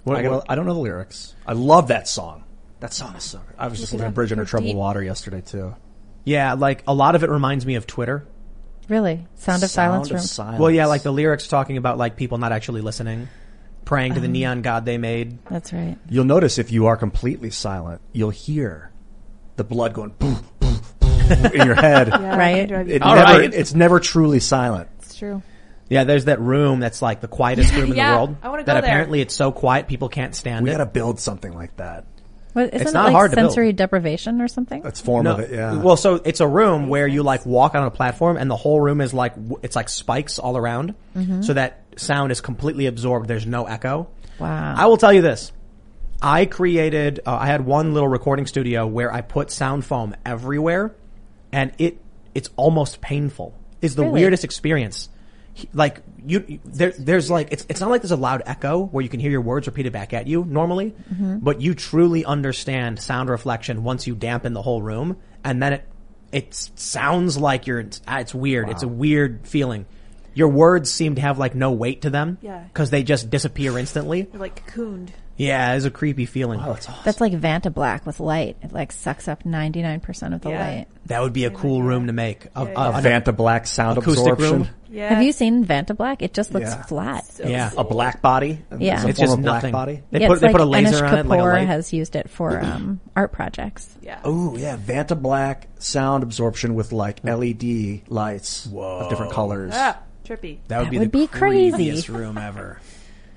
well, I, gotta, well, I don't know the lyrics. I love that song. That song is so good. I was just listening to Bridge Under Troubled Water yesterday too. Yeah, like a lot of it reminds me of Twitter. Really, Sound of Silence. Sound of Silence. Well, yeah, like the lyrics talking about like people not actually listening. Praying to the um, neon god they made. That's right. You'll notice if you are completely silent, you'll hear the blood going boom, boom, boom in your head. Yeah, right. It All never, right. It's never truly silent. It's true. Yeah, there's that room that's like the quietest room in yeah, the world. I want to go that there. Apparently it's so quiet people can't stand we it. We got to build something like that. Well, isn't it's not it like hard to build. Sensory deprivation or something? That's form no. of it. Yeah. Well, so it's a room where you like walk on a platform, and the whole room is like it's like spikes all around, mm-hmm. so that sound is completely absorbed. There's no echo. Wow. I will tell you this: I created. Uh, I had one little recording studio where I put sound foam everywhere, and it it's almost painful. It's the really? weirdest experience. Like you, there, there's like it's it's not like there's a loud echo where you can hear your words repeated back at you normally, mm-hmm. but you truly understand sound reflection once you dampen the whole room, and then it it sounds like you're. It's weird. Wow. It's a weird feeling. Your words seem to have like no weight to them, yeah, because they just disappear instantly. They're like cocooned. Yeah, it's a creepy feeling. Wow, that's awesome. That's like Vantablack with light. It like sucks up ninety-nine percent of the yeah. light. That would be a cool yeah. room to make. A, yeah, yeah. a Vantablack sound acoustic absorption. Room. Yeah. Have you seen Vantablack? It just looks yeah. flat. So yeah. Cool. A black body. Yeah. It's, it's just nothing. Body. They, yeah, put, they like put a laser Anish on Kapoor it. Like a light. has used it for um, art projects. Yeah. Oh, yeah. Vantablack sound absorption with like L E D lights Whoa. of different colors. Ah, trippy. That would that be would the be craziest room ever.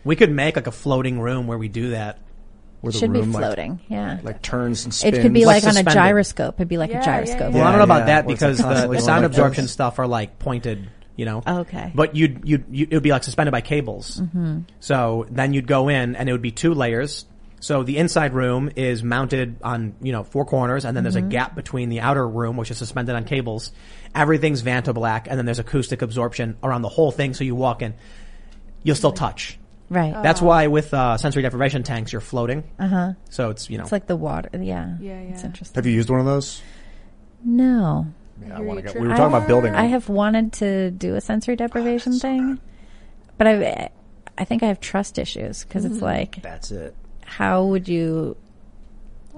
We could make like a floating room where we do that. Where the Should room, be floating, like, yeah. Like turns and spins. It could be like, like on a gyroscope. It'd be like yeah, a gyroscope. Yeah, yeah. Well, I don't know about yeah. that because the, the sound absorption those. stuff are like pointed, you know. Oh, okay. But you'd you'd, you'd it would be like suspended by cables. Mm-hmm. So then you'd go in and it would be two layers. So the inside room is mounted on, you know, four corners, and then mm-hmm. there's a gap between the outer room, which is suspended on cables. Everything's Vantablack, and then there's acoustic absorption around the whole thing. So you walk in, you'll still touch. Right. Oh. That's why with uh, sensory deprivation tanks, you're floating. Uh huh. So it's, you know. It's like the water. Yeah. Yeah, yeah. It's interesting. Have you used one of those? No. Yeah, I want to get. We were talking I, about building. I have wanted to do a sensory deprivation oh, thing, so but I, I think I have trust issues because mm-hmm. it's like. That's it. How would you?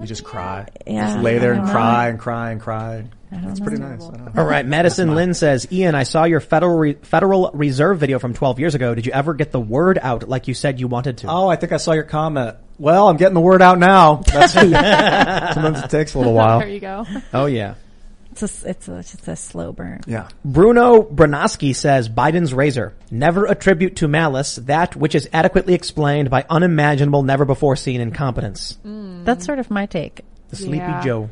You just cry. Yeah. Just lay there and cry, and cry and cry and cry. That's pretty nice. All right. Madison Lynn says, Ian, I saw your Federal Re- Federal Reserve video from twelve years ago. Did you ever get the word out like you said you wanted to? Oh, I think I saw your comment. Well, I'm getting the word out now. That's sometimes it takes a little while. There you go. Oh, yeah. It's a, it's, a, it's just a slow burn. Yeah. Bruno Branoski says, Biden's razor. Never attribute to malice that which is adequately explained by unimaginable, never-before-seen incompetence. Mm. That's sort of my take. The Sleepy yeah. Joe.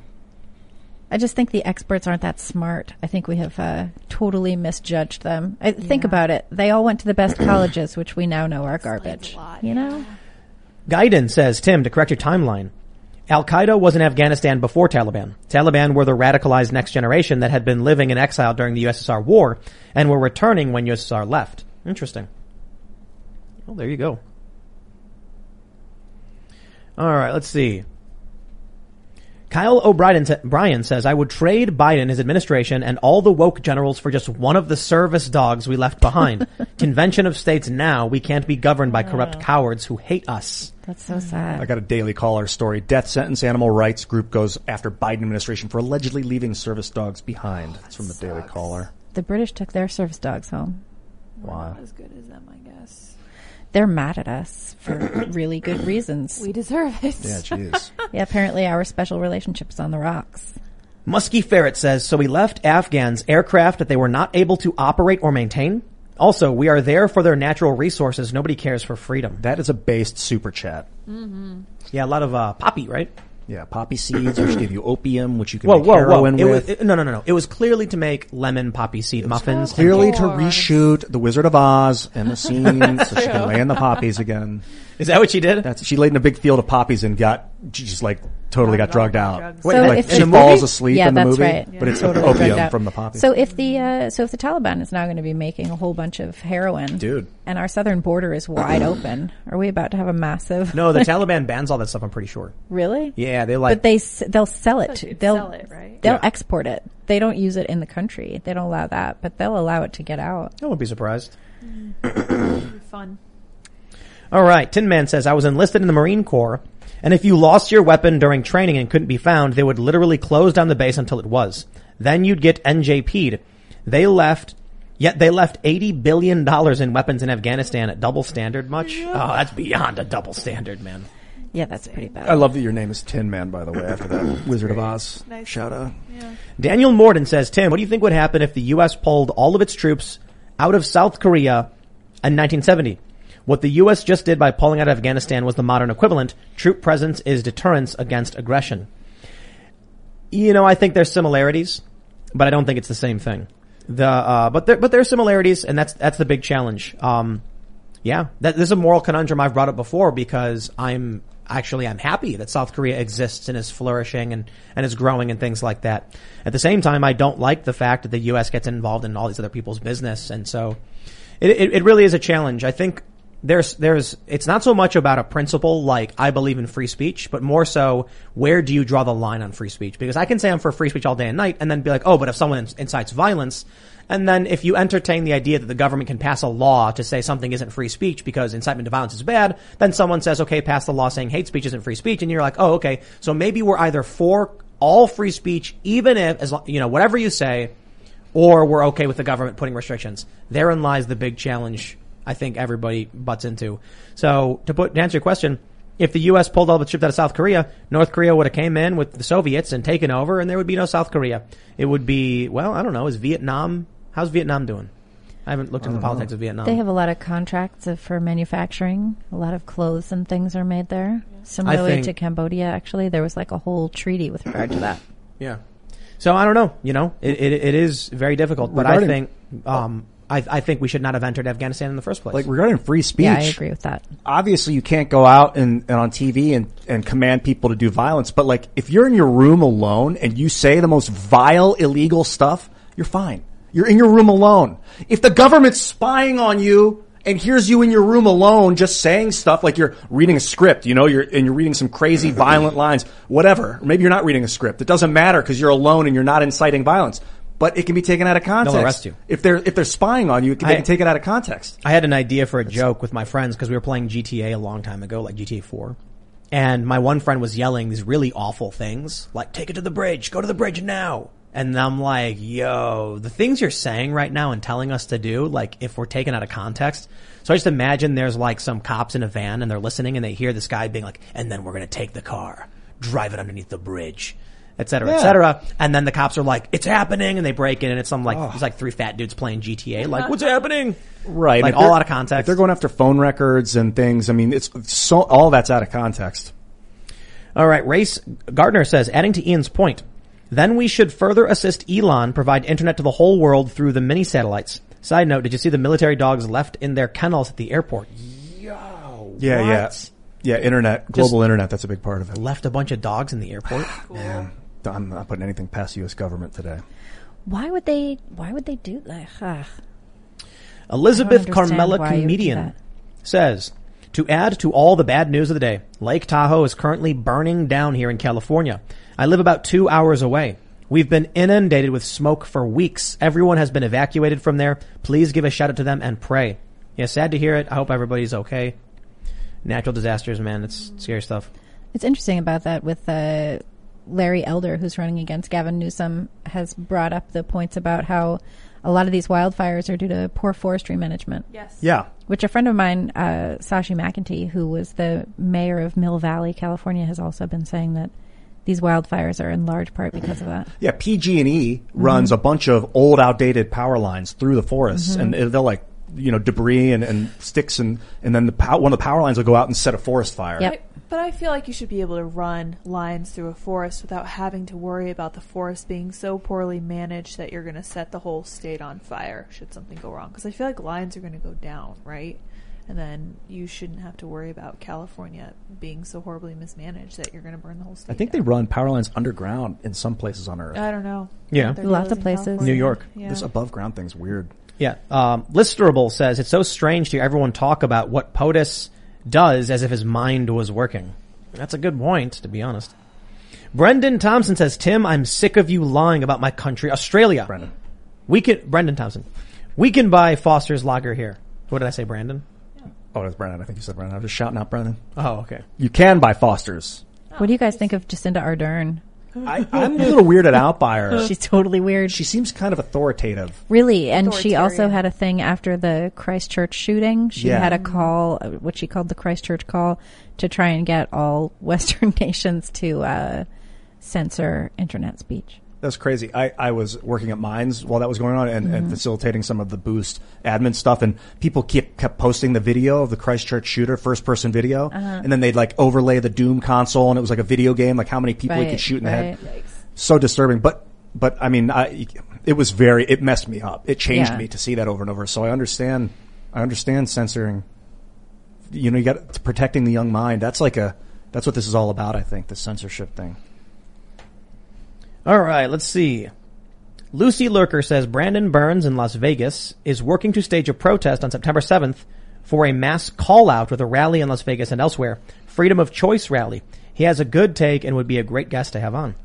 I just think the experts aren't that smart. I think we have uh, totally misjudged them. I, yeah. Think about it. They all went to the best colleges, which we now know are garbage. You know? Gaiden says, Tim, to correct your timeline, Al-Qaeda was in Afghanistan before Taliban. Taliban were the radicalized next generation that had been living in exile during the U S S R war and were returning when U S S R left. Interesting. Well, there you go. All right, let's see. Kyle O'Brien t- Brian says, I would trade Biden, his administration, and all the woke generals for just one of the service dogs we left behind. Convention of states now, we can't be governed by corrupt oh. cowards who hate us. That's so sad. I got a Daily Caller story. Death sentence animal rights group goes after Biden administration for allegedly leaving service dogs behind. Oh, that's from the sucks. Daily Caller. The British took their service dogs home. Wow. Not as good as them, I guess. They're mad at us for really good reasons. We deserve it. Yeah, jeez. Yeah, apparently our special relationship's on the rocks. Musky Ferret says, so we left Afghans aircraft that they were not able to operate or maintain. Also, we are there for their natural resources. Nobody cares for freedom. That is a based super chat. Mm-hmm. Yeah, a lot of uh, poppy, right? Yeah, poppy seeds, which give you opium, which you can whoa, make whoa, heroin whoa. It with. Was, it, no, no, no, no. It was clearly to make lemon poppy seed muffins. Clearly to reshoot The Wizard of Oz and the scene so she can land the poppies again. Is that what she did? That's, she laid in a big field of poppies and got, she just like totally got, got drugged out. So like, she falls asleep yeah, in the movie, right. yeah. but it's totally opium from the poppies. So if the, uh, so if the Taliban is now going to be making a whole bunch of heroin. Dude. And our southern border is wide open. Are we about to have a massive? No, the Taliban bans all that stuff, I'm pretty sure. Really? Yeah, they like. But they, they'll sell it. So they'll sell it, right? They'll yeah. export it. They don't use it in the country. They don't allow that, but they'll allow it to get out. I wouldn't be surprised. Mm. Fun. All right. Tin Man says, I was enlisted in the Marine Corps, and if you lost your weapon during training and couldn't be found, they would literally close down the base until it was. Then you'd get N J P'd. They left, yet they left eighty billion dollars in weapons in Afghanistan at double standard much? Yeah. Oh, that's beyond a double standard, man. Yeah, that's pretty bad. I love that your name is Tin Man, by the way, after that Wizard of Oz nice. shout out. Yeah. Daniel Morden says, Tim, what do you think would happen if the U S pulled all of its troops out of South Korea in nineteen seventy? What the U S just did by pulling out of Afghanistan was the modern equivalent. Troop presence is deterrence against aggression. You know, I think there's similarities, but I don't think it's the same thing. The uh, but there but there are similarities, and that's that's the big challenge. Um, yeah, that, this is a moral conundrum I've brought up before because I'm actually I'm happy that South Korea exists and is flourishing and and is growing and things like that. At the same time, I don't like the fact that the U S gets involved in all these other people's business, and so it it, it really is a challenge. I think. There's, there's, it's not so much about a principle like I believe in free speech, but more so where do you draw the line on free speech? Because I can say I'm for free speech all day and night and then be like, oh, but if someone incites violence, and then if you entertain the idea that the government can pass a law to say something isn't free speech because incitement to violence is bad, then someone says, okay, pass the law saying hate speech isn't free speech. And you're like, oh, okay. So maybe we're either for all free speech, even if, as you know, whatever you say, or we're okay with the government putting restrictions. Therein lies the big challenge I think everybody butts into. So to put to answer your question, if the U S pulled all the troops out of South Korea, North Korea would have came in with the Soviets and taken over, and there would be no South Korea. It would be, well, I don't know. Is Vietnam? How's Vietnam doing? I haven't looked into the politics know. of Vietnam. They have a lot of contracts for manufacturing. A lot of clothes and things are made there. Yeah. Similarly think, to Cambodia, actually, there was like a whole treaty with regard to that. Yeah. So I don't know. You know, it it, it is very difficult, but Regarding, I think. Um, oh. I, I think we should not have entered Afghanistan in the first place. Like regarding free speech. Yeah, I agree with that. Obviously you can't go out and, and on T V and, and command people to do violence. But like if you're in your room alone and you say the most vile, illegal stuff, you're fine. You're in your room alone. If the government's spying on you and hears you in your room alone just saying stuff like you're reading a script, you know, you're and you're reading some crazy violent lines, whatever. Maybe you're not reading a script. It doesn't matter because you're alone and you're not inciting violence. But it can be taken out of context. They'll arrest you. If they're, if they're spying on you, it can, I, they can take it out of context. I had an idea for a That's joke with my friends because we were playing G T A a long time ago, like G T A four. And my one friend was yelling these really awful things, like, take it to the bridge, go to the bridge now. And I'm like, yo, the things you're saying right now and telling us to do, like, if we're taken out of context. So I just imagine there's like some cops in a van and they're listening and they hear this guy being like, and then we're going to take the car, drive it underneath the bridge. Et cetera, yeah. et cetera. And then the cops are like, it's happening. And they break in and it's some like, oh. it's like three fat dudes playing G T A. Like, what's happening? Right. Like all out of context. They're going after phone records and things. I mean, it's so, all that's out of context. All right. Race Gardner says, adding to Ian's point, then we should further assist Elon provide internet to the whole world through the mini satellites. Side note, did you see the military dogs left in their kennels at the airport? Yo. Yeah. What? Yeah. Yeah. Internet, global Just internet. That's a big part of it. Left a bunch of dogs in the airport. Cool. Man. I'm not putting anything past the U S government today. Why would they? Why would they do that? Ugh. Elizabeth Carmela, comedian, says, to add to all the bad news of the day, Lake Tahoe is currently burning down here in California. I live about two hours away. We've been inundated with smoke for weeks. Everyone has been evacuated from there. Please give a shout out to them and pray. Yeah, sad to hear it. I hope everybody's okay. Natural disasters, man. It's scary stuff. It's interesting about that with the... Uh, Larry Elder, who's running against Gavin Newsom, has brought up the points about how a lot of these wildfires are due to poor forestry management. Yes. Yeah. Which a friend of mine, uh, Sashi McEntee, who was the mayor of Mill Valley, California, has also been saying that these wildfires are in large part because of that. Yeah, P G and E mm-hmm. runs a bunch of old, outdated power lines through the forests, mm-hmm. and they're like, you know, debris and, and sticks, and, and then the pow- one of the power lines will go out and set a forest fire. Yep. But I feel like you should be able to run lines through a forest without having to worry about the forest being so poorly managed that you're going to set the whole state on fire should something go wrong. Because I feel like lines are going to go down, right? And then you shouldn't have to worry about California being so horribly mismanaged that you're going to burn the whole state. I think down. They run power lines underground in some places on Earth. I don't know. Yeah. Lots of places. California. New York. Yeah. This above ground thing's weird. Yeah. Um, Listerable says, it's so strange to hear everyone talk about what POTUS does as if his mind was working. That's a good point, to be honest. Brendan Thompson says, Tim, I'm sick of you lying about my country, Australia. Brendan. We can, Brendan Thompson. We can buy Foster's Lager here. What did I say, Brandon? Oh, that's Brendan. I think you said Brendan. I'm just shouting out Brendan. Oh, okay. You can buy Foster's. What do you guys think of Jacinda Ardern? I, I'm a little weirded out by her. She's totally weird. She seems kind of authoritative. Really, and she also had a thing after the Christchurch shooting. She yeah. had a call, what she called the Christchurch call, to try and get all Western nations to uh, censor internet speech. That's crazy. I, I was working at Mines while that was going on and, mm-hmm. and facilitating some of the Boost admin stuff, and people kept kept posting the video of the Christchurch shooter, first person video, uh-huh. and then they'd like overlay the Doom console, and it was like a video game, like how many people right, you could shoot in right. the head. Yikes. So disturbing. But but I mean, I it was very it messed me up. It changed yeah. me to see that over and over. So I understand I understand censoring. You know, you got protecting the young mind. That's like a that's what this is all about. I think the censorship thing. All right, let's see. Lucy Lurker says, Brandon Burns in Las Vegas is working to stage a protest on September seventh for a mass call-out with a rally in Las Vegas and elsewhere. Freedom of Choice rally. He has a good take and would be a great guest to have on.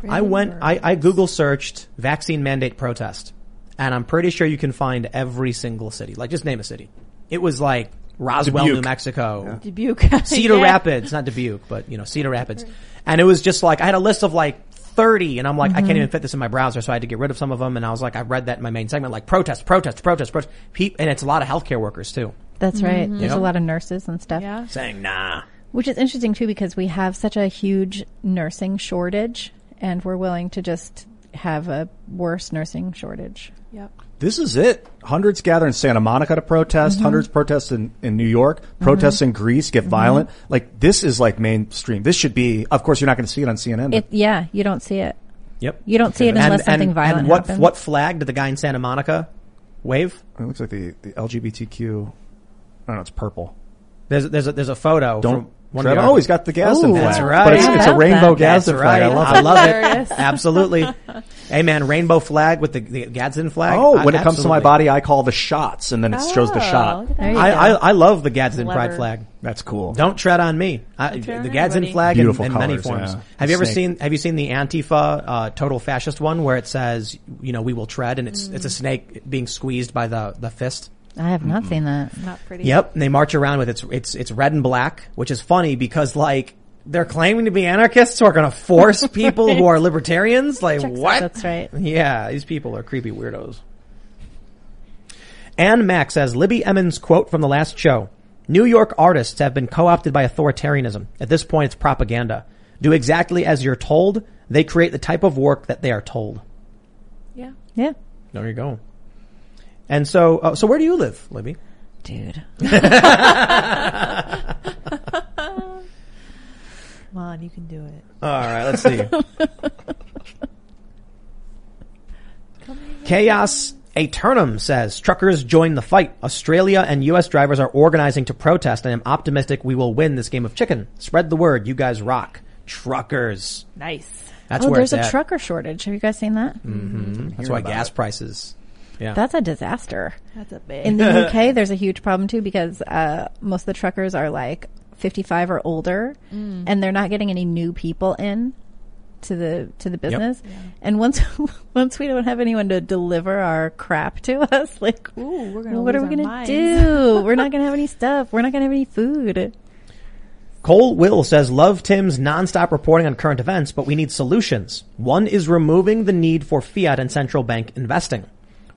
Brandon I went, I, I Google searched vaccine mandate protest, and I'm pretty sure you can find every single city. Like, just name a city. It was like Roswell, Dubuque. New Mexico. Yeah. Dubuque. Cedar yeah. Rapids. Not Dubuque, but, you know, Cedar Rapids. And it was just like, I had a list of like, thirty, and I'm like, mm-hmm. I can't even fit this in my browser, so I had to get rid of some of them, and I was like, I read that in my main segment, like, protest, protest, protest, protest, and it's a lot of healthcare workers, too. That's right. Mm-hmm. There's yep. a lot of nurses and stuff. Yeah. Saying, nah. Which is interesting, too, because we have such a huge nursing shortage, and we're willing to just have a worse nursing shortage. Yep. This is it. Hundreds gather in Santa Monica to protest. Mm-hmm. Hundreds protest in, in New York. Protests mm-hmm. in Greece get mm-hmm. violent. Like, this is like mainstream. This should be, of course, you're not going to see it on C N N. It, yeah, you don't see it. Yep. You don't see it unless and, something and, violent and what, happens. What flag did the guy in Santa Monica wave? It looks like the, the L G B T Q. I don't know, it's purple. There's, there's, a, there's a photo don't, from... Oh, he's got the Gadsden flag. That's right. But it's, it's a rainbow Gadsden flag. Right. I love it. I love it. Absolutely. Hey, man, rainbow flag with the, the Gadsden flag. Oh, I, when it absolutely. comes to my body, I call the shots, and then it oh, shows the shot. I, I, I love the Gadsden Lever. Pride flag. That's cool. Don't tread on me. I, the Gadsden everybody. flag in, in many forms. Yeah. Have you ever Snake. seen? Have you seen the Antifa uh, total fascist one where it says, you know, we will tread, and it's mm. it's a snake being squeezed by the, the fist? I have not mm-hmm. seen that. Not pretty. Yep, and they march around with it's it's it's red and black, which is funny because like they're claiming to be anarchists who are going to force people right. who are libertarians. Like Checks what? That's right. Yeah, these people are creepy weirdos. Ann Mack says Libby Emmons quote from the last show: "New York artists have been co-opted by authoritarianism. At this point, it's propaganda. Do exactly as you're told. They create the type of work that they are told." Yeah. Yeah. There you go. And so, uh, so where do you live, Libby? Dude. Come on, you can do it. All right, let's see. Chaos Aeternum says, truckers join the fight. Australia and U S drivers are organizing to protest, and I'm optimistic we will win this game of chicken. Spread the word. You guys rock. Truckers. Nice. That's oh, where there's it's a at. trucker shortage. Have you guys seen that? Mm-hmm. That's why gas it. prices... Yeah. That's a disaster. That's a big. In the U K, there's a huge problem too because uh, most of the truckers are like fifty-five or older, mm. and they're not getting any new people in to the to the business. Yep. Yeah. And once once we don't have anyone to deliver our crap to us, like, ooh, we're gonna what lose are we going to do? We're not going to have any stuff. We're not going to have any food. Cole Will says, love Tim's nonstop reporting on current events, but we need solutions. One is removing the need for fiat and central bank investing.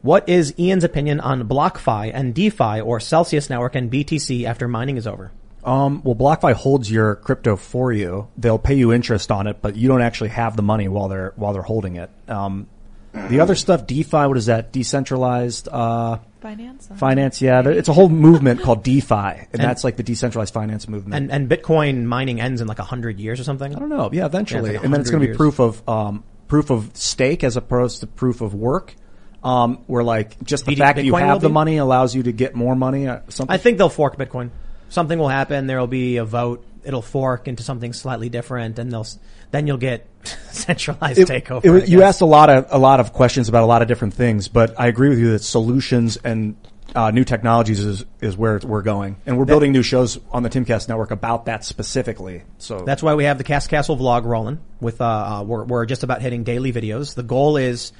What is Ian's opinion on BlockFi and DeFi or Celsius Network and B T C after mining is over? Um, well, BlockFi holds your crypto for you. They'll pay you interest on it, but you don't actually have the money while they're, while they're holding it. Um, the other stuff, DeFi, what is that? Decentralized, uh, finance, finance. Yeah. There, it's a whole movement called DeFi, and, and that's like the decentralized finance movement. And, and Bitcoin mining ends in like a hundred years or something. I don't know. Yeah. Eventually. Yeah, like and then it's going to be proof of, um, proof of stake as opposed to proof of work. Um, where like just the fact Bitcoin that you have the be? money allows you to get more money. Uh, something. I think they'll fork Bitcoin. Something will happen. There will be a vote. It'll fork into something slightly different, and they'll then you'll get centralized it, takeover. It, you asked a lot of a lot of questions about a lot of different things, but I agree with you that solutions and uh, new technologies is is where we're going, and we're that, building new shows on the Timcast Network about that specifically. So that's why we have the Cast Castle vlog rolling. With uh, uh we're, we're just about hitting daily videos. The goal is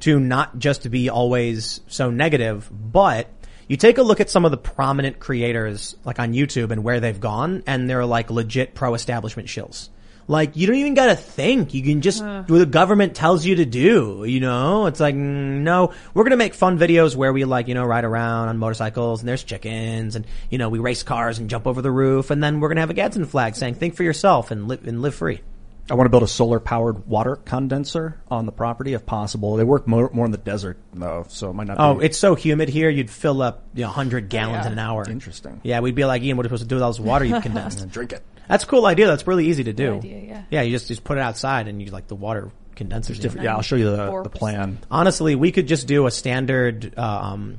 to not just be always so negative, but you take a look at some of the prominent creators, like on YouTube and where they've gone, and they're like legit pro-establishment shills. Like, you don't even gotta think. You can just uh. do what the government tells you to do, you know? It's like, no, we're gonna make fun videos where we like, you know, ride around on motorcycles and there's chickens and, you know, we race cars and jump over the roof, and then we're gonna have a Gadsden flag saying, think for yourself and live, and live free. I want to build a solar-powered water condenser on the property if possible. They work more, more in the desert, though, so it might not oh, be... Oh, it's so humid here, you'd fill up you know, one hundred gallons yeah. in an hour. Interesting. Yeah, we'd be like, Ian, what are you supposed to do with all this water you condensed? Drink it. That's a cool idea. That's really easy to do. Cool idea, yeah. yeah, you just, just put it outside and you like the water condensers. Different. Yeah, I'll show you the, the plan. Honestly, we could just do a standard um,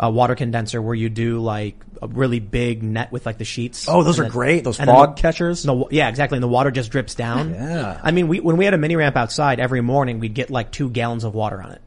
a water condenser where you do like... a really big net with like the sheets. Oh, those and are then, great. Those fog the, catchers. The, yeah, exactly. And the water just drips down. Yeah. I mean, we, when we had a mini ramp outside every morning, we'd get like two gallons of water on it.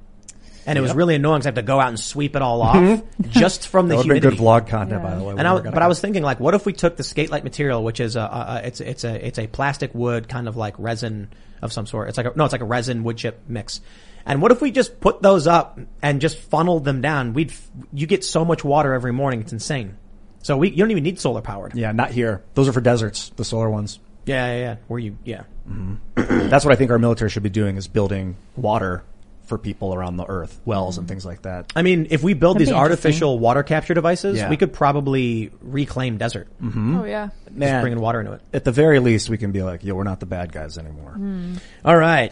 And yep. it was really annoying because I had to go out and sweep it all off just from the that humidity. That would be good vlog content, yeah. by the way. And I, but I was thinking like, what if we took the skate light material, which is a, a, a, it's, it's a, it's a plastic wood kind of like resin of some sort. It's like a, no, it's like a resin wood chip mix. And what if we just put those up and just funneled them down? We'd, you get so much water every morning. It's insane. So we, you don't even need solar powered. Yeah, not here. Those are for deserts, the solar ones. Yeah, yeah, yeah. Where you, yeah. Mm-hmm. That's what I think our military should be doing is building water for people around the earth, wells mm-hmm. and things like that. I mean, if we build That'd these artificial water capture devices, yeah. we could probably reclaim desert. Mm-hmm. Oh, yeah. Just Man, bringing water into it. At the very least, we can be like, yo, we're not the bad guys anymore. Mm. All right.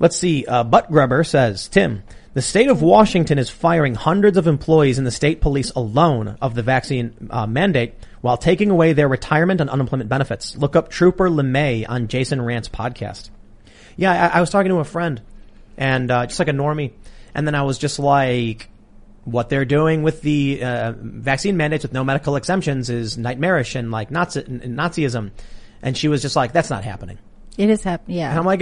Let's see. Uh, Butt Grubber says, Tim, the state of Washington is firing hundreds of employees in the state police alone of the vaccine uh, mandate while taking away their retirement and unemployment benefits. Look up Trooper LeMay on Jason Rant's podcast. Yeah, I, I was talking to a friend and uh, just like a normie. And then I was just like, what they're doing with the uh, vaccine mandates with no medical exemptions is nightmarish and like Nazi- and Nazism. And she was just like, that's not happening. It is happening, yeah. And I'm like,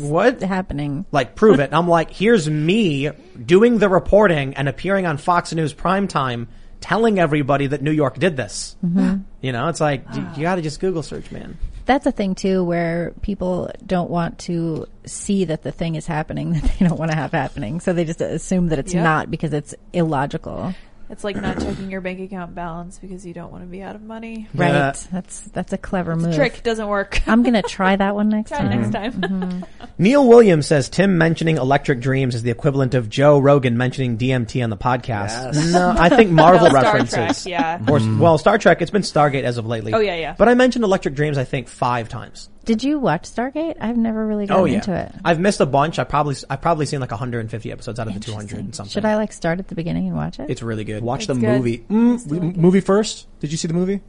what? It's happening. Like, prove it. And I'm like, here's me doing the reporting and appearing on Fox News primetime telling everybody that New York did this. Mm-hmm. You know, it's like, you, you gotta just Google search, man. That's a thing, too, where people don't want to see that the thing is happening that they don't want to have happening. So they just assume that it's yeah. not because it's illogical. It's like not checking your bank account balance because you don't want to be out of money. Right. Yeah. That's that's a clever that's move. A trick doesn't work. I'm going to try that one next try time. Next time. Mm-hmm. Neil Williams says, Tim mentioning Electric Dreams is the equivalent of Joe Rogan mentioning D M T on the podcast. Yes. No, I think Marvel no, references. Star Trek, yeah. Or, well, Star Trek, it's been Stargate as of lately. Oh, yeah, yeah. But I mentioned Electric Dreams, I think, five times. Did you watch Stargate? I've never really gotten oh, yeah. into it. I've missed a bunch. I probably I've probably seen like one hundred fifty episodes out of the two hundred and something. Should I like start at the beginning and watch it? It's really good. Watch it's the good. movie. Mm, we, like movie it. first? Did you see the movie?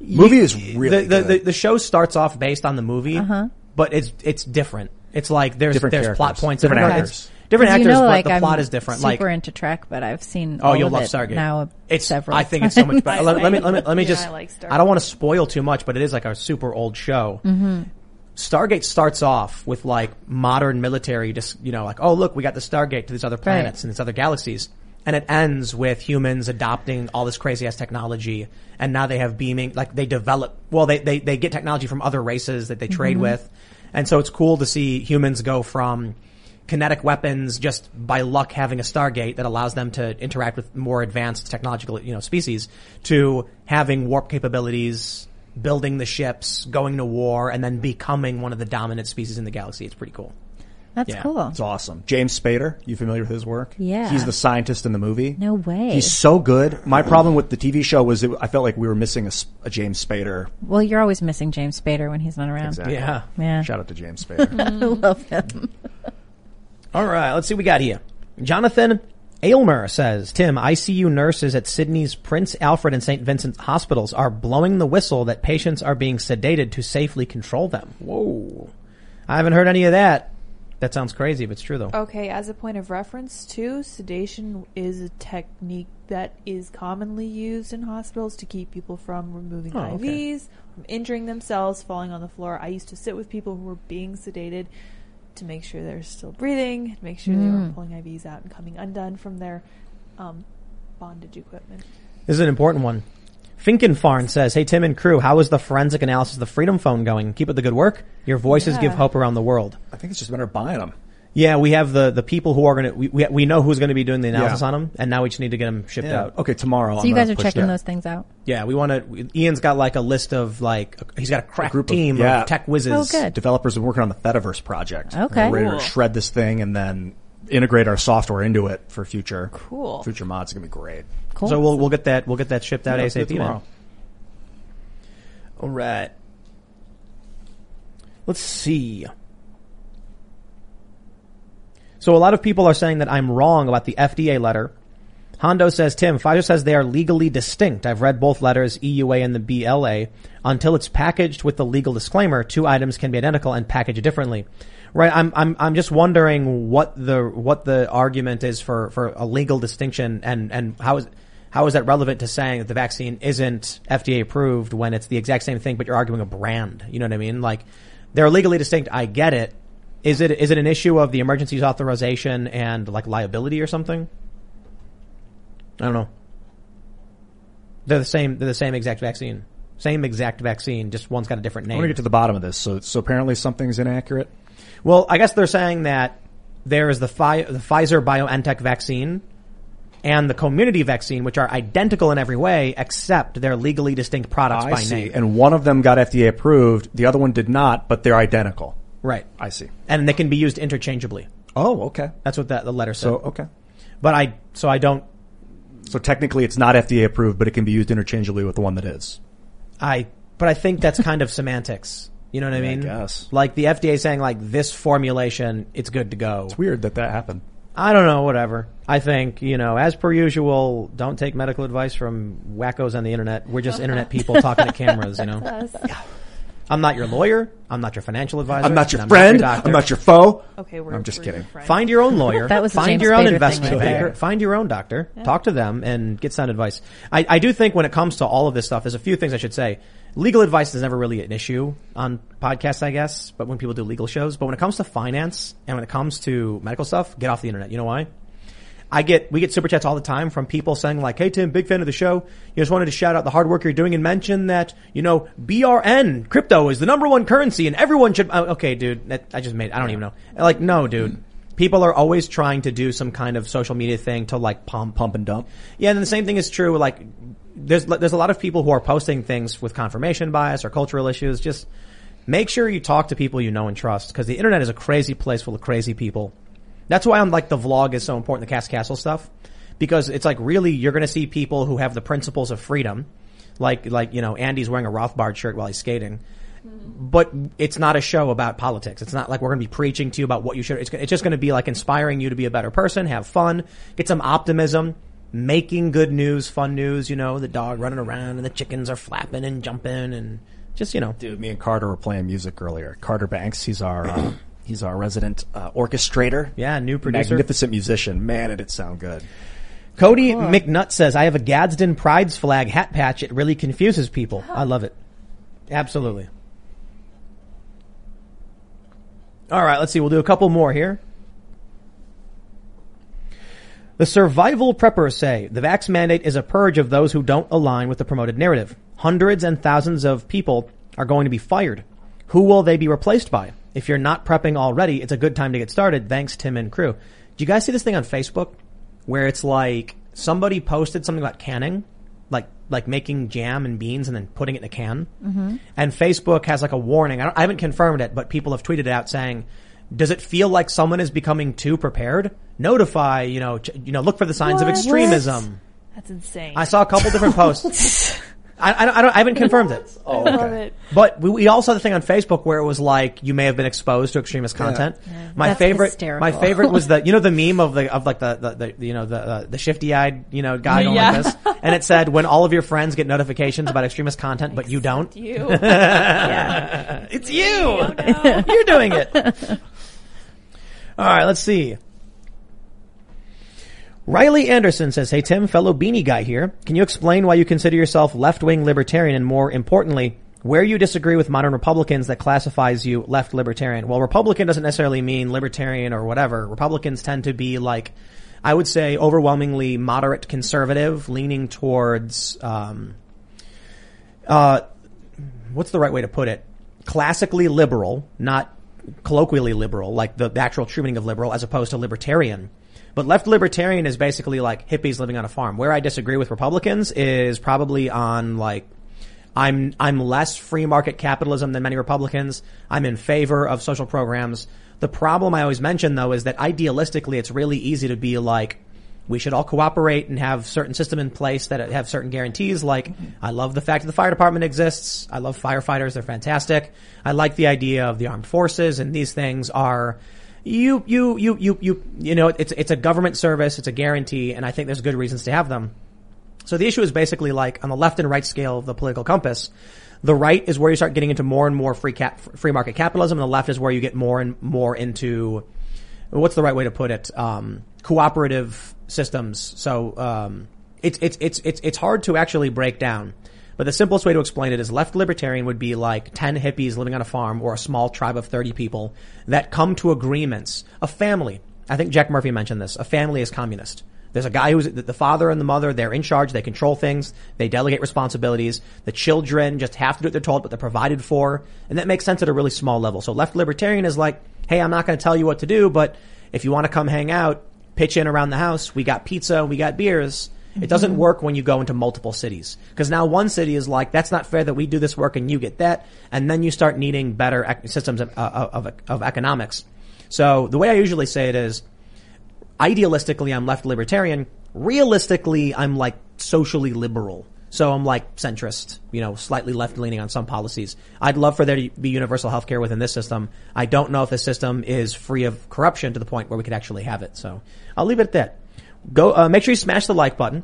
You, movie is really the, the, good. The, the show starts off based on the movie, uh-huh. but it's it's different. It's like there's different there's characters. plot points, different, different actors. actors. Different actors, you know, but like the I'm plot is different. Super like, into Trek, but I've seen. Oh, you'll love Stargate. Now it's several. I think times. It's so much better. let, let me let me let me yeah, just. I, like I don't want to spoil too much, but it is like a super old show. Mm-hmm. Stargate starts off with like modern military, just you know, like oh look, we got the Stargate to these other planets right. and these other galaxies, and it ends with humans adopting all this crazy ass technology, and now they have beaming, like they develop. Well, they they they get technology from other races that they trade mm-hmm. with, and so it's cool to see humans go from kinetic weapons just by luck having a Stargate that allows them to interact with more advanced technological, you know, species to having warp capabilities, building the ships, going to war, and then becoming one of the dominant species in the galaxy. It's pretty cool. That's yeah, cool. It's awesome. James Spader, you familiar with his work? Yeah. He's the scientist in the movie. No way. He's so good. My problem with the T V show was it, I felt like we were missing a, a James Spader. Well, you're always missing James Spader when he's not around. Exactly. Yeah. yeah. Shout out to James Spader. I love him. All right. Let's see what we got here. Jonathan Aylmer says, Tim, I C U nurses at Sydney's Prince Alfred and Saint Vincent's hospitals are blowing the whistle that patients are being sedated to safely control them. Whoa. I haven't heard any of that. That sounds crazy, but it's true, though. Okay, as a point of reference, too, sedation is a technique that is commonly used in hospitals to keep people from removing oh, I Vs, okay. from injuring themselves, falling on the floor. I used to sit with people who were being sedated to make sure they're still breathing, to make sure mm. they weren't pulling I Vs out and coming undone from their um, bondage equipment. This is an important one. Finkenfarn says, hey, Tim and crew, how is the forensic analysis of the Freedom Phone going? Keep up the good work. Your voices yeah. give hope around the world. I think it's just a matter of buying them. Yeah, we have the, the people who are going to, we, we we know who's going to be doing the analysis yeah. on them, and now we just need to get them shipped yeah. out. Okay, tomorrow. So I'm you guys are checking those things out? Yeah, we want to, Ian's got like a list of like, he's got a crack a group team of, yeah. of tech whizzes. Oh, good. Developers are working on the Fediverse project. Okay. We're ready cool. to shred this thing and then integrate our software into it for future cool. future mods. It's going to be great. Cool. So we'll we'll get that we'll get that shipped out yeah, ASAP tomorrow. All right. Let's see. So a lot of people are saying that I'm wrong about the F D A letter. Hondo says, Tim, Pfizer says they are legally distinct. I've read both letters, E U A and the B L A. Until it's packaged with the legal disclaimer, two items can be identical and packaged differently. Right. I'm, I'm, I'm just wondering what the, what the argument is for, for a legal distinction and, and how is, how is that relevant to saying that the vaccine isn't F D A approved when it's the exact same thing, but you're arguing a brand? You know what I mean? Like, they're legally distinct. I get it. Is it, is it an issue of the emergency use authorization and like liability or something? I don't know. They're the same. They're the same exact vaccine. Same exact vaccine. Just one's got a different name. I want to get to the bottom of this. So, so apparently something's inaccurate. Well, I guess they're saying that there is the, Fi- the Pfizer BioNTech vaccine and the Comirnaty vaccine, which are identical in every way, except they're legally distinct products I by see. name. And one of them got F D A approved. The other one did not, but they're identical. Right. I see. And they can be used interchangeably. Oh, okay. That's what that, the letter said. So, okay. But I, so I don't. So technically it's not F D A approved, but it can be used interchangeably with the one that is. I, but I think that's kind of semantics. You know what I mean? I guess. Like the F D A saying like this formulation, it's good to go. It's weird that that happened. I don't know, whatever. I think, you know, as per usual, don't take medical advice from wackos on the internet. We're just internet people talking to cameras, you know? I'm not your lawyer. I'm not your financial advisor. I'm not your I'm friend. Not your I'm not your foe. Okay, we're I'm just kidding. Friend. Find your own lawyer. That was Find your Spader own investment right banker. There. Find your own doctor. Yeah. Talk to them and get sound advice. I, I do think when it comes to all of this stuff, there's a few things I should say. Legal advice is never really an issue on podcasts, I guess, but when people do legal shows. But when it comes to finance and when it comes to medical stuff, get off the internet. You know why? I get, we get super chats all the time from people saying like, hey Tim, big fan of the show. You just wanted to shout out the hard work you're doing and mention that, you know, B R N, crypto is the number one currency and everyone should, uh, okay dude, that, I just made, I don't even know. Like, no dude. People are always trying to do some kind of social media thing to like pump, pump and dump. Yeah, and then the same thing is true, like, there's, there's a lot of people who are posting things with confirmation bias or cultural issues. Just make sure you talk to people you know and trust because the internet is a crazy place full of crazy people. That's why I'm like the vlog is so important, the Cast Castle stuff, because it's like really you're going to see people who have the principles of freedom, like, like, you know, Andy's wearing a Rothbard shirt while he's skating, but it's not a show about politics. It's not like we're going to be preaching to you about what you should. It's, it's just going to be like inspiring you to be a better person, have fun, get some optimism, making good news, fun news, you know, the dog running around and the chickens are flapping and jumping and just, you know. Dude, me and Carter were playing music earlier. Carter Banks, he's our... Uh, He's our resident uh, orchestrator. Yeah, new producer. Magnificent musician. Man, did it sound good. Cody cool. McNutt says, I have a Gadsden Pride's flag hat patch. It really confuses people. I love it. Absolutely. All right, let's see. We'll do a couple more here. The survival preppers say the vax mandate is a purge of those who don't align with the promoted narrative. Hundreds and thousands of people are going to be fired. Who will they be replaced by? If you're not prepping already, it's a good time to get started. Thanks, Tim and crew. Do you guys see this thing on Facebook where it's like somebody posted something about canning, like like making jam and beans and then putting it in a can? Mm-hmm. And Facebook has like a warning. I, don't, I haven't confirmed it, but people have tweeted it out saying Does it feel like someone is becoming too prepared? Notify, you know, ch- you know, look for the signs what? of extremism. What? That's insane. I saw a couple different posts. I, I, don't, I, don't, I haven't confirmed it. Oh, I love okay. it. But we, we also had a thing on Facebook where it was like, you may have been exposed to extremist content. Yeah. Yeah. My That's favorite, hysterical. my favorite was the, you know, the meme of the, of like the, the, the you know, the, uh, the shifty eyed, you know, guy going yeah. like this. And it said, when all of your friends get notifications about extremist content, but you don't. You. yeah. It's you. Oh, no. You're doing it. All right. Let's see. Riley Anderson says, hey, Tim, fellow beanie guy here. Can you explain why you consider yourself left-wing libertarian and, more importantly, where you disagree with modern Republicans that classifies you left libertarian? Well, Republican doesn't necessarily mean libertarian or whatever. Republicans tend to be, like, I would say, overwhelmingly moderate conservative, leaning towards, um, uh, what's the right way to put it? Classically liberal, not colloquially liberal, like the, the actual true meaning of liberal, as opposed to libertarian. But left libertarian is basically like hippies living on a farm. Where I disagree with Republicans is probably on, like, I'm I'm less free market capitalism than many Republicans. I'm in favor of social programs. The problem I always mention, though, is that idealistically it's really easy to be like, we should all cooperate and have certain system in place that have certain guarantees. Like, I love the fact that the fire department exists. I love firefighters. They're fantastic. I like the idea of the armed forces, and these things are... You, you, you, you, you, you know, it's, it's a government service. It's a guarantee. And I think there's good reasons to have them. So the issue is basically, like, on the left and right scale of the political compass, the right is where you start getting into more and more free cap, free market capitalism. And the left is where you get more and more into, what's the right way to put it? Um, cooperative systems. So, um, it's, it's, it's, it's, it's hard to actually break down. But the simplest way to explain it is left libertarian would be like ten hippies living on a farm or a small tribe of thirty people that come to agreements. A family. I think Jack Murphy mentioned this. A family is communist. There's a guy who's the father and the mother. They're in charge. They control things. They delegate responsibilities. The children just have to do what they're told, but they're provided for. And that makes sense at a really small level. So left libertarian is like, hey, I'm not going to tell you what to do, but if you want to come hang out, pitch in around the house. We got pizza. We got beers. It doesn't work when you go into multiple cities, because now one city is like, that's not fair that we do this work and you get that. And then you start needing better ec- systems of, uh, of, of economics. So the way I usually say it is, idealistically, I'm left libertarian. Realistically, I'm like socially liberal. So I'm like centrist, you know, slightly left leaning on some policies. I'd love for there to be universal health care within this system. I don't know if the system is free of corruption to the point where we could actually have it. So I'll leave it at that. Go, uh, make sure you smash the like button.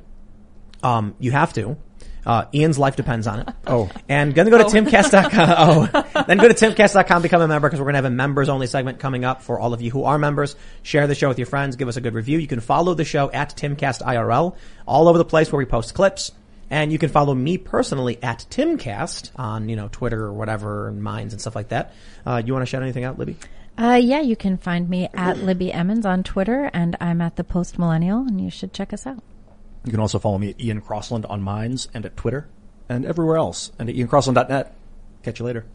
Um, you have to. Uh, Ian's life depends on it. Oh. And gonna go to oh. Tim Cast dot com. Oh. Then go to Tim Cast dot com, become a member, because we're gonna have a members only segment coming up for all of you who are members. Share the show with your friends. Give us a good review. You can follow the show at TimCast I R L, all over the place where we post clips. And you can follow me personally at TimCast on, you know, Twitter or whatever, and Mines and stuff like that. Uh, you wanna shout anything out, Libby? Uh, yeah, you can find me at Libby Emmons on Twitter, and I'm at The Post Millennial, and you should check us out. You can also follow me at Ian Crossland on Mines and at Twitter and everywhere else, and at ian crossland dot net. Catch you later.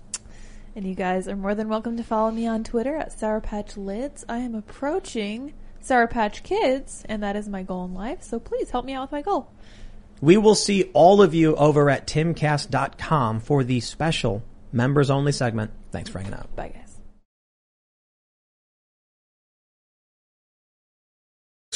And you guys are more than welcome to follow me on Twitter at Sour Patch Lids. I am approaching Sour Patch Kids, and that is my goal in life, so please help me out with my goal. We will see all of you over at Tim Cast dot com for the special members-only segment. Thanks for hanging out. Bye, guys.